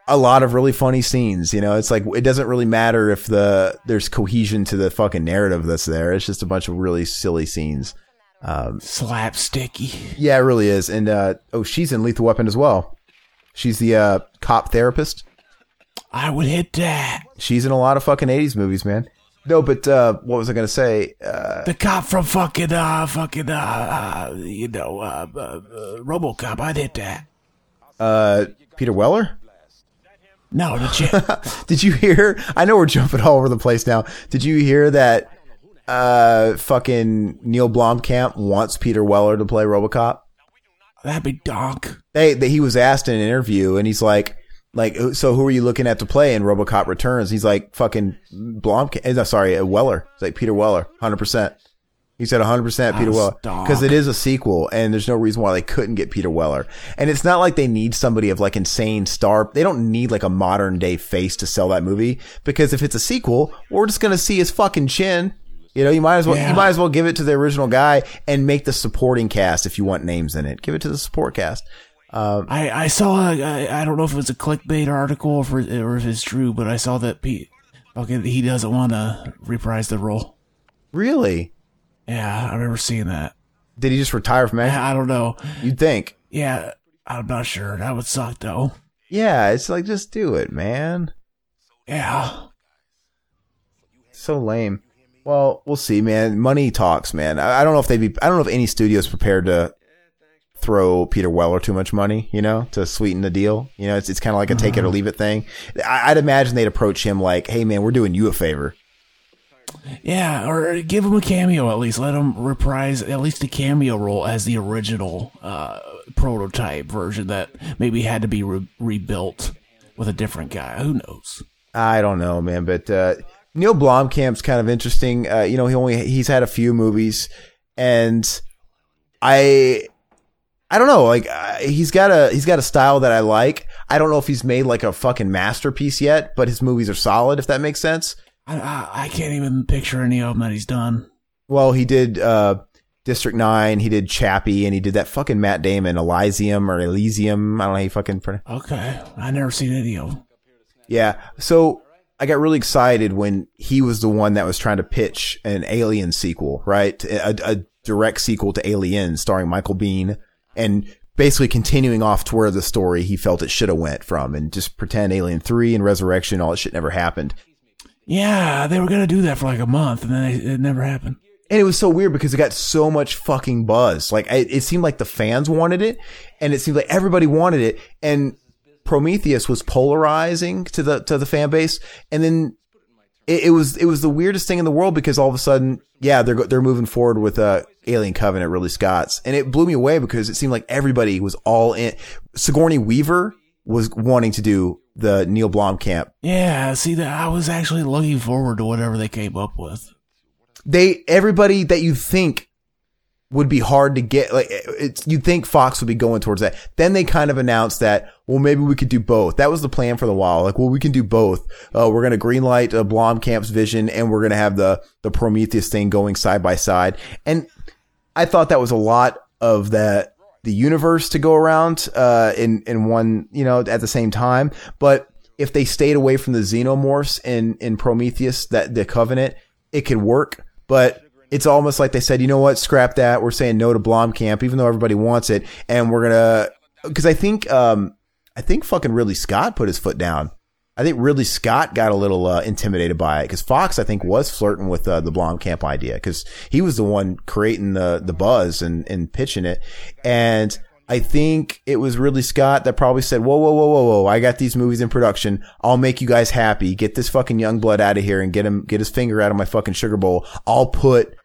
a lot of really funny scenes, you know. It's like it doesn't really matter if the there's cohesion to the fucking narrative that's there. It's just a bunch of really silly scenes, um, slapsticky. Yeah, it really is. And uh, oh, she's in Lethal Weapon as well. She's the uh, cop therapist. I would hit that. She's in a lot of fucking eighties movies, man. No, but uh, what was I gonna say? Uh, the cop from fucking uh, fucking uh, uh, you know, uh, uh, uh, RoboCop. I'd hit that. Uh, Peter Weller. No, did you? Did you hear? I know we're jumping all over the place now. Did you hear that uh, fucking Neil Blomkamp wants Peter Weller to play RoboCop? That'd be donk. They, they, he was asked in an interview, and he's like, like, so who are you looking at to play in RoboCop Returns? He's like, fucking Blomkamp. No, sorry, Weller. It's like Peter Weller, one hundred percent. He said one hundred percent Peter Weller because it is a sequel and there's no reason why they couldn't get Peter Weller. And it's not like they need somebody of like insane star. They don't need like a modern day face to sell that movie because if it's a sequel, we're just going to see his fucking chin. You know, you might as well, yeah. you might as well give it to the original guy and make the supporting cast. If you want names in it, give it to the support cast. Um, I, I saw, a, I, I don't know if it was a clickbait article or if, it, or if it's true, but I saw that Pete, okay, he doesn't want to reprise the role. Really? Yeah, I remember seeing that. Did he just retire from acting? I don't know. You'd think. Yeah, I'm not sure. That would suck, though. Yeah, it's like, just do it, man. Yeah. So lame. Well, we'll see, man. Money talks, man. I, I don't know if they'd be... I don't know if any studio's prepared to throw Peter Weller too much money, you know, to sweeten the deal. You know, it's it's kind of like a take it or leave it thing. I, I'd imagine they'd approach him like, hey, man, we're doing you a favor. Yeah, or give him a cameo at least. Let him reprise at least a cameo role as the original uh, prototype version that maybe had to be re- rebuilt with a different guy. Who knows? I don't know, man. But uh, Neil Blomkamp's kind of interesting. Uh, you know, he only he's had a few movies, and I I don't know. Like uh, he's got a he's got a style that I like. I don't know if he's made like a fucking masterpiece yet, but his movies are solid. If that makes sense. I, I I can't even picture any of them that he's done. Well, he did uh, District nine, he did Chappie, and he did that fucking Matt Damon, Elysium or Elysium. I don't know how you fucking pronounce it. Okay. I've never seen any of them. Yeah. So I got really excited when he was the one that was trying to pitch an Alien sequel, right? A, a direct sequel to Alien starring Michael Biehn and basically continuing off to where the story he felt it should have went from and just pretend Alien three and Resurrection, all that shit never happened. Yeah, they were going to do that for like a month, and then it, it never happened. And it was so weird because it got so much fucking buzz. Like, it, it seemed like the fans wanted it, and it seemed like everybody wanted it. And Prometheus was polarizing to the to the fan base. And then it, it was it was the weirdest thing in the world because all of a sudden, yeah, they're they're moving forward with uh, Alien Covenant, Ridley Scott's. And it blew me away because it seemed like everybody was all in. Sigourney Weaver was wanting to do the Neil Blomkamp. Yeah, see, that I was actually looking forward to whatever they came up with. They everybody that you think would be hard to get, like it's you'd think Fox would be going towards that. Then they kind of announced that, well, maybe we could do both. That was the plan for the while. Like, well, we can do both. Uh, we're gonna greenlight uh, Blomkamp's vision, and we're gonna have the the Prometheus thing going side by side. And I thought that was a lot of that the universe to go around uh, in in one, you know, at the same time. But if they stayed away from the xenomorphs in, in Prometheus, that the Covenant, it could work. But it's almost like they said, you know what, scrap that. We're saying no to Blomkamp, even though everybody wants it, and we're gonna. Because I think um, I think fucking Ridley Scott put his foot down. I think Ridley Scott got a little uh, intimidated by it, because Fox, I think, was flirting with uh, the Blomkamp idea, because he was the one creating the the buzz and, and pitching it. And I think it was Ridley Scott that probably said, whoa, whoa, whoa, whoa, whoa, I got these movies in production. I'll make you guys happy. Get this fucking young blood out of here and get him, get his finger out of my fucking sugar bowl. I'll put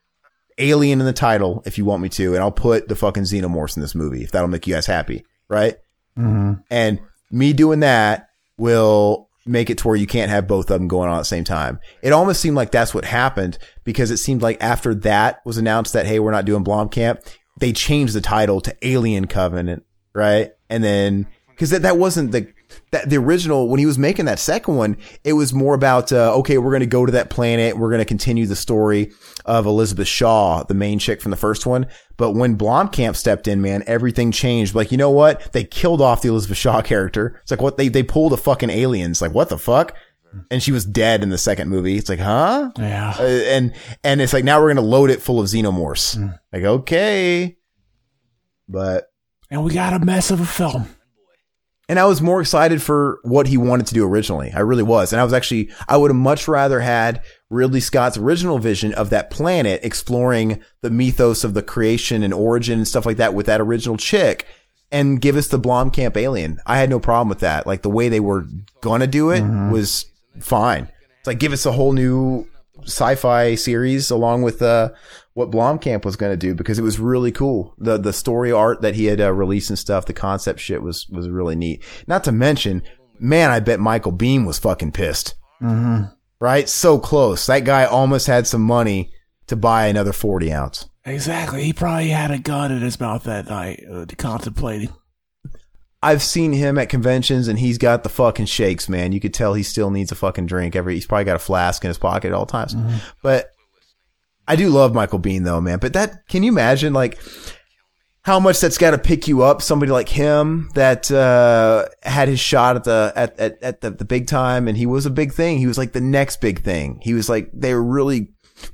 Alien in the title if you want me to, and I'll put the fucking xenomorphs in this movie if that'll make you guys happy. Right? Mm-hmm. And me doing that will make it to where you can't have both of them going on at the same time. It almost seemed like that's what happened, because it seemed like after that was announced that, hey, we're not doing Blomkamp, they changed the title to Alien Covenant, right? And then, because that, that wasn't the that the original, when he was making that second one, it was more about, uh, okay, we're going to go to that planet, we're going to continue the story of Elizabeth Shaw, the main chick from the first one. But when Blomkamp stepped in, man, everything changed. Like, you know what? They killed off the Elizabeth Shaw character. It's like, what? They, they pulled a fucking alien. It's like, what the fuck? And she was dead in the second movie. It's like, huh? Yeah. Uh, and, and it's like, now we're going to load it full of xenomorphs. Mm. Like, okay. But. And we got a mess of a film. And I was more excited for what he wanted to do originally. I really was. And I was actually, I would have much rather had Ridley Scott's original vision of that planet, exploring the mythos of the creation and origin and stuff like that with that original chick, and give us the Blomkamp alien. I had no problem with that. Like, the way they were going to do it mm-hmm. was fine. It's like, give us a whole new sci-fi series along with uh, what Blomkamp was going to do, because it was really cool. The the story art that he had uh, released and stuff, the concept shit was was really neat. Not to mention, man, I bet Michael Biehn was fucking pissed. Mm-hmm. Right? So close. That guy almost had some money to buy another forty ounce. Exactly. He probably had a gun in his mouth that night, uh, contemplating. I've seen him at conventions, and he's got the fucking shakes, man. You could tell he still needs a fucking drink. Every he's probably got a flask in his pocket at all times. Mm-hmm. But I do love Michael Biehn, though, man. But that, can you imagine, like, how much that's got to pick you up? Somebody like him that uh, had his shot at the at at, at the, the big time, and he was a big thing. He was like the next big thing. He was like, they were really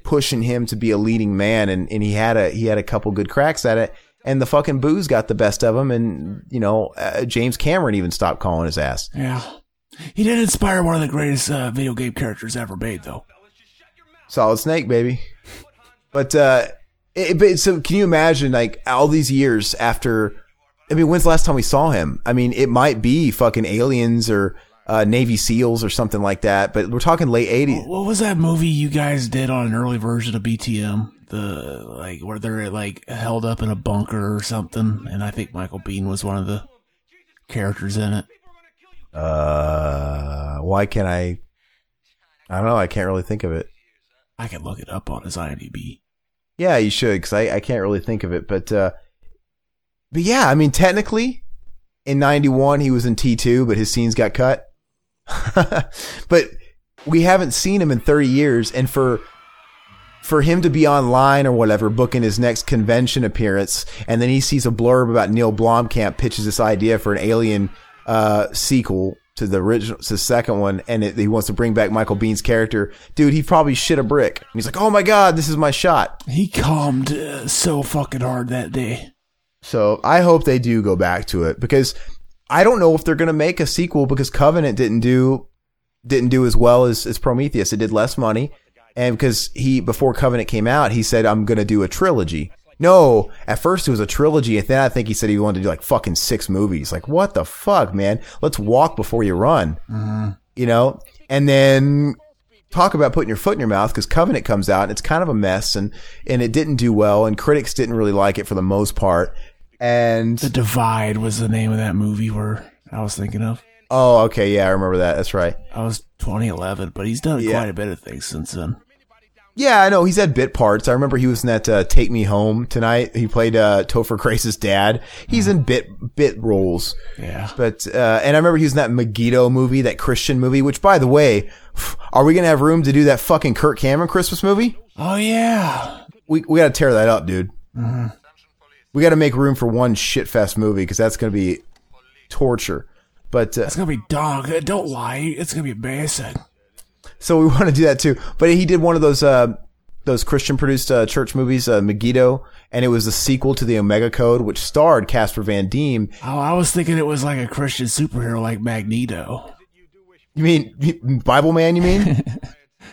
pushing him to be a leading man, and, and he had a he had a couple good cracks at it. And the fucking booze got the best of him. And, you know, uh, James Cameron even stopped calling his ass. Yeah. He did inspire one of the greatest uh, video game characters ever made, though. Solid Snake, baby. But, uh, it, but so can you imagine, like, all these years after, I mean, when's the last time we saw him? I mean, it might be fucking aliens or uh, Navy SEALs or something like that. But we're talking late eighties. What was that movie you guys did on an early version of B T M? The like where they're like held up in a bunker or something, and I think Michael Biehn was one of the characters in it. Uh, why can't I? I don't know. I can't really think of it. I can look it up on his I M D B. Yeah, you should, because I, I can't really think of it. But uh, but yeah, I mean, technically, in ninety-one he was in T two, but his scenes got cut. But we haven't seen him in thirty years, and for. For him to be online or whatever, booking his next convention appearance, and then he sees a blurb about Neil Blomkamp pitches this idea for an Alien uh, sequel to the original, to the second one, and it, he wants to bring back Michael Bihn's character. Dude, he probably shit a brick. And he's like, "Oh my god, this is my shot." He calmed uh, so fucking hard that day. So I hope they do go back to it, because I don't know if they're gonna make a sequel, because Covenant didn't do didn't do as well as, as Prometheus. It did less money. And because he, before Covenant came out, he said, I'm going to do a trilogy. No, at first it was a trilogy. And then I think he said he wanted to do like fucking six movies. Like, what the fuck, man? Let's walk before you run, mm-hmm. you know? And then talk about putting your foot in your mouth, because Covenant comes out and it's kind of a mess, and, and it didn't do well. And critics didn't really like it for the most part. And The Divide was the name of that movie where I was thinking of. Oh, okay. Yeah, I remember that. That's right. I was twenty eleven, but he's done yeah. quite a bit of things since then. Yeah, I know. He's had bit parts. I remember he was in that uh, Take Me Home Tonight. He played uh, Topher Grace's dad. He's in bit bit roles. Yeah. But uh, and I remember he was in that Megiddo movie, that Christian movie, which, by the way, are we going to have room to do that fucking Kirk Cameron Christmas movie? Oh, yeah. We we got to tear that up, dude. Mm-hmm. we got to make room for one shitfest movie because that's going to be torture. But uh, it's going to be dog. Don't lie. It's going to be embarrassing. So we want to do that too. But he did one of those uh, those Christian produced uh, church movies, uh, Megiddo, and it was the sequel to The Omega Code, which starred Casper Van Diem. Oh, I was thinking it was like a Christian superhero like Magneto. You mean Bible Man, you mean?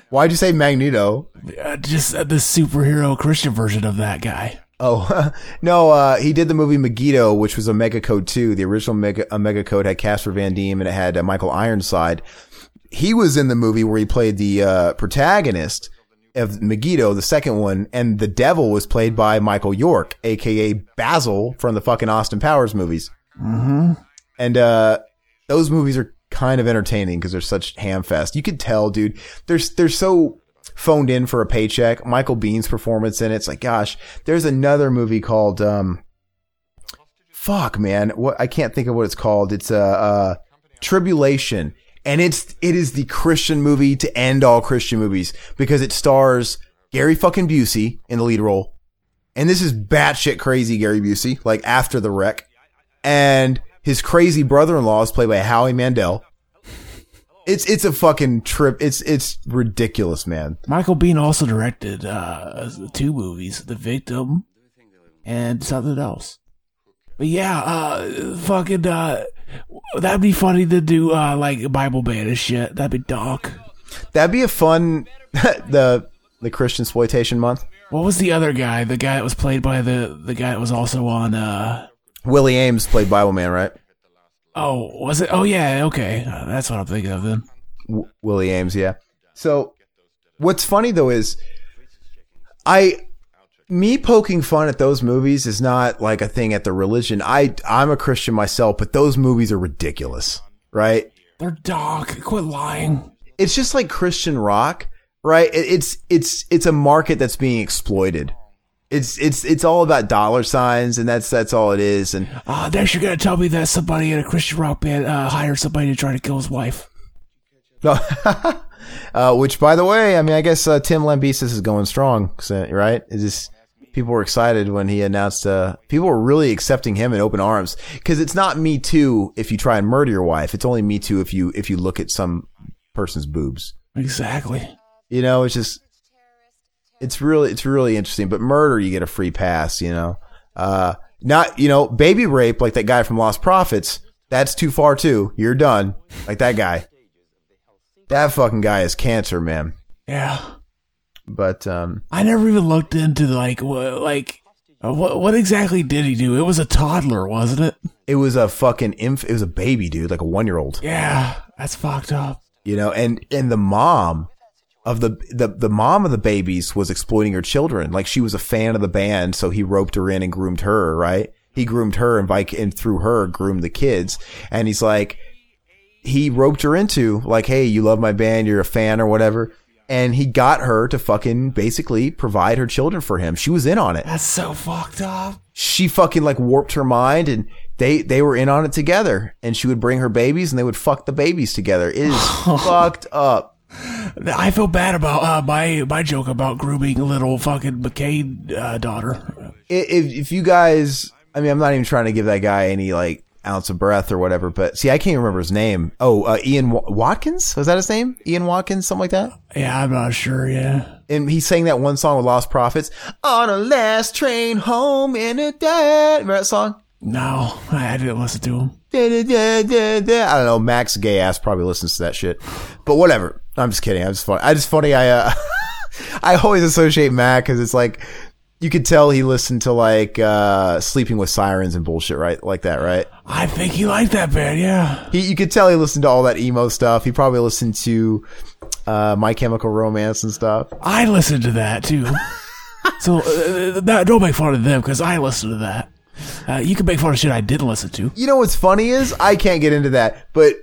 Why'd you say Magneto? Uh, just uh, the superhero Christian version of that guy. Oh, no, uh, he did the movie Megiddo, which was Omega Code two. The original Omega, Omega Code had Casper Van Diem and it had uh, Michael Ironside. He was in the movie where he played the uh, protagonist of Megiddo, the second one, and the devil was played by Michael York, a k a. Basil from the fucking Austin Powers movies. Mm-hmm. And uh, those movies are kind of entertaining because they're such ham-fest. You could tell, dude, they're, they're so phoned in for a paycheck. Michael Biehn's performance in it's like, gosh, there's another movie called, um, fuck, man. What I can't think of what it's called. It's uh, uh, Tribulation. And it's, it is the Christian movie to end all Christian movies because it stars Gary fucking Busey in the lead role. And this is batshit crazy Gary Busey, like after the wreck. And his crazy brother-in-law is played by Howie Mandel. It's it's a fucking trip. It's it's ridiculous, man. Michael Biehn also directed uh, two movies, The Victim and something else. But yeah, uh, fucking, uh, that'd be funny to do uh, like Bible Band and shit. That'd be dark. That'd be a fun, the the Christian exploitation month. What was the other guy? The guy that was played by the, the guy that was also on... Uh, Willie Ames played Bible Man, right? Oh, was it? Oh, yeah. Okay. That's what I'm thinking of then. W- Willie Ames, yeah. So what's funny, though, is I, me poking fun at those movies is not like a thing at the religion. I, I'm a Christian myself, but those movies are ridiculous, right? They're dark. Quit lying. It's just like Christian rock, right? It's, it's, it's a market that's being exploited. It's it's it's all about dollar signs, and that's that's all it is. And ah, uh, there's you're gonna tell me that somebody in a Christian rock band uh, hired somebody to try to kill his wife. No, uh, which by the way, I mean, I guess uh, Tim Lambesis is going strong, right? It's just, people were excited when he announced. Uh, people were really accepting him in open arms because it's not Me Too if you try and murder your wife. It's only Me Too if you if you look at some person's boobs. Exactly. You know, it's just. It's really, it's really interesting, but murder, you get a free pass, you know, uh, not, you know, baby rape, like that guy from Lost Prophets, that's too far too. You're done. Like that guy, that fucking guy is cancer, man. Yeah. But, um, I never even looked into the, like, what, like, what, what exactly did he do? It was a toddler, wasn't it? It was a fucking inf, it was a baby, dude, like a one year old. Yeah. That's fucked up. You know, and, and the mom. Of the, the, the mom of the babies was exploiting her children. Like, she was a fan of the band, so he roped her in and groomed her, right? He groomed her and, like, and through her groomed the kids. And he's like, he roped her into, like, hey, you love my band, you're a fan or whatever. And he got her to fucking basically provide her children for him. She was in on it. That's so fucked up. She fucking, like, warped her mind, and they, they were in on it together. And she would bring her babies, and they would fuck the babies together. It is fucked up. I feel bad about uh, my my joke about grooming little fucking McCain uh, daughter. If if you guys, I mean, I'm not even trying to give that guy any like ounce of breath or whatever. But see, I can't remember his name. Oh, uh, Ian w- Watkins was that his name? Ian Watkins, something like that. Yeah, I'm not sure. Yeah, and he sang that one song with Lost Prophets on a last train home in a day. Remember that song? No, I didn't listen to him. Da, da, da, da, da. I don't know. Max gay ass probably listens to that shit, but whatever. I'm just kidding. I'm just funny. I just funny. I uh, I always associate Mac because it's like you could tell he listened to like uh, Sleeping with Sirens and bullshit, right? Like that, right? I think he liked that band. Yeah. He, you could tell he listened to all that emo stuff. He probably listened to uh, My Chemical Romance and stuff. I listened to that too. so uh, that, don't make fun of them because I listened to that. Uh, you can make fun of shit I didn't listen to. You know what's funny is I can't get into that, but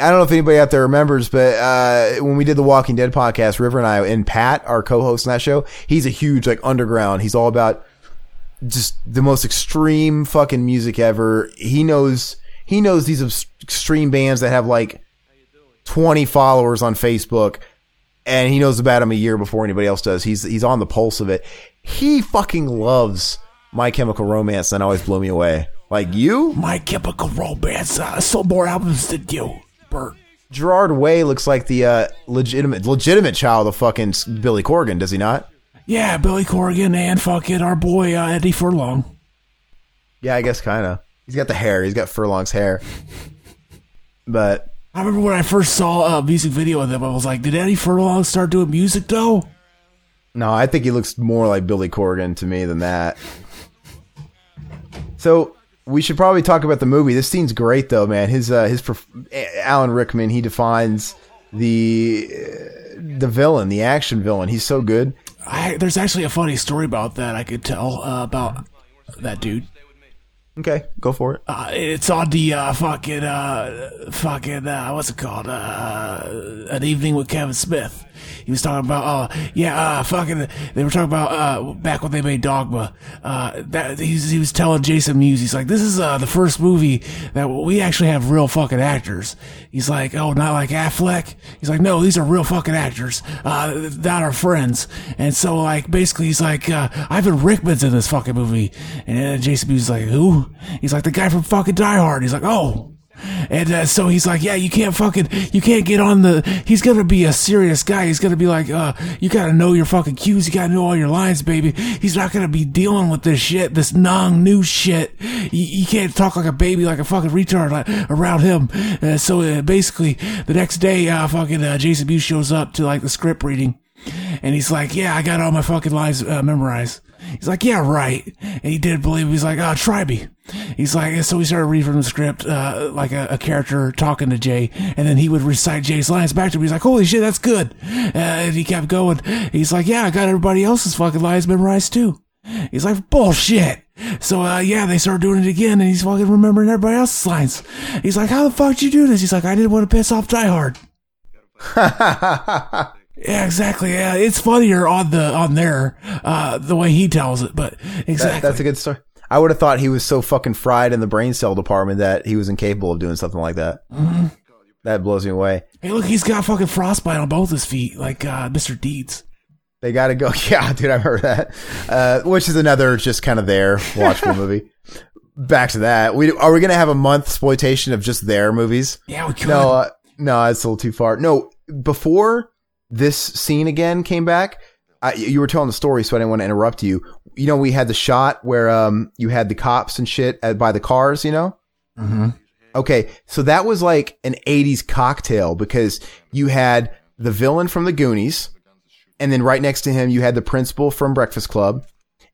I don't know if anybody out there remembers, but uh, when we did the Walking Dead podcast, River and I and Pat, our co-host on that show, he's a huge like underground. He's all about just the most extreme fucking music ever. He knows he knows these extreme bands that have like twenty followers on Facebook, and he knows about them a year before anybody else does. He's he's on the pulse of it. He fucking loves My Chemical Romance, and always blow me away. Like you? My Chemical Romance. I sold more albums than you, Bert. Gerard Way looks like the uh, legitimate legitimate child of fucking Billy Corgan, does he not? Yeah, Billy Corgan and fucking our boy uh, Eddie Furlong. Yeah, I guess kind of. He's got the hair. He's got Furlong's hair. But I remember when I first saw a music video of them, I was like, did Eddie Furlong start doing music, though? No, I think he looks more like Billy Corgan to me than that. So we should probably talk about the movie. This scene's great, though, man. His uh, his Alan Rickman, he defines the uh, the villain, the action villain. He's so good. I, there's actually a funny story about that I could tell uh, about that dude. Okay, go for it. Uh, it's on the uh, fucking, uh, fucking, uh, what's it called? Uh, An Evening with Kevin Smith. He was talking about, uh, yeah, uh, fucking, they were talking about uh, back when they made Dogma. Uh, that he, he was telling Jason Mewes, he's like, this is uh, the first movie that we actually have real fucking actors. He's like, oh, not like Affleck? He's like, no, these are real fucking actors. Uh, not our friends. And so, like, basically, he's like, uh, Ivan Rickman's in this fucking movie. And then Jason Mewes is like, who? He's like, the guy from fucking Die Hard. He's like, oh. And uh, so he's like, yeah, you can't fucking, you can't get on the, he's going to be a serious guy. He's going to be like, uh, you got to know your fucking cues. You got to know all your lines, baby. He's not going to be dealing with this shit, this non-new shit. You, you can't talk like a baby, like a fucking retard like, around him. Uh, so uh, basically, the next day, uh, fucking uh, Jason Mewes shows up to like the script reading. And he's like, yeah, I got all my fucking lines uh, memorized. He's like, yeah, right. And he didn't believe me. He's like, oh, try me. He's like, so we started reading from the script, uh, like a, a character talking to Jay. And then he would recite Jay's lines back to me. He's like, holy shit, that's good. Uh, and he kept going. He's like, yeah, I got everybody else's fucking lines memorized too. He's like, bullshit. So, uh, yeah, they started doing it again, and he's fucking remembering everybody else's lines. He's like, how the fuck did you do this? He's like, I didn't want to piss off Die Hard. Yeah, exactly. Yeah, it's funnier on the on there uh, the way he tells it, but exactly. That, that's a good story. I would have thought he was so fucking fried in the brain cell department that he was incapable of doing something like that. Mm-hmm. That blows me away. Hey, look, he's got fucking frostbite on both his feet, like uh, Mister Deeds. They gotta go. Yeah, dude, I remember that. Uh, which is another just kind of there watchable movie. Back to that. We are we gonna have a month exploitation of just their movies? Yeah, we could. No, uh, no, it's a little too far. No, before this scene again came back. I, you were telling the story, so I didn't want to interrupt you. You know, we had the shot where um you had the cops and shit at, by the cars, you know? Mm-hmm. Okay, so that was like an eighties cocktail because you had the villain from the Goonies, and then right next to him you had the principal from Breakfast Club,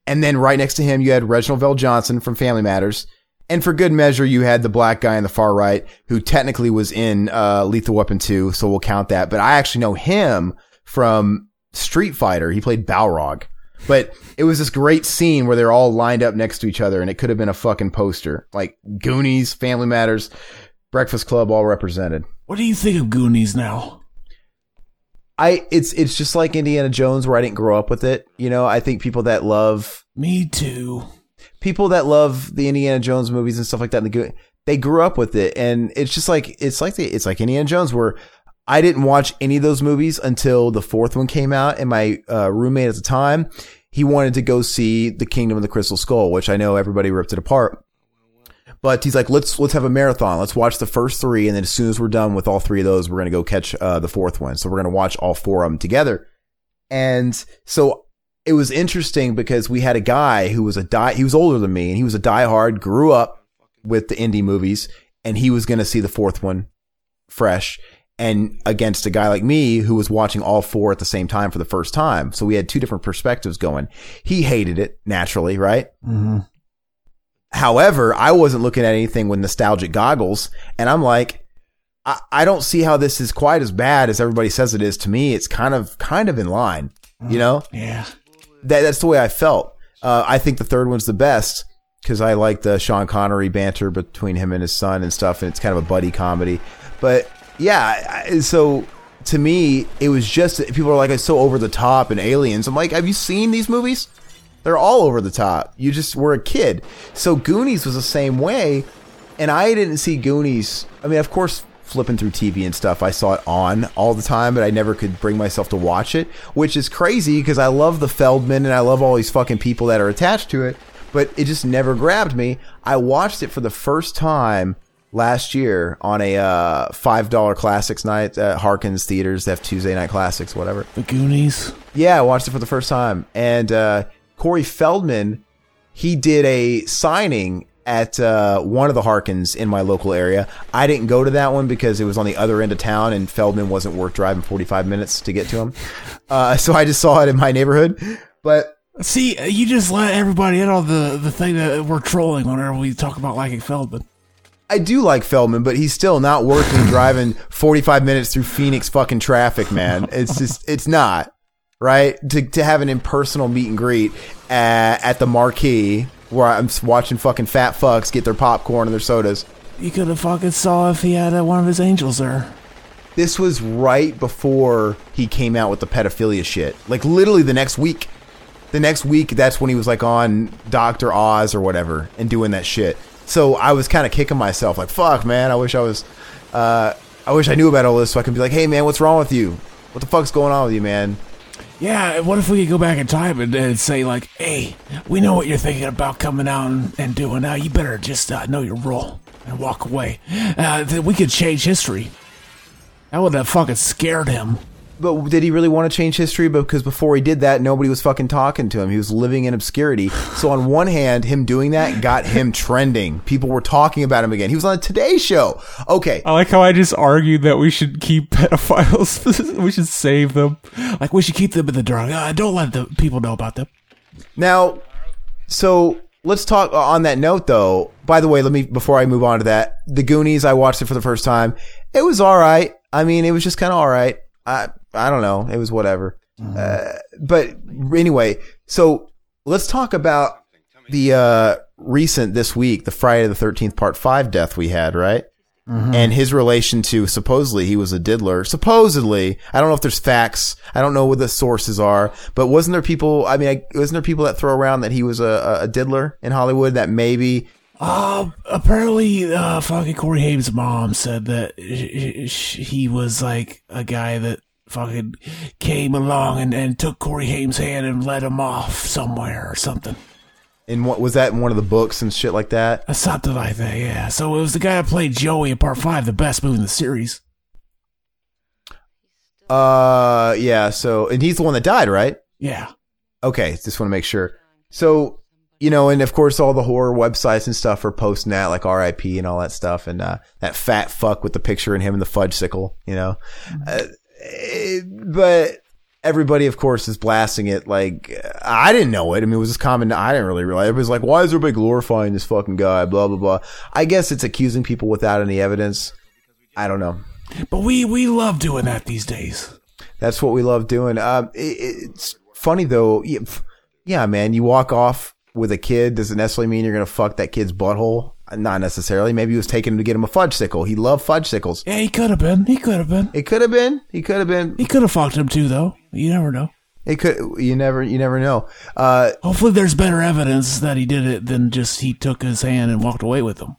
and then right next to him you had Reginald VelJohnson from Family Matters, and for good measure you had the black guy on the far right who technically was in uh, Lethal Weapon two, so we'll count that. But I actually know him from Street Fighter. He played Balrog. But it was this great scene where they're all lined up next to each other, and it could have been a fucking poster. Like Goonies, Family Matters, Breakfast Club, all represented. What do you think of Goonies now? I it's it's just like Indiana Jones, where I didn't grow up with it. You know, I think people that love me too. People that love the Indiana Jones movies and stuff like that, and the Go- they grew up with it, and it's just like it's like the, it's like Indiana Jones, where I didn't watch any of those movies until the fourth one came out, and my uh, roommate at the time, he wanted to go see The Kingdom of the Crystal Skull, which I know everybody ripped it apart. But he's like, let's let's have a marathon. Let's watch the first three, and then as soon as we're done with all three of those, we're gonna go catch uh, the fourth one. So we're gonna watch all four of them together, and so. It was interesting because we had a guy who was a die. He was older than me, and he was a diehard. Grew up with the indie movies, and he was going to see the fourth one fresh, and against a guy like me who was watching all four at the same time for the first time. So we had two different perspectives going. He hated it naturally, right? Mm-hmm. However, I wasn't looking at anything with nostalgic goggles, and I'm like, I, I don't see how this is quite as bad as everybody says it is. To me, it's kind of kind of in line, you know? Yeah. That, that's the way I felt. Uh, I think the third one's the best because I like the Sean Connery banter between him and his son and stuff, and it's kind of a buddy comedy. But yeah, I, so to me, it was just people are like, it's so over the top and aliens. I'm like, have you seen these movies? They're all over the top. You just were a kid. So Goonies was the same way, and I didn't see Goonies. I mean, of course, flipping through T V and stuff, I saw it on all the time, but I never could bring myself to watch it, which is crazy because I love the Feldman and I love all these fucking people that are attached to it. but it just never grabbed me. I watched it for the first time last year on a uh, five dollar classics night at Harkins Theaters. They have Tuesday night classics, whatever. The Goonies. Yeah, I watched it for the first time. And uh, Corey Feldman, he did a signing at uh, one of the Harkins in my local area. I didn't go to that one because it was on the other end of town and Feldman wasn't worth driving forty-five minutes to get to him. Uh, so I just saw it in my neighborhood. But see, you just let everybody in on the, the thing that we're trolling whenever we talk about liking Feldman. I do like Feldman, but he's still not worth me driving forty-five minutes through Phoenix fucking traffic, man. It's just, it's not, right? To to have an impersonal meet and greet at, at the Marquee, where I'm watching fucking fat fucks get their popcorn and their sodas. You could have fucking saw if he had uh, one of his angels there. This was right before he came out with the pedophilia shit. Like, literally the next week. The next week, that's when he was, like, on Doctor Oz or whatever and doing that shit. So I was kind of kicking myself. Like, fuck, man, I wish I was... Uh, I wish I knew about all this so I could be like, hey, man, what's wrong with you? What the fuck's going on with you, man? Yeah, what if we could go back in time and, and say, like, hey, we know what you're thinking about coming out and, and doing now. You better just uh, know your role and walk away. Uh, th- we could change history. That would have fucking scared him. But did he really want to change history? Because before he did that, nobody was fucking talking to him. He was living in obscurity. So on one hand, him doing that got him trending. People were talking about him again. He was on a Today Show. Okay. I like how I just argued that we should keep pedophiles. We should save them. Like, we should keep them in the dark. Uh, don't let the people know about them. Now, so let's talk on that note, though. By the way, let me, before I move on to that, The Goonies, I watched it for the first time. It was all right. I mean, it was just kind of all right. I I don't know. It was whatever. Uh, but anyway, so let's talk about the uh, recent this week, the Friday the thirteenth Part five death we had, right? Mm-hmm. And his relation to supposedly he was a diddler. Supposedly. I don't know if there's facts. I don't know what the sources are. But wasn't there people, I mean, wasn't there people that throw around that he was a, a diddler in Hollywood that maybe... Uh, apparently, uh, fucking Corey Haim's mom said that sh- sh- he was like a guy that fucking came along and, and took Corey Haim's hand and led him off somewhere or something. And what was that in one of the books and shit like that? Uh, something like that, yeah. So it was the guy that played Joey in Part Five, the best movie in the series. Uh, yeah. So, and he's the one that died, right? Yeah. Okay, just want to make sure. So. You know, and of course, all the horror websites and stuff are posting that, like R I P and all that stuff, and uh, that fat fuck with the picture and him and the fudge sickle, you know. Uh, it, but everybody, of course, is blasting it. Like, I didn't know it. I mean, it was just common. I didn't really realize. Everybody's like, why is everybody glorifying this fucking guy? Blah, blah, blah. I guess it's accusing people without any evidence. I don't know. But we, we love doing that these days. That's what we love doing. Um, it, it's funny, though. Yeah, yeah, man, you walk off with a kid doesn't necessarily mean you're going to fuck that kid's butthole. Not necessarily. Maybe he was taking him to get him a fudge sickle. He loved fudge sickles. Yeah, he could have been. He could have been. It could have been. He could have been. He could have fucked him too, though. You never know. It could. You never. You never know. Uh, Hopefully, there's better evidence that he did it than just he took his hand and walked away with him.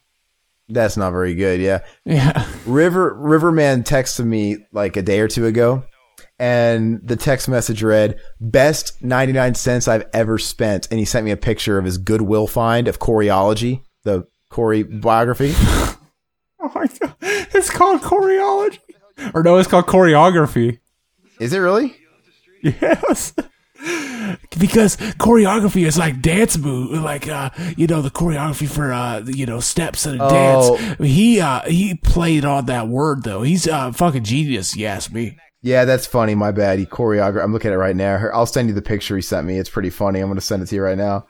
That's not very good. Yeah. Yeah. River Riverman texted me like a day or two ago. And the text message read, best ninety-nine cents I've ever spent. And he sent me a picture of his Goodwill find of Choreology, the Corey biography. Oh, my God. It's called Choreology. Or no, it's called Choreography. Is it really? Yes. Because choreography is like dance move, like, uh, you know, the choreography for, uh, you know, steps in a oh. dance. He, uh, he played on that word, though. He's a uh, fucking genius, you ask me. Yeah, that's funny. My bad. He choreographed. I'm looking at it right now. I'll send you the picture he sent me. It's pretty funny. I'm going to send it to you right now.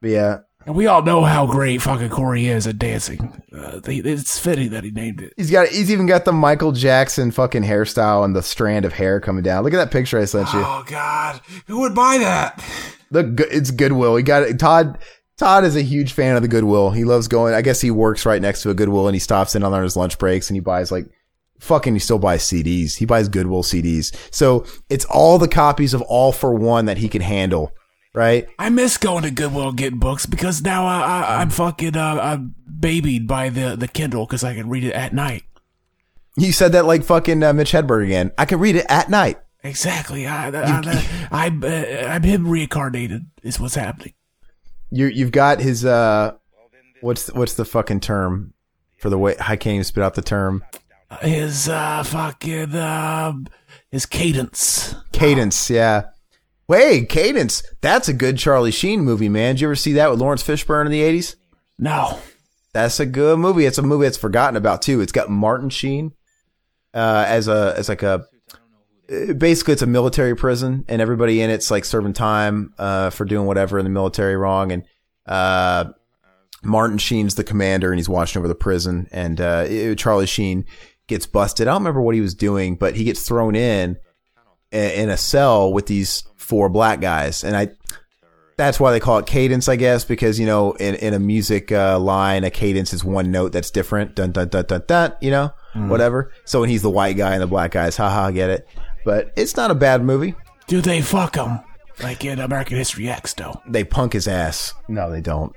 But yeah. And we all know how great fucking Corey is at dancing. Uh, it's fitting that he named it. He's got. He's even got the Michael Jackson fucking hairstyle and the strand of hair coming down. Look at that picture I sent you. Oh, God. Who would buy that? Look, it's Goodwill. He got it. Todd... Todd is a huge fan of the Goodwill. He loves going. I guess he works right next to a Goodwill and he stops in on his lunch breaks and he buys like... Fucking, he still buys C Ds. He buys Goodwill C Ds. So it's all the copies of All for One that he can handle, right? I miss going to Goodwill and getting books because now I, I, I'm fucking uh, I'm babied by the, the Kindle because I can read it at night. You said that like fucking uh, Mitch Hedberg again. I can read it at night. Exactly. I, I, I, I, I'm him reincarnated is what's happening. You, you've got his, uh, what's, what's the fucking term for the way, I can't even spit out the term. His, uh, fucking, uh, his cadence. Cadence, yeah. Hey, Cadence. That's a good Charlie Sheen movie, man. Did you ever see that with Lawrence Fishburne in the eighties? No. That's a good movie. It's a movie that's forgotten about, too. It's got Martin Sheen uh, as a, as like a, basically it's a military prison, and everybody in it's like serving time uh, for doing whatever in the military wrong. And uh, Martin Sheen's the commander, and he's watching over the prison. And uh, it, Charlie Sheen gets busted. I don't remember what he was doing, but he gets thrown in in a cell with these four black guys, and I that's why they call it cadence, I guess, because, you know, in, in a music uh, line, a cadence is one note that's different, dun dun dun dun dun, you know, mm. whatever. So when he's the white guy and the black guys, haha, get it. But it's not a bad movie. Do they fuck him like in American History X though? They punk his ass. No, they don't.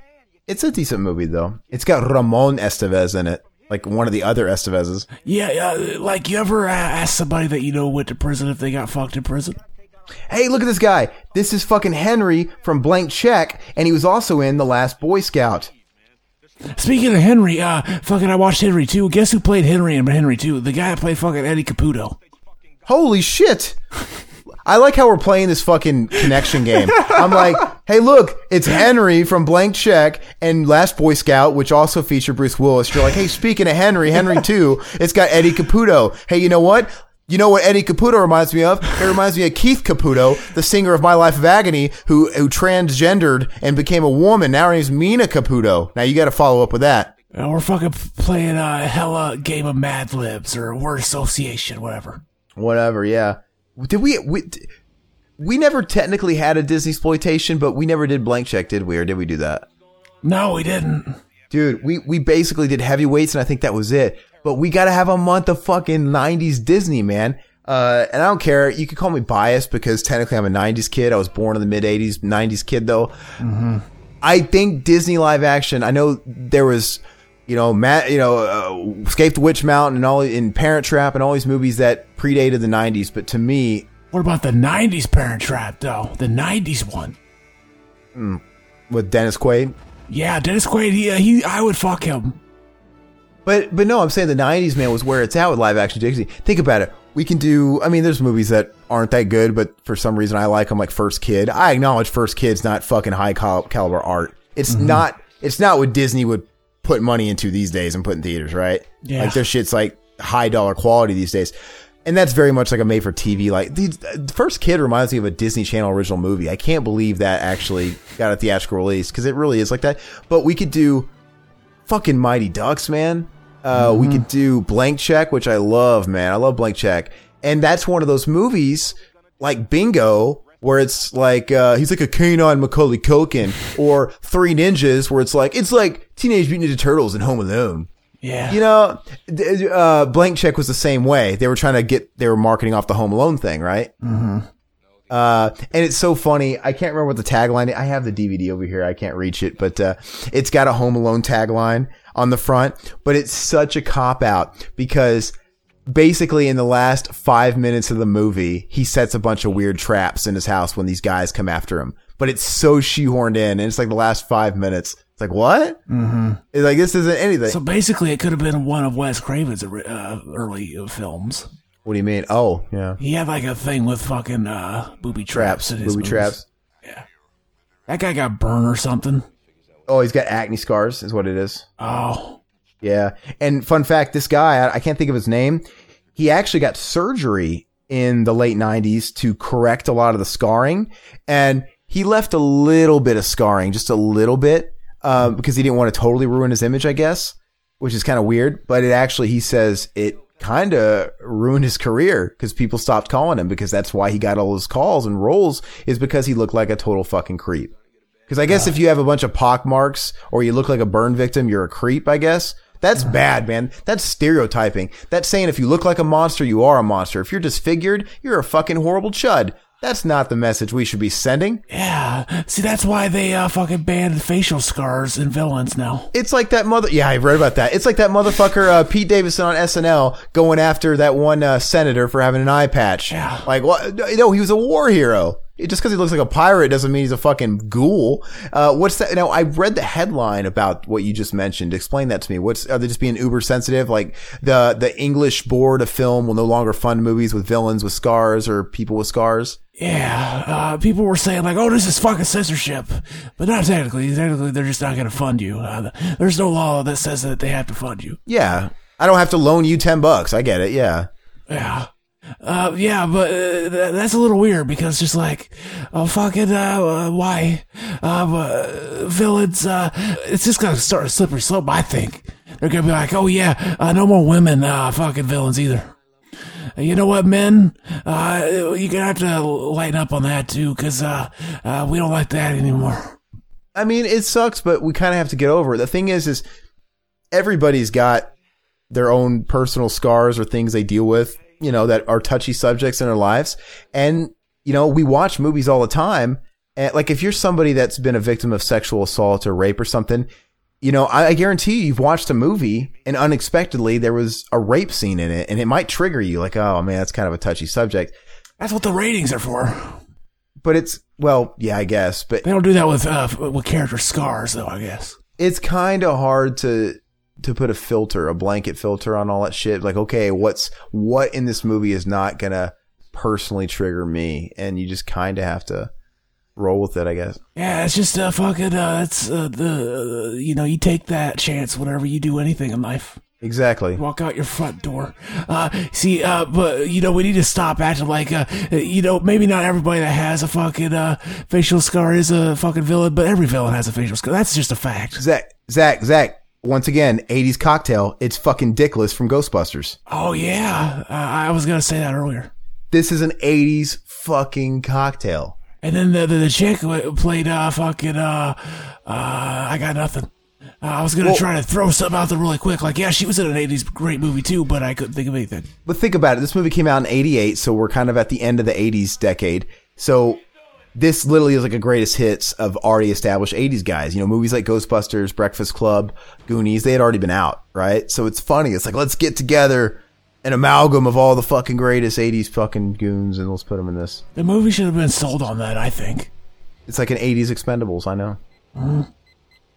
It's a decent movie though. It's got Ramon Estevez in it. Like one of the other Estevezes. Yeah, uh, like you ever uh, ask somebody that you know went to prison if they got fucked in prison? Hey, look at this guy. This is fucking Henry from Blank Check, and he was also in The Last Boy Scout. Speaking of Henry, uh, fucking I watched Henry two. Guess who played Henry in Henry two? The guy that played fucking Eddie Caputo. Holy shit. I like how we're playing this fucking connection game. I'm like, hey, look, it's Henry from Blank Check and Last Boy Scout, which also featured Bruce Willis. You're like, hey, speaking of Henry, Henry two, it's got Eddie Caputo. Hey, you know what? You know what Eddie Caputo reminds me of? It reminds me of Keith Caputo, the singer of My Life of Agony, who, who transgendered and became a woman. Now her name's Mina Caputo. Now you got to follow up with that. We're fucking playing a hella game of Mad Libs or word association, whatever. Whatever, yeah. Did we, we we never technically had a Disneysploitation, but we never did Blank Check, did we? Or did we do that? No, we didn't. Dude, we, we basically did Heavyweights, and I think that was it. But we got to have a month of fucking nineties Disney, man. Uh, and I don't care. You could call me biased because technically I'm a nineties kid. I was born in the mid-eighties, nineties kid, though. Mm-hmm. I think Disney live action, I know there was... You know, Matt, you know, uh, Escape the Witch Mountain and all in Parent Trap and all these movies that predated the nineties. But to me, what about the nineties Parent Trap though? The nineties one mm, with Dennis Quaid. Yeah, Dennis Quaid. He, uh, he, I would fuck him. But but no, I'm saying the nineties man was where it's at with live action Disney. Think about it. We can do. I mean, there's movies that aren't that good, but for some reason I like them. Like First Kid. I acknowledge First Kid's not fucking high cal- caliber art. It's mm-hmm. not. It's not what Disney would put money into these days and put in theaters, right? Yeah. Like their shit's like high dollar quality these days. And that's very much like a made for T V. Like the First Kid reminds me of a Disney Channel original movie. I can't believe that actually got a theatrical release because it really is like that. But we could do fucking Mighty Ducks, man. Uh, mm-hmm. We could do Blank Check, which I love, man. I love Blank Check. And that's one of those movies like Bingo, where it's like, uh, he's like a canine Macaulay Culkin, or Three Ninjas, where it's like, it's like Teenage Mutant Ninja Turtles and Home Alone. Yeah. You know, uh, Blank Check was the same way. They were trying to get, they were marketing off the Home Alone thing, right? Mm-hmm. Uh, and it's so funny. I can't remember what the tagline is. I have the D V D over here. I can't reach it, but, uh, it's got a Home Alone tagline on the front, but it's such a cop out because basically, in the last five minutes of the movie, he sets a bunch of weird traps in his house when these guys come after him. But it's so shoehorned in, and it's like the last five minutes. It's like, what? Mm-hmm. It's like, this isn't anything. So basically, it could have been one of Wes Craven's uh, early films. What do you mean? Oh, yeah. He had like a thing with fucking uh, booby traps. traps in his booby movies. traps. Yeah. That guy got burned or something. Oh, he's got acne scars is what it is. Oh. Yeah. And fun fact, this guy, I, I can't think of his name. He actually got surgery in the late nineties to correct a lot of the scarring. And he left a little bit of scarring, just a little bit, uh, because he didn't want to totally ruin his image, I guess, which is kind of weird. But it actually, he says it kind of ruined his career because people stopped calling him, because that's why he got all his calls and roles, is because he looked like a total fucking creep. Because I guess yeah. if you have a bunch of pock marks or you look like a burn victim, you're a creep, I guess. That's bad, man. That's stereotyping. That's saying if you look like a monster, you are a monster. If you're disfigured, you're a fucking horrible chud. That's not the message we should be sending. Yeah. See, that's why they uh, fucking banned facial scars and villains now. It's like that mother... Yeah, I read about that. It's like that motherfucker uh, Pete Davidson on S N L going after that one uh, senator for having an eye patch. Yeah. Like, what? No, he was a war hero. Just because he looks like a pirate doesn't mean he's a fucking ghoul. Uh, what's that? Now, I read the headline about what you just mentioned. Explain that to me. What's, are they just being uber sensitive? Like the, the English board of film will no longer fund movies with villains with scars or people with scars. Yeah. Uh, people were saying like, oh, this is fucking censorship, but not technically. Technically, they're just not going to fund you. Uh, there's no law that says that they have to fund you. Yeah. I don't have to loan you ten bucks. I get it. Yeah. Yeah. Uh, yeah, but uh, that's a little weird because just like, oh, fucking, uh, uh why? Um, uh, villains, uh, it's just gonna start a slippery slope, I think. They're gonna be like, oh yeah, uh, no more women, uh, fucking villains either. Uh, you know what, men? Uh, you're gonna have to lighten up on that too, cause, uh, uh, we don't like that anymore. I mean, it sucks, but we kinda have to get over it. The thing is, is everybody's got their own personal scars or things they deal with, you know, that are touchy subjects in our lives. And, you know, we watch movies all the time. And like, if you're somebody that's been a victim of sexual assault or rape or something, you know, I, I guarantee you, you've watched a movie and unexpectedly there was a rape scene in it and it might trigger you like, oh man, that's kind of a touchy subject. That's what the ratings are for. But it's, well, yeah, I guess, but they don't do that with, uh, with character scars though, I guess. It's kind of hard to, to put a filter, a blanket filter on all that shit. Like, okay, what's, what in this movie is not going to personally trigger me? And you just kind of have to roll with it, I guess. Yeah. It's just uh fucking, uh, it's, uh, the, uh, you know, you take that chance whenever you do anything in life. Exactly. Walk out your front door. Uh, see, uh, but, you know, we need to stop acting like, uh, you know, maybe not everybody that has a fucking, uh, facial scar is a fucking villain, but every villain has a facial scar. That's just a fact. Zach, Zach, Zach. Once again, eighties cocktail. It's fucking Dickless from Ghostbusters. Oh, yeah. Uh, I was going to say that earlier. This is an eighties fucking cocktail. And then the the, the chick played uh, fucking, uh, uh, I got nothing. Uh, I was going to well, try to throw something out there really quick. Like, yeah, she was in an eighties great movie, too, but I couldn't think of anything. But think about it. This movie came out in eighty-eight, so we're kind of at the end of the eighties decade. So... this literally is like a greatest hits of already established eighties guys. You know, movies like Ghostbusters, Breakfast Club, Goonies, they had already been out, right? So it's funny. It's like, let's get together an amalgam of all the fucking greatest eighties fucking goons and let's put them in this. The movie should have been sold on that, I think. It's like an eighties Expendables, I know. Mm-hmm.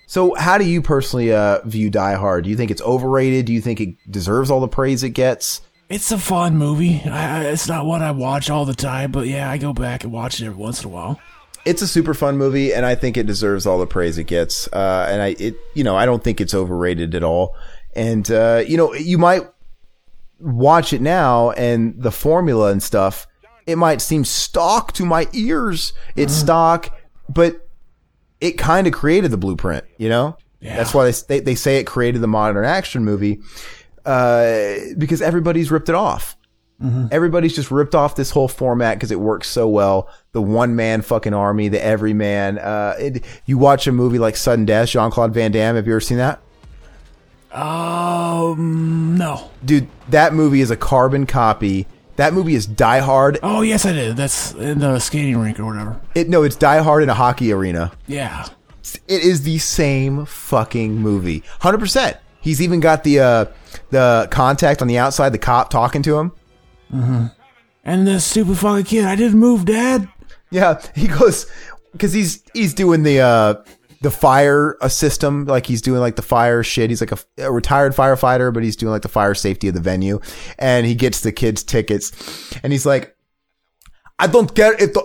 So how do you personally uh, view Die Hard? Do you think it's overrated? Do you think it deserves all the praise it gets? It's a fun movie. I, it's not one I watch all the time, but yeah, I go back and watch it every once in a while. It's a super fun movie, and I think it deserves all the praise it gets. Uh, and I, it, you know, I don't think it's overrated at all. And uh, you know, you might watch it now, and the formula and stuff, it might seem stock to my ears. It's mm-hmm. stock, but it kind of created the blueprint. You know, yeah. That's why they they say it created the modern action movie. Uh, because everybody's ripped it off. Mm-hmm. Everybody's just ripped off this whole format because it works so well. The one man fucking army, the everyman. Uh, it, you watch a movie like Sudden Death, Jean-Claude Van Damme. Have you ever seen that? Um, no, dude, that movie is a carbon copy. That movie is Die Hard. Oh yes, I did. That's in the skating rink or whatever. It no, it's Die Hard in a hockey arena. Yeah, it is the same fucking movie, one hundred percent. He's even got the uh, the contact on the outside, the cop talking to him. Mm-hmm. And the stupid fucking kid, I didn't move, Dad. Yeah, he goes, because he's he's doing the uh, the fire uh, system, like he's doing like the fire shit. He's like a, a retired firefighter, but he's doing like the fire safety of the venue. And he gets the kids tickets. And he's like, I don't get it.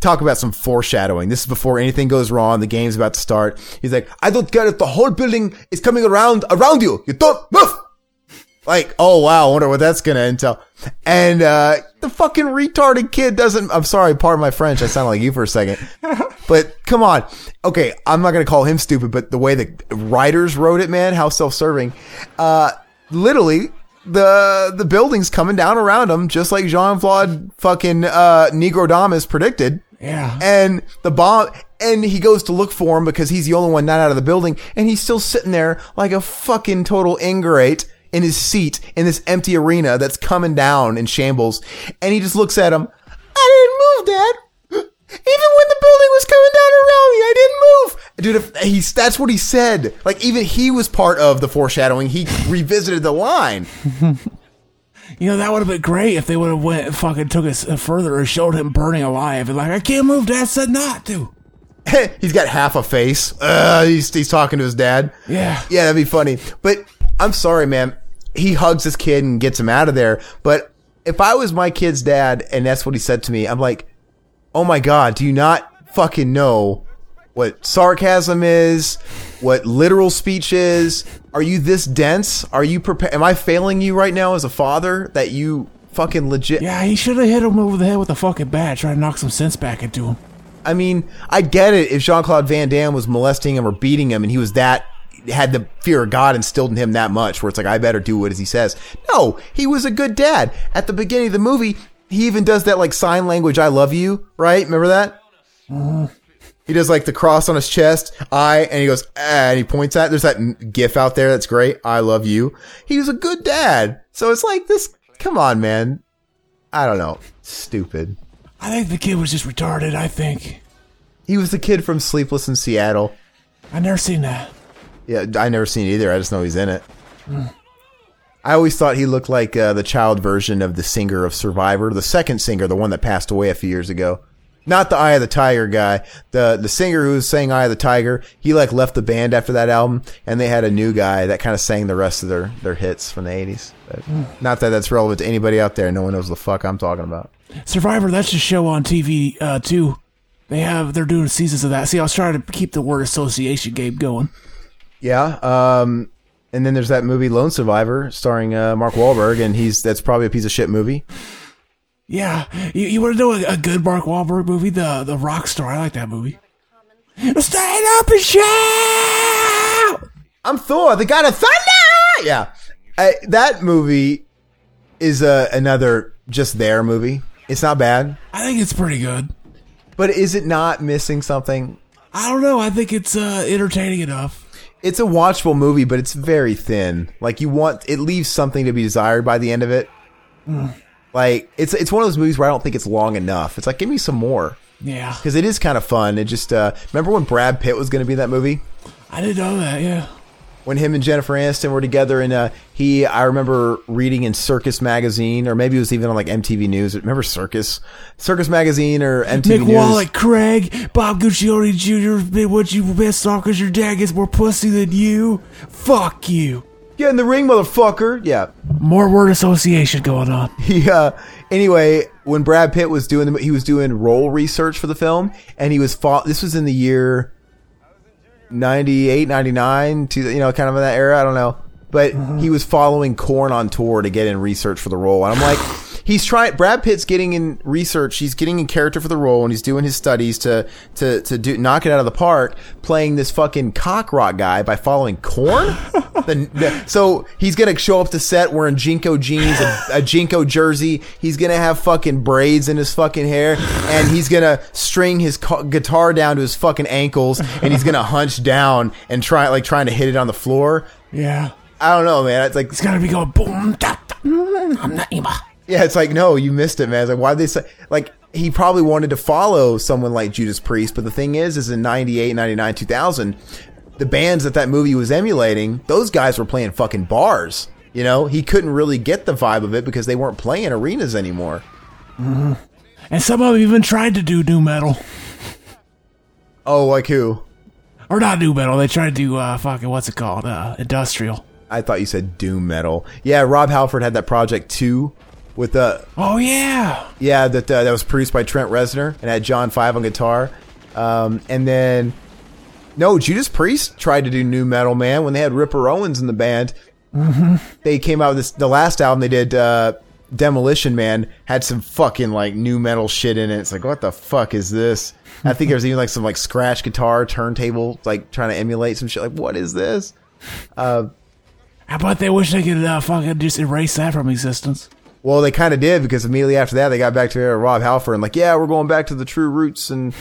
Talk about some foreshadowing. This is before anything goes wrong. The game's about to start. He's like, I don't get it. The whole building is coming around, around you. You don't move. Like, oh, wow. I wonder what that's going to entail. And, uh, the fucking retarded kid doesn't, I'm sorry, pardon my French. I sound like you for a second, but come on. Okay. I'm not going to call him stupid, but the way the writers wrote it, man, how self-serving, uh, literally. The the building's coming down around him, just like Jean-Claude fucking uh, Negrodamus predicted. Yeah. And the bomb, and he goes to look for him because he's the only one not out of the building, and he's still sitting there like a fucking total ingrate in his seat in this empty arena that's coming down in shambles. And he just looks at him. I didn't move, Dad. Even when the building was coming down around me, I didn't move. Dude, if he's, that's what he said. Like, even he was part of the foreshadowing. He revisited the line. You know, that would have been great if they would have went and fucking took it further or showed him burning alive. And like, I can't move. Dad said not to. He's got half a face. Uh, he's, he's talking to his dad. Yeah. Yeah, that'd be funny. But I'm sorry, man. He hugs his kid and gets him out of there. But if I was my kid's dad and that's what he said to me, I'm like, oh my God, do you not fucking know what sarcasm is, what literal speech is? Are you this dense? Are you prepared? Am I failing you right now as a father that you fucking legit? Yeah, he should have hit him over the head with a fucking bat, try to knock some sense back into him. I mean, I get it if Jean-Claude Van Damme was molesting him or beating him and he was that, had the fear of God instilled in him that much where it's like, I better do what he says. No, he was a good dad. At the beginning of the movie, he even does that like sign language, I love you, right? Remember that? Mm-hmm. He does like the cross on his chest, I, and he goes, ah, and he points at, there's that gif out there that's great, I love you. He was a good dad. So it's like this, come on, man. I don't know. Stupid. I think the kid was just retarded, I think. He was the kid from Sleepless in Seattle. I never seen that. Yeah, I never seen it either. I just know he's in it. Mm. I always thought he looked like uh, the child version of the singer of Survivor, the second singer, the one that passed away a few years ago. Not the Eye of the Tiger guy. The the singer who was sang Eye of the Tiger, he like left the band after that album, and they had a new guy that kind of sang the rest of their, their hits from the eighties. But mm. Not that that's relevant to anybody out there. No one knows the fuck I'm talking about. Survivor, that's a show on T V, uh, too. They have, they're doing seasons of that. See, I was trying to keep the word association game going. Yeah. Um, and then there's that movie Lone Survivor starring uh, Mark Wahlberg, and he's, that's probably a piece of shit movie. Yeah. You, you want to know a, a good Mark Wahlberg movie? The, the Rock Star. I like that movie. Stand up and shout! I'm Thor, the God of Thunder! Yeah. I, that movie is uh, another just there movie. It's not bad. I think it's pretty good. But is it not missing something? I don't know. I think it's uh, entertaining enough. It's a watchable movie, but it's very thin. Like, you want, it leaves something to be desired by the end of it. Mm. Like, it's it's one of those movies where I don't think it's long enough. It's like, give me some more. Yeah. Because it is kind of fun. It just, uh, remember when Brad Pitt was going to be in that movie? I didn't know that, yeah. When him and Jennifer Aniston were together, and uh, he, I remember reading in Circus Magazine, or maybe it was even on like M T V News. Remember Circus? Circus Magazine or M T V Mick News? Mick Wallach, Craig, Bob Guccione Junior, what you pissed off because your dad gets more pussy than you? Fuck you. Get in the ring, motherfucker. Yeah. More word association going on. Yeah. Uh, anyway, when Brad Pitt was doing, the, he was doing role research for the film, and he was, fought, this was in the year... ninety-eight, ninety-nine, to, you know, kind of in that era. I don't know. But mm-hmm. He was following Korn on tour to get in research for the role. And I'm like, he's trying, Brad Pitt's getting in research. He's getting in character for the role, and he's doing his studies to, to, to do, knock it out of the park, playing this fucking cock rock guy by following Korn. the, the, so he's going to show up to set wearing Jinko jeans, a, a Jinko jersey. He's going to have fucking braids in his fucking hair, and he's going to string his ca- guitar down to his fucking ankles, and he's going to hunch down and try, like, trying to hit it on the floor. Yeah. I don't know, man. It's like, it's gonna be going boom, da, da, I'm not Ema. Yeah, it's like, no, you missed it, man. It's like, why they say, like, he probably wanted to follow someone like Judas Priest, but the thing is, is in ninety-eight, ninety-nine, two thousand, the bands that that movie was emulating, those guys were playing fucking bars. You know, he couldn't really get the vibe of it because they weren't playing arenas anymore. Mm-hmm. And some of them even tried to do new metal. Oh, like who? Or not new metal. They tried to do uh, fucking what's it called? Uh, industrial. I thought you said doom metal. Yeah, Rob Halford had that project too, with the oh yeah yeah that uh, that was produced by Trent Reznor and had John Five on guitar, um, and then no Judas Priest tried to do new metal, man, when they had Ripper Owens in the band. Mm-hmm. They came out with this, the last album they did, uh, Demolition Man, had some fucking like new metal shit in it. It's like, what the fuck is this? I think there was even like some like scratch guitar turntable like trying to emulate some shit. Like, what is this? Uh, How about they wish they could uh, fucking just erase that from existence? Well, they kind of did, because immediately after that, they got back to Rob Halford and like, yeah, we're going back to the true roots, and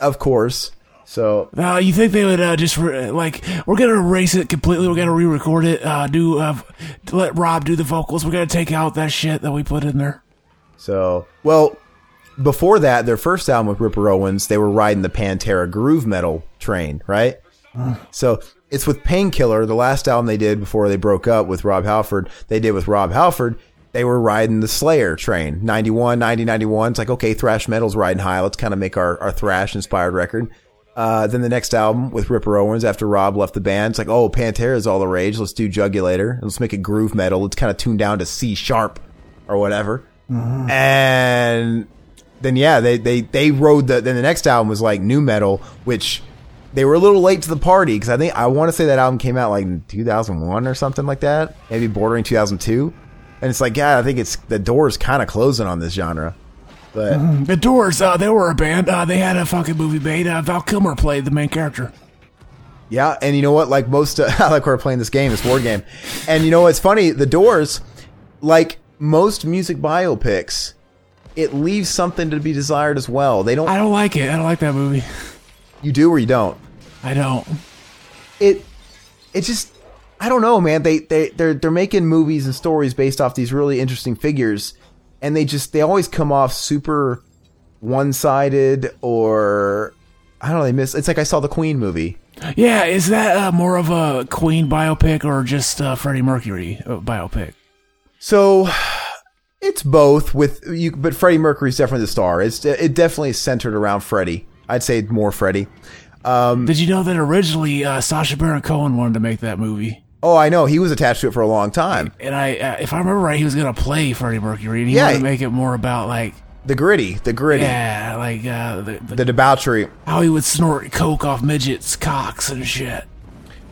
of course. So uh, you think they would uh, just re- like, we're going to erase it completely. We're going to re-record it, uh, do uh, let Rob do the vocals. We're going to take out that shit that we put in there. So, well, before that, their first album with Ripper Owens, they were riding the Pantera groove metal train, right? Mm. So it's with Painkiller, the last album they did before they broke up with Rob Halford, they did with Rob Halford, they were riding the Slayer train, ninety-one, ninety, ninety-one. It's like, okay, thrash metal's riding high. Let's kind of make our, our thrash-inspired record. Uh, then the next album with Ripper Owens after Rob left the band, it's like, oh, Pantera's all the rage. Let's do Jugulator. Let's make it groove metal. It's kind of tuned down to C-sharp or whatever. Mm-hmm. And then, yeah, they, they, they rode the, then the next album was like new metal, which they were a little late to the party. Cause I think, I want to say that album came out like in two thousand one or something like that. Maybe bordering two thousand two. And it's like, yeah, I think it's the Doors kind of closing on this genre. But mm-hmm. The Doors, uh, they were a band. Uh, they had a fucking movie made. Uh, Val Kilmer played the main character. Yeah, and you know what? Like most, uh, like we're playing this game, this war game. And you know what's funny? The Doors, like most music biopics, it leaves something to be desired as well. They don't. I don't like it. I don't like that movie. You do or you don't? I don't. It. It just. I don't know, man. They they they're they're making movies and stories based off these really interesting figures. And they just, they always come off super one-sided or, I don't know, they miss, it's like I saw the Queen movie. Yeah, is that uh, more of a Queen biopic or just uh, Freddie Mercury biopic? So, it's both, with you, but Freddie Mercury's definitely the star. It's It definitely is centered around Freddie. I'd say more Freddie. Um, Did you know that originally uh, Sacha Baron Cohen wanted to make that movie? Oh, I know. He was attached to it for a long time. And I, uh, if I remember right, he was going to play Freddie Mercury, and he yeah, wanted to make it more about, like... The gritty. The gritty. Yeah, like... Uh, the, the, the debauchery. How he would snort coke off midgets' cocks and shit.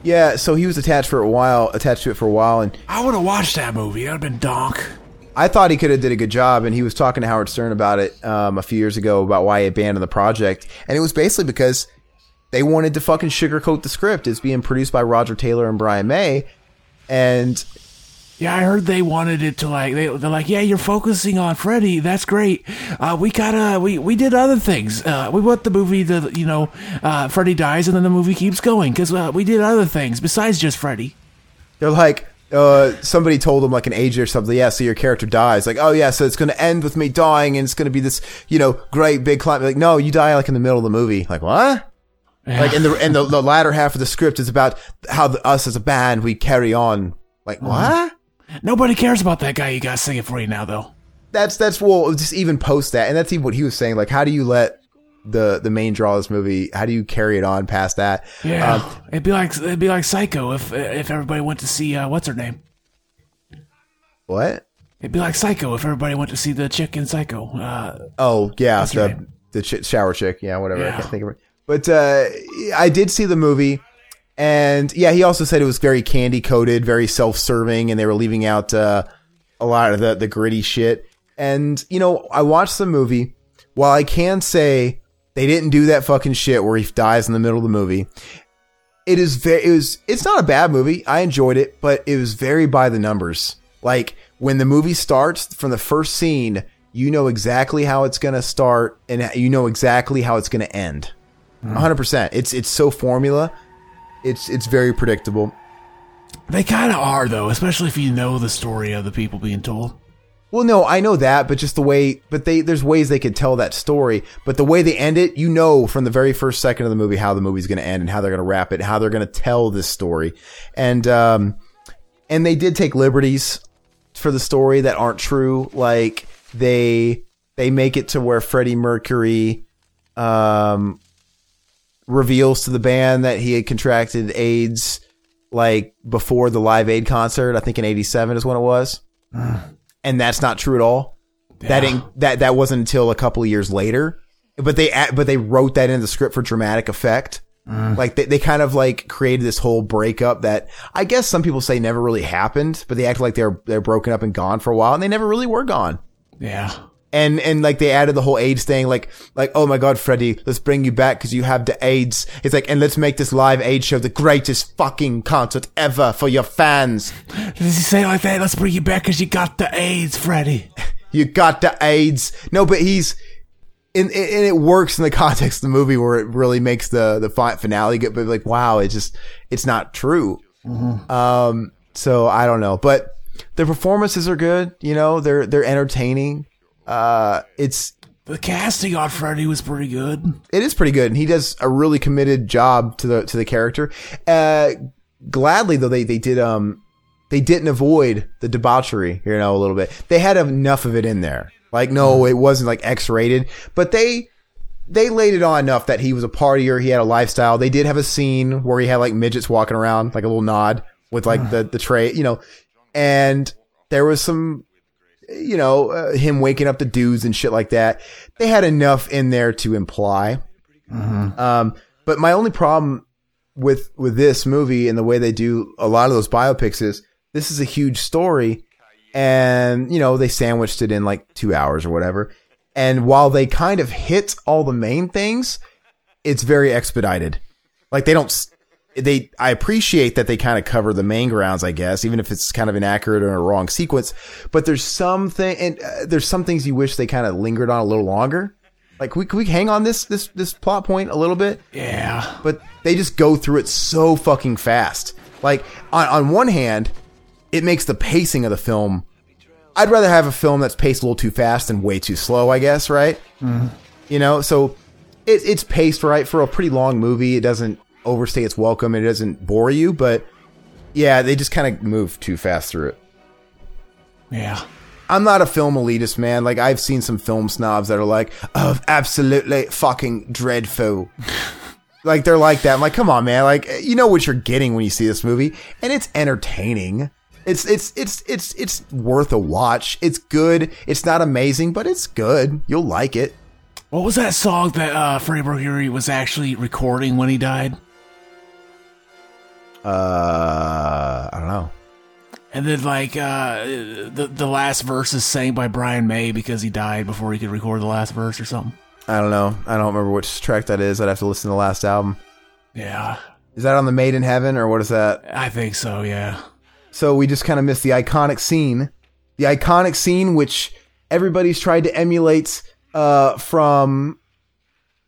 Yeah, so he was attached for a while, attached to it for a while, and... I would have watched that movie. That would have been donk. I thought he could have did a good job, and he was talking to Howard Stern about it um, a few years ago, about why he abandoned the project, and it was basically because... They wanted to fucking sugarcoat the script. It's being produced by Roger Taylor and Brian May. And yeah, I heard they wanted it to like, they, they're like, yeah, you're focusing on Freddie. That's great. Uh, we gotta, we, we did other things. Uh, we want the movie to, you know, uh, Freddie dies and then the movie keeps going. Cause uh, we did other things besides just Freddie. They're like, uh, somebody told them like an agent or something. Yeah. So your character dies. Like, oh yeah. So it's going to end with me dying and it's going to be this, you know, great big climb. Like, no, you die like in the middle of the movie. Like, what? Yeah. Like in the and the, the latter half of the script is about how the, us as a band we carry on. Like mm-hmm. What? Nobody cares about that guy. You got singing for you now though. That's that's well just even post that, and that's even what he was saying. Like how do you let the the main draw of this movie? How do you carry it on past that? Yeah, um, it'd be like it'd be like Psycho if if everybody went to see uh, what's her name. What? It'd be like Psycho if everybody went to see the chick in Psycho. Uh, oh yeah, the the ch- shower chick. Yeah, whatever. Yeah. I can't think of it. But uh, I did see the movie, and yeah, he also said it was very candy-coated, very self-serving, and they were leaving out uh, a lot of the, the gritty shit. And, you know, I watched the movie. While I can say they didn't do that fucking shit where he dies in the middle of the movie, it is very, it was, it's not a bad movie. I enjoyed it, but it was very by the numbers. Like, when the movie starts, from the first scene, you know exactly how it's going to start, and you know exactly how it's going to end. one hundred percent. It's it's so formula. It's it's very predictable. They kind of are, though, especially if you know the story of the people being told. Well, no, I know that, but just the way... But they there's ways they could tell that story, but the way they end it, you know from the very first second of the movie how the movie's going to end and how they're going to wrap it, how they're going to tell this story. And um, and they did take liberties for the story that aren't true. Like, they, they make it to where Freddie Mercury... um. reveals to the band that he had contracted AIDS like before the Live Aid concert. I think in eighty-seven is when it was. Mm. And that's not true at all. Yeah. That didn't, that, that wasn't until a couple of years later, but they, but they wrote that in the script for dramatic effect. Mm. Like they, they kind of like created this whole breakup that I guess some people say never really happened, but they act like they're, they're broken up and gone for a while and they never really were gone. Yeah. And, and like they added the whole AIDS thing, like, like, oh my God, Freddie, let's bring you back because you have the AIDS. It's like, and let's make this Live AIDS show the greatest fucking concert ever for your fans. Does he say like that? Let's bring you back because you got the AIDS, Freddie. You got the AIDS. No, but he's, and, and it works in the context of the movie where it really makes the, the finale good, but like, wow, it's just, it's not true. Mm-hmm. Um, so I don't know, but the performances are good. You know, they're, they're entertaining. Uh, it's The casting on Freddy was pretty good. It is pretty good, and he does a really committed job to the to the character. Uh, gladly, though, they they did um they didn't avoid the debauchery, you know, a little bit. They had enough of it in there. Like, no, it wasn't like X-rated, but they they laid it on enough that he was a partier. He had a lifestyle. They did have a scene where he had like midgets walking around, like a little nod with like the the tray, you know, and there was some. You know, uh, him waking up the dudes and shit like that. They had enough in there to imply. Mm-hmm. Um, but my only problem with with this movie and the way they do a lot of those biopics is this is a huge story. And, you know, they sandwiched it in like two hours or whatever. And while they kind of hit all the main things, it's very expedited. Like they don't... They, I appreciate that they kind of cover the main grounds, I guess, even if it's kind of inaccurate or a wrong sequence. But there's something, and uh, there's some things you wish they kind of lingered on a little longer. Like, we, can we hang on this, this, this plot point a little bit? Yeah. But they just go through it so fucking fast. Like, on, on one hand, it makes the pacing of the film. I'd rather have a film that's paced a little too fast than way too slow, I guess, right? Mm-hmm. You know, so it, it's paced right for a pretty long movie. It doesn't overstay its welcome. It doesn't bore you, but yeah, they just kind of move too fast through it. Yeah. I'm not a film elitist, man. Like, I've seen some film snobs that are like, oh, absolutely fucking dreadful. Like, they're like that. I'm like, come on, man. Like, you know what you're getting when you see this movie, and it's entertaining. It's, it's, it's, it's, it's worth a watch. It's good. It's not amazing, but it's good. You'll like it. What was that song that uh, Freddie Mercury was actually recording when he died? Uh, I don't know. And then like uh, the the last verse is sang by Brian May because he died before he could record the last verse or something. I don't know. I don't remember which track that is. I'd have to listen to the last album. Yeah. Is that on the Made in Heaven or what is that? I think so, yeah. So we just kind of missed the iconic scene. The iconic scene which everybody's tried to emulate uh, from...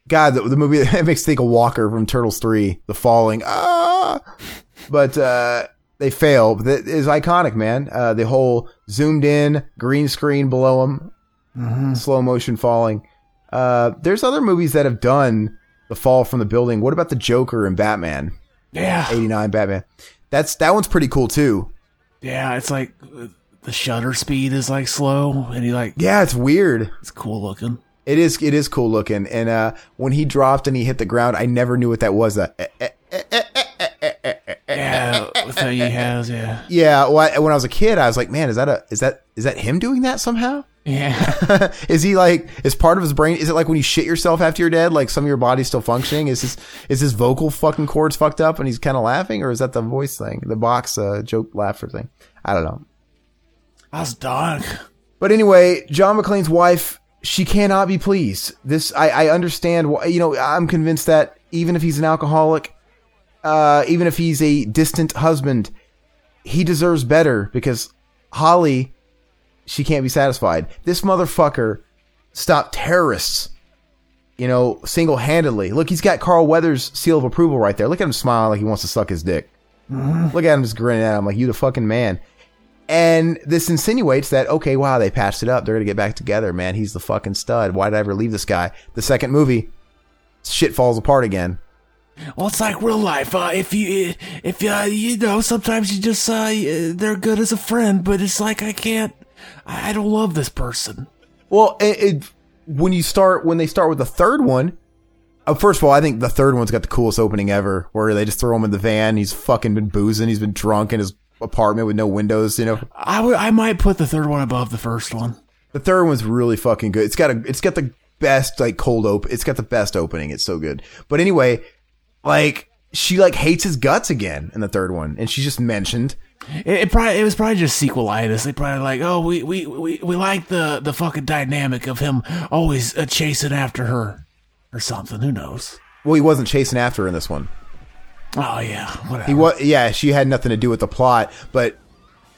God, the, the movie that makes think of Walker from Turtles three, The Falling. Ah, but uh, they fail. But that is iconic, man. Uh, the whole zoomed in green screen below him, mm-hmm. slow motion falling. Uh, there's other movies that have done the fall from the building. What about the Joker and Batman? Yeah, eighty-nine Batman. That's that one's pretty cool too. Yeah, it's like the shutter speed is like slow, and he like yeah, it's weird. It's cool looking. It is it is cool looking. And uh, when he dropped and he hit the ground, I never knew what that was. Uh, eh, eh, eh, eh, eh, eh, eh, eh, yeah, the thing he has, yeah. Yeah, well, I, when I was a kid, I was like, man, is that a is that is that him doing that somehow? Yeah. Is he like, is part of his brain, is it like when you shit yourself after you're dead, like some of your body's still functioning? Is his, is his vocal fucking cords fucked up and he's kind of laughing? Or is that the voice thing, the box uh, joke laughter thing? I don't know. That's dark. But anyway, John McClane's wife... She cannot be pleased. This I, I understand. Why, you know, I'm convinced that even if he's an alcoholic, uh, even if he's a distant husband, he deserves better because Holly, she can't be satisfied. This motherfucker stopped terrorists, you know, single-handedly. Look, he's got Carl Weathers' seal of approval right there. Look at him smile like he wants to suck his dick. Mm-hmm. Look at him just grinning at him like, you the fucking man. And this insinuates that, okay, wow, they patched it up. They're going to get back together, man. He's the fucking stud. Why did I ever leave this guy? The second movie, shit falls apart again. Well, it's like real life. Uh, if you, if uh, you know, sometimes you just, uh, they're good as a friend, but it's like, I can't, I don't love this person. Well, it, it, when you start, when they start with the third one, uh, first of all, I think the third one's got the coolest opening ever, where they just throw him in the van. He's fucking been boozing. He's been drunk and his apartment with no windows, you know. I, w- I might put the third one above the first one. The third one's really fucking good. It's got a, it's got the best like cold open. It's got the best opening. It's so good. But anyway, like she like hates his guts again in the third one, and she's just mentioned. It, it probably it was probably just sequelitis. They probably like, oh, we we we, we like the the fucking dynamic of him always uh, chasing after her or something. Who knows? Well, he wasn't chasing after her in this one. Oh yeah, whatever. He was, yeah, she had nothing to do with the plot, but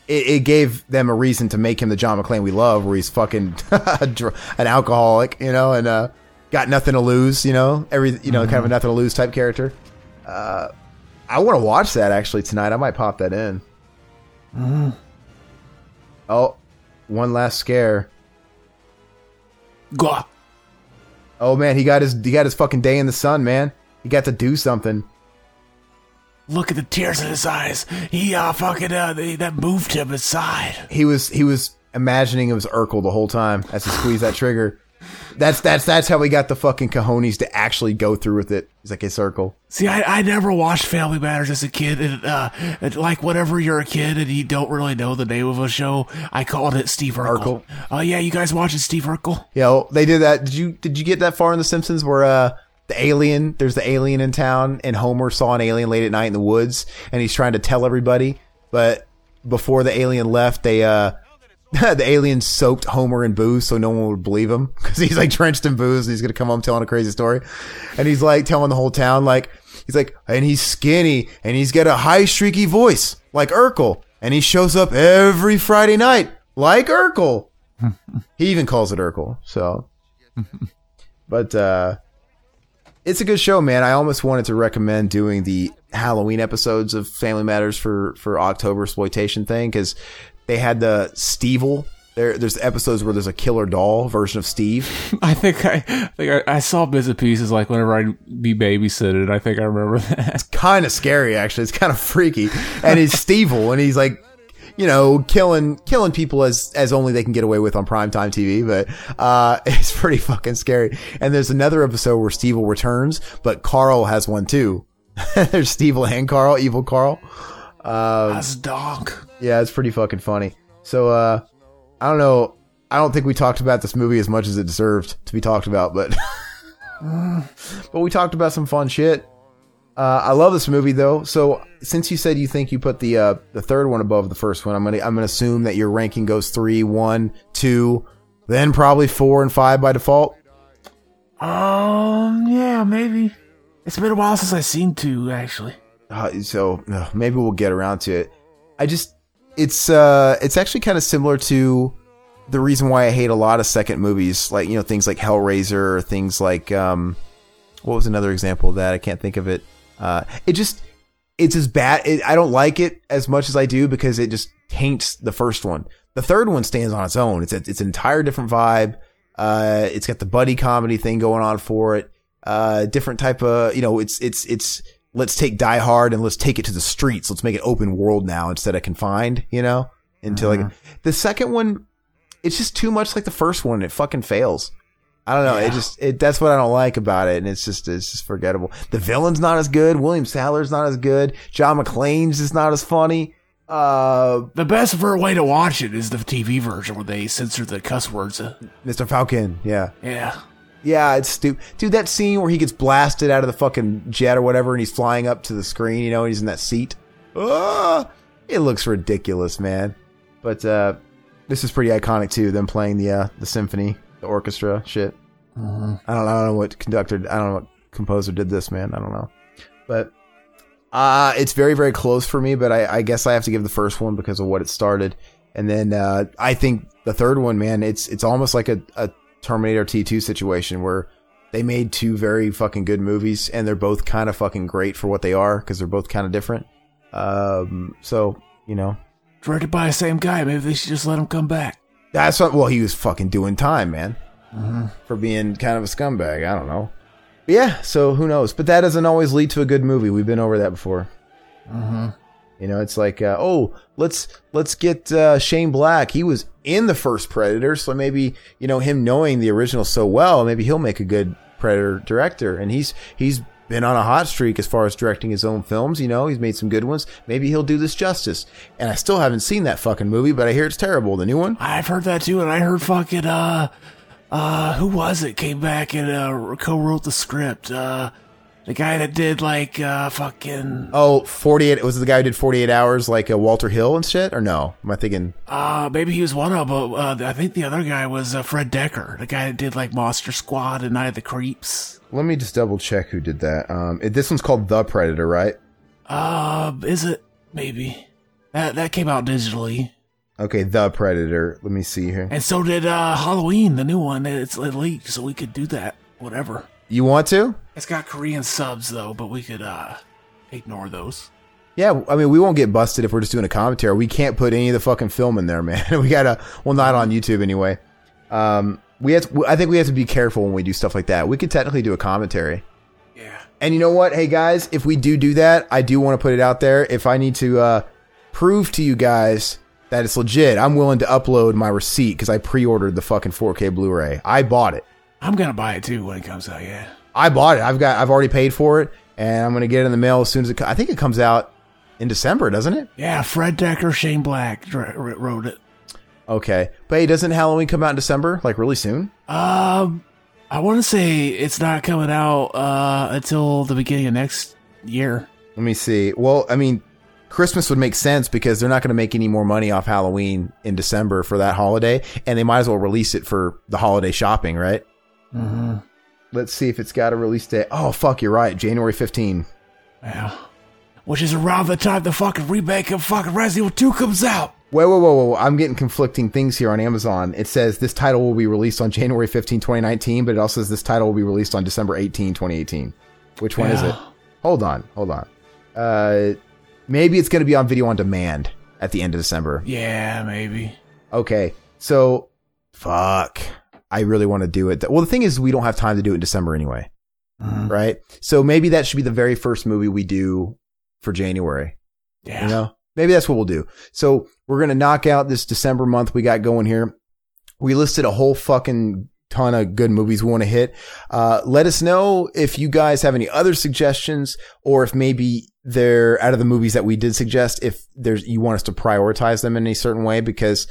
it, it gave them a reason to make him the John McClane we love, where he's fucking an alcoholic, you know, and uh, got nothing to lose, you know, every, you know, mm-hmm. kind of a nothing to lose type character. Uh, I want to watch that actually tonight. I might pop that in. Mm-hmm. Oh, one last scare. Gah. Oh man, he got his he got his fucking day in the sun, man. He got to do something. Look at the tears in his eyes. He uh, fucking uh, that moved him aside. He was he was imagining it was Urkel the whole time as he squeezed that trigger. That's that's that's how we got the fucking cojones to actually go through with it. It's like a circle. See, I, I never watched Family Matters as a kid, and uh, and like whenever you're a kid and you don't really know the name of a show, I called it Steve Urkel. Oh uh, yeah, you guys watching Steve Urkel? Yeah, well, they did that. Did you did you get that far in The Simpsons where uh the alien? There's the alien in town, and Homer saw an alien late at night in the woods, and he's trying to tell everybody, but before the alien left, they uh. the alien soaked Homer in booze so no one would believe him because he's like drenched in booze and he's going to come home telling a crazy story. And he's like telling the whole town, like, he's like, and he's skinny and he's got a high shrieky voice like Urkel. And he shows up every Friday night like Urkel. He even calls it Urkel. So, but, uh, it's a good show, man. I almost wanted to recommend doing the Halloween episodes of Family Matters for, for October exploitation thing. Cause they had the Stevel. There, there's episodes where there's a killer doll version of Steve. I think I, I think I, I saw bits and pieces like whenever I'd be babysitted. I think I remember that. It's kind of scary, actually. It's kind of freaky. And it's Stevel, and he's like, you know, killing killing people as as only they can get away with on primetime T V. But uh, it's pretty fucking scary. And there's another episode where Stevel returns, but Carl has one too. There's Stevel and Carl, evil Carl. Um, That's dark. Yeah, it's pretty fucking funny. So, uh, I don't know. I don't think we talked about this movie as much as it deserved to be talked about, but but we talked about some fun shit. Uh, I love this movie though. So, since you said you think you put the uh, the third one above the first one, I'm gonna I'm gonna assume that your ranking goes three, one, two, then probably four and five by default. Um, yeah, maybe. It's been a while since I've seen two, actually. Uh, so uh, maybe we'll get around to it. I just, it's uh, it's actually kind of similar to the reason why I hate a lot of second movies, like, you know, things like Hellraiser or things like um, what was another example of that? I can't think of it. Uh, it just, it's as bad. It, I don't like it as much as I do because it just taints the first one. The third one stands on its own. It's a, it's an entire different vibe. Uh, it's got the buddy comedy thing going on for it. Uh, different type of, you know, it's it's it's. Let's take Die Hard and let's take it to the streets. Let's make it open world now instead of confined, you know, until mm-hmm. like the second one, it's just too much like the first one. It fucking fails. I don't know. Yeah. It just, it, that's what I don't like about it. And it's just, it's just forgettable. The villain's not as good. William Sadler's not as good. John McClane's is not as funny. Uh, the best way to watch it is the T V version where they censor the cuss words. Mister Falcon. Yeah. Yeah. Yeah, it's stupid. Dude, that scene where he gets blasted out of the fucking jet or whatever and he's flying up to the screen, you know, and he's in that seat. Ah, it looks ridiculous, man. But uh, this is pretty iconic, too, them playing the uh, the symphony, the orchestra shit. Mm-hmm. I, don't, I don't know what conductor, I don't know what composer did this, man. I don't know. But uh, it's very, very close for me, but I, I guess I have to give the first one because of what it started. And then uh, I think the third one, man, it's it's almost like a... a Terminator T two situation where they made two very fucking good movies and they're both kind of fucking great for what they are because they're both kind of different. Um, so, you know. Directed by the same guy. Maybe they should just let him come back. That's what, well, he was fucking doing time, man. Mm-hmm. For being kind of a scumbag. I don't know. But yeah, so who knows? But that doesn't always lead to a good movie. We've been over that before. Mm-hmm. You know, it's like, uh, oh, let's let's get uh, Shane Black. He was in the first Predator, so maybe, you know, him knowing the original so well, maybe he'll make a good Predator director. And he's he's been on a hot streak as far as directing his own films. You know, he's made some good ones. Maybe he'll do this justice. And I still haven't seen that fucking movie, but I hear it's terrible. The new one. I've heard that too, and I heard fucking uh, uh, who was it? Came back and uh, co-wrote the script. Uh. The guy that did, like, uh, fucking... Oh, forty-eight... Was it the guy who did forty-eight hours, like uh, Walter Hill and shit? Or no? Am I thinking... Uh, maybe he was one of them. Uh, I think the other guy was uh, Fred Decker. The guy that did, like, Monster Squad and Night of the Creeps. Let me just double-check who did that. Um, it, This one's called The Predator, right? Uh, is it? Maybe. That, that came out digitally. Okay, The Predator. Let me see here. And so did uh, Halloween, the new one. It's it leaked, so we could do that. Whatever. You want to? It's got Korean subs, though, but we could uh, ignore those. Yeah, I mean, we won't get busted if we're just doing a commentary. We can't put any of the fucking film in there, man. We gotta... Well, not on YouTube, anyway. Um, We have to, I think we have to be careful when we do stuff like that. We could technically do a commentary. Yeah. And you know what? Hey, guys, if we do do that, I do want to put it out there. If I need to uh, prove to you guys that it's legit, I'm willing to upload my receipt because I pre-ordered the fucking four K Blu-ray. I bought it. I'm going to buy it, too, when it comes out, yeah. I bought it. I've got. I've already paid for it, and I'm going to get it in the mail as soon as it comes. I think it comes out in December, doesn't it? Yeah, Fred Decker, Shane Black wrote it. Okay. But hey, doesn't Halloween come out in December? Like, really soon? Um, I want to say it's not coming out uh, until the beginning of next year. Let me see. Well, I mean, Christmas would make sense because they're not going to make any more money off Halloween in December for that holiday, and they might as well release it for the holiday shopping, right? Mm-hmm. Let's see if it's got a release date. Oh, fuck, you're right. January fifteenth. Yeah. Which is around the time the fucking remake of fucking Resident Evil two comes out. Whoa, whoa, whoa, whoa. I'm getting conflicting things here on Amazon. It says this title will be released on January fifteenth, twenty nineteen, but it also says this title will be released on December eighteenth, twenty eighteen. Which one yeah. is it? Hold on, hold on. Uh, maybe it's going to be on video on demand at the end of December. Yeah, maybe. Okay, so, fuck. I really want to do it. Well, the thing is, we don't have time to do it in December anyway, mm-hmm. right? So maybe that should be the very first movie we do for January. Yeah. You know? Maybe that's what we'll do. So we're going to knock out this December month we got going here. We listed a whole fucking ton of good movies we want to hit. Uh, let us know if you guys have any other suggestions, or if maybe they're out of the movies that we did suggest, if there's, you want us to prioritize them in a certain way, because,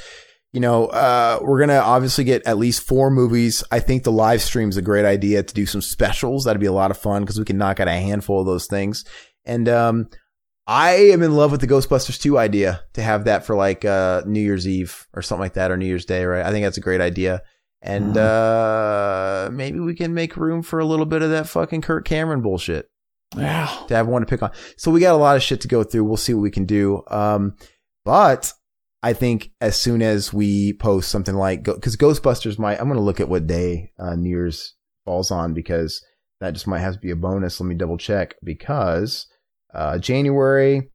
you know, uh, we're going to obviously get at least four movies. I think the live stream is a great idea to do some specials. That'd be a lot of fun because we can knock out a handful of those things. And, um, I am in love with the Ghostbusters two idea to have that for like uh, New Year's Eve or something like that, or New Year's Day, right? I think that's a great idea. And mm. uh, maybe we can make room for a little bit of that fucking Kirk Cameron bullshit. Yeah. To have one to pick on. So we got a lot of shit to go through. We'll see what we can do. Um, but I think as soon as we post something like, because Ghostbusters might, I'm going to look at what day uh, New Year's falls on, because that just might have to be a bonus. Let me double check, because... Uh, January.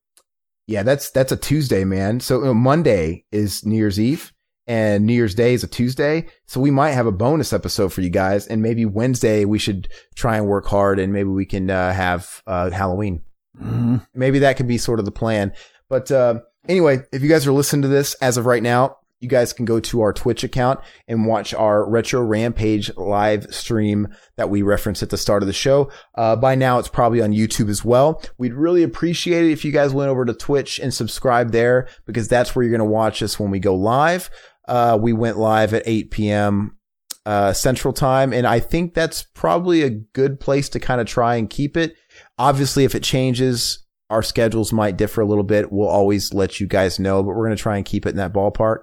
Yeah, that's that's a Tuesday, man. So you know, Monday is New Year's Eve and New Year's Day is a Tuesday. So we might have a bonus episode for you guys. And maybe Wednesday we should try and work hard, and maybe we can uh, have uh, Halloween. Mm-hmm. Maybe that could be sort of the plan. But uh, anyway, if you guys are listening to this as of right now, you guys can go to our Twitch account and watch our Retro Rampage live stream that we referenced at the start of the show. Uh, by now, it's probably on YouTube as well. We'd really appreciate it if you guys went over to Twitch and subscribed there, because that's where you're going to watch us when we go live. Uh, we went live at eight p.m. Uh, Central Time, and I think that's probably a good place to kind of try and keep it. Obviously, if it changes, our schedules might differ a little bit. We'll always let you guys know, but we're going to try and keep it in that ballpark.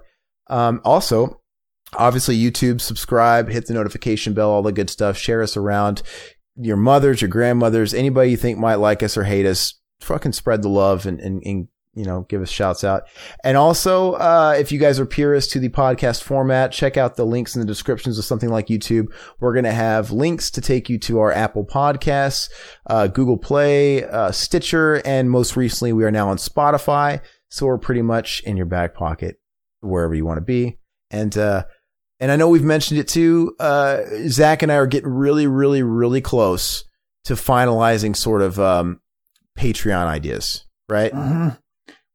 Um, also, obviously, YouTube, subscribe, hit the notification bell, all the good stuff. Share us around your mothers, your grandmothers, anybody you think might like us or hate us. Fucking spread the love and, and, and you know, give us shouts out. And also, uh, if you guys are purists to the podcast format, check out the links in the descriptions of something like YouTube. We're going to have links to take you to our Apple Podcasts, uh, Google Play, uh, Stitcher, and most recently, we are now on Spotify. So we're pretty much in your back pocket, wherever you want to be. And, uh, and I know we've mentioned it too. Uh, Zach and I are getting really, really, really close to finalizing sort of, um, Patreon ideas, right? Mm-hmm.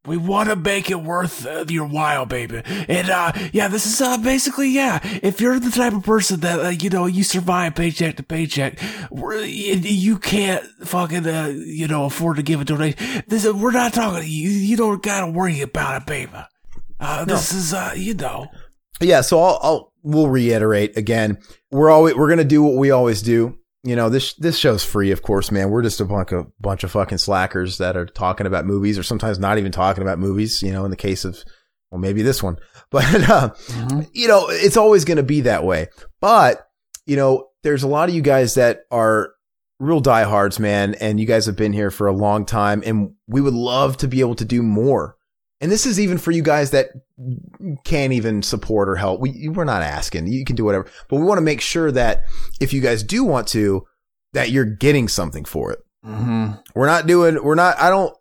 We want to make it worth uh, your while, baby. And, uh, yeah, this is, uh, basically, yeah. If you're the type of person that, uh, you know, you survive paycheck to paycheck, you can't fucking, uh, you know, afford to give a donation. This, we're not talking, you, you don't gotta worry about it, baby. Uh, this no. is, uh, you know. Yeah, so I'll, I'll we'll reiterate again. We're always we're gonna do what we always do. You know, this this show's free, of course, man. We're just a bunch of bunch of fucking slackers that are talking about movies, or sometimes not even talking about movies. You know, in the case of, well, maybe this one, but uh, mm-hmm. you know, it's always gonna be that way. But you know, there's a lot of you guys that are real diehards, man, and you guys have been here for a long time, and we would love to be able to do more. And this is even for you guys that can't even support or help. We, we're not asking. You can do whatever. But we want to make sure that if you guys do want to, that you're getting something for it. Mm-hmm. We're not doing, we're not, I don't,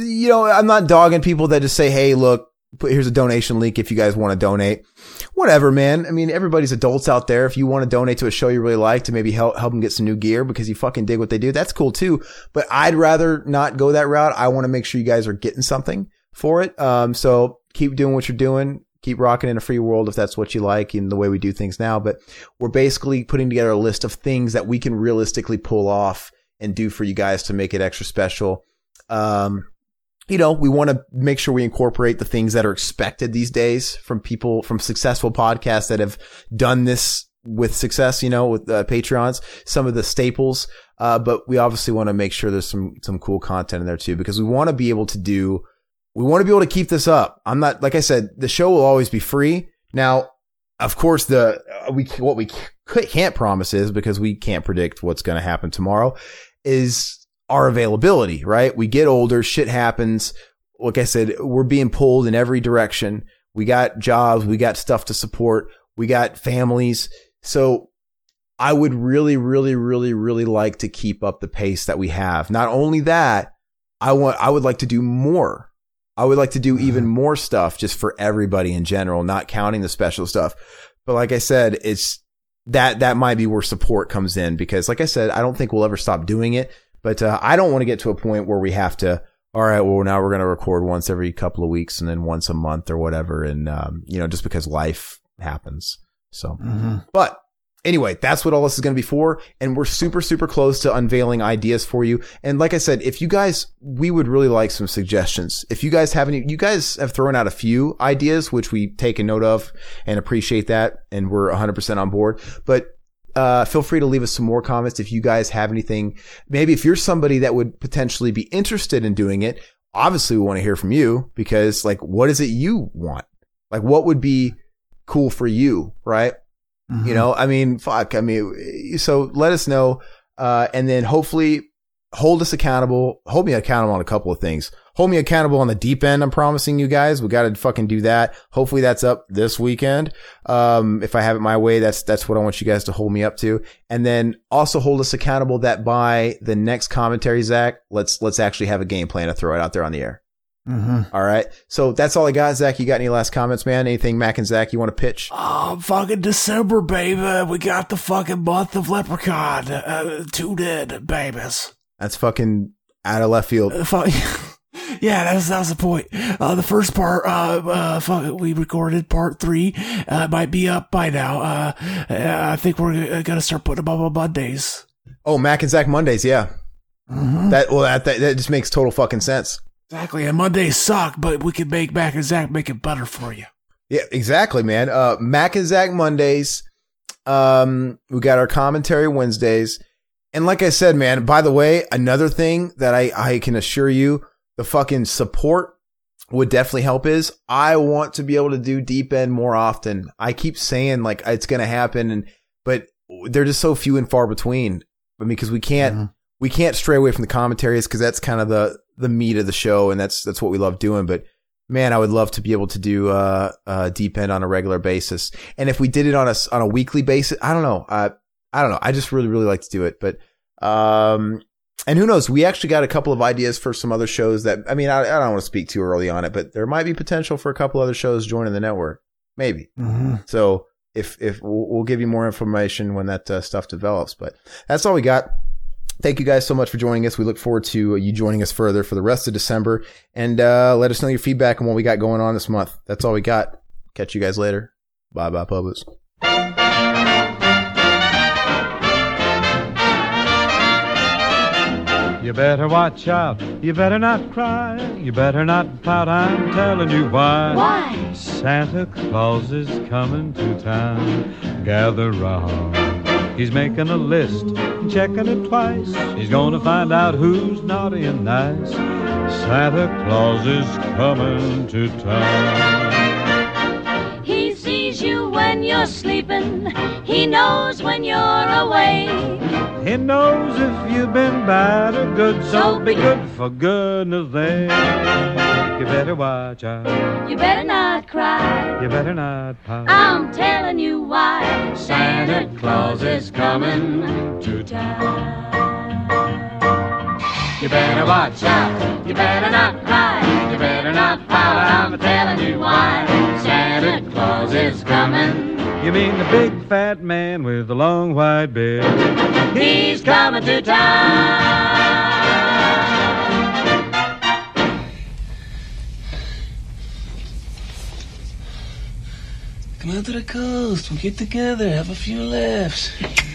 you know, I'm not dogging people that just say, hey, look, here's a donation link if you guys want to donate. Whatever, man. I mean, everybody's adults out there. If you want to donate to a show you really like to maybe help help them get some new gear because you fucking dig what they do, that's cool too. But I'd rather not go that route. I want to make sure you guys are getting something for it. Um, so keep doing what you're doing. Keep rocking in a free world if that's what you like and the way we do things now. But we're basically putting together a list of things that we can realistically pull off and do for you guys to make it extra special. Um, you know, we want to make sure we incorporate the things that are expected these days from people, from successful podcasts that have done this with success, you know, with uh, Patreons, some of the staples. Uh, but we obviously want to make sure there's some, some cool content in there too, because we want to be able to do We want to be able to keep this up. I'm not, like I said, the show will always be free. Now, of course, the uh, we what we can't promise is, because we can't predict what's going to happen tomorrow, is our availability, right? We get older, shit happens. Like I said, we're being pulled in every direction. We got jobs, we got stuff to support, we got families. So I would really, really, really, really like to keep up the pace that we have. Not only that, I want, I would like to do more. I would like to do even more stuff just for everybody in general, not counting the special stuff. But like I said, it's that, that might be where support comes in, because like I said, I don't think we'll ever stop doing it, but uh, I don't want to get to a point where we have to, all right, well, now we're going to record once every couple of weeks and then once a month or whatever. And, um, you know, just because life happens. So, mm-hmm. but anyway, that's what all this is going to be for. And we're super, super close to unveiling ideas for you. And like I said, if you guys, we would really like some suggestions. If you guys haven't, you guys have thrown out a few ideas, which we take a note of and appreciate that. And we're one hundred percent on board. But uh, feel free to leave us some more comments if you guys have anything. Maybe if you're somebody that would potentially be interested in doing it, obviously we want to hear from you, because like, what is it you want? Like, what would be cool for you, right? You know, I mean, fuck, I mean, so let us know. Uh, and then hopefully hold us accountable. Hold me accountable on a couple of things. Hold me accountable on the deep end. I'm promising you guys, we got to fucking do that. Hopefully that's up this weekend. Um, if I have it my way, that's, that's what I want you guys to hold me up to. And then also hold us accountable that by the next commentary, Zach, let's, let's actually have a game plan to throw it out there on the air. Mm-hmm. All right. So that's all I got. Zach, you got any last comments, man? Anything, Mac and Zach, you want to pitch? Oh, fucking December, baby. We got the fucking month of Leprechaun. Uh, two dead babies. That's fucking out of left field. Uh, fuck. Yeah, that was, that was the point. Uh, the first part, uh, uh, fuck, we recorded part three. Uh, might be up by now. Uh, I think we're going to start putting them up on Mondays. Oh, Mac and Zach Mondays. Yeah. Mm-hmm. That, well, that, that, that just makes total fucking sense. Exactly, and Mondays suck, but we can make Mac and Zach make it better for you. Yeah, exactly, man. Uh, Mac and Zach Mondays. Um, we got our commentary Wednesdays. And like I said, man, by the way, another thing that I, I can assure you the fucking support would definitely help is I want to be able to do deep end more often. I keep saying like it's going to happen, and but they're just so few and far between. I mean, because we can't, mm-hmm. we can't stray away from the commentaries, because that's kind of the – the meat of the show, and that's that's what we love doing. But man, I would love to be able to do uh uh deep end on a regular basis, and if we did it on a on a weekly basis, I don't know, I I don't know, I just really really like to do it. But um and who knows, we actually got a couple of ideas for some other shows that I mean I, I don't want to speak too early on it, but there might be potential for a couple other shows joining the network, maybe. Mm-hmm. So if if we'll, we'll give you more information when that uh, stuff develops. But that's all we got. Thank you guys so much for joining us. We look forward to you joining us further for the rest of December. And uh, let us know your feedback on what we got going on this month. That's all we got. Catch you guys later. Bye-bye, Publix. You better watch out. You better not cry. You better not pout. I'm telling you why. Why? Santa Claus is coming to town. Gather round. He's making a list, checking it twice. He's gonna find out who's naughty and nice. Santa Claus is coming to town. He sees you when you're sleeping. He knows when you're away. He knows if you've been bad or good, so, so be good for goodness' sake. You better watch out. You better not cry. You better not pout. I'm telling you why. Santa Claus is coming to town. You better watch out, you better not cry, you better not pout, I'm telling you why. Santa Claus is coming. You mean the big fat man with the long white beard? He's coming to town. Come out to the coast, we'll get together, have a few laughs.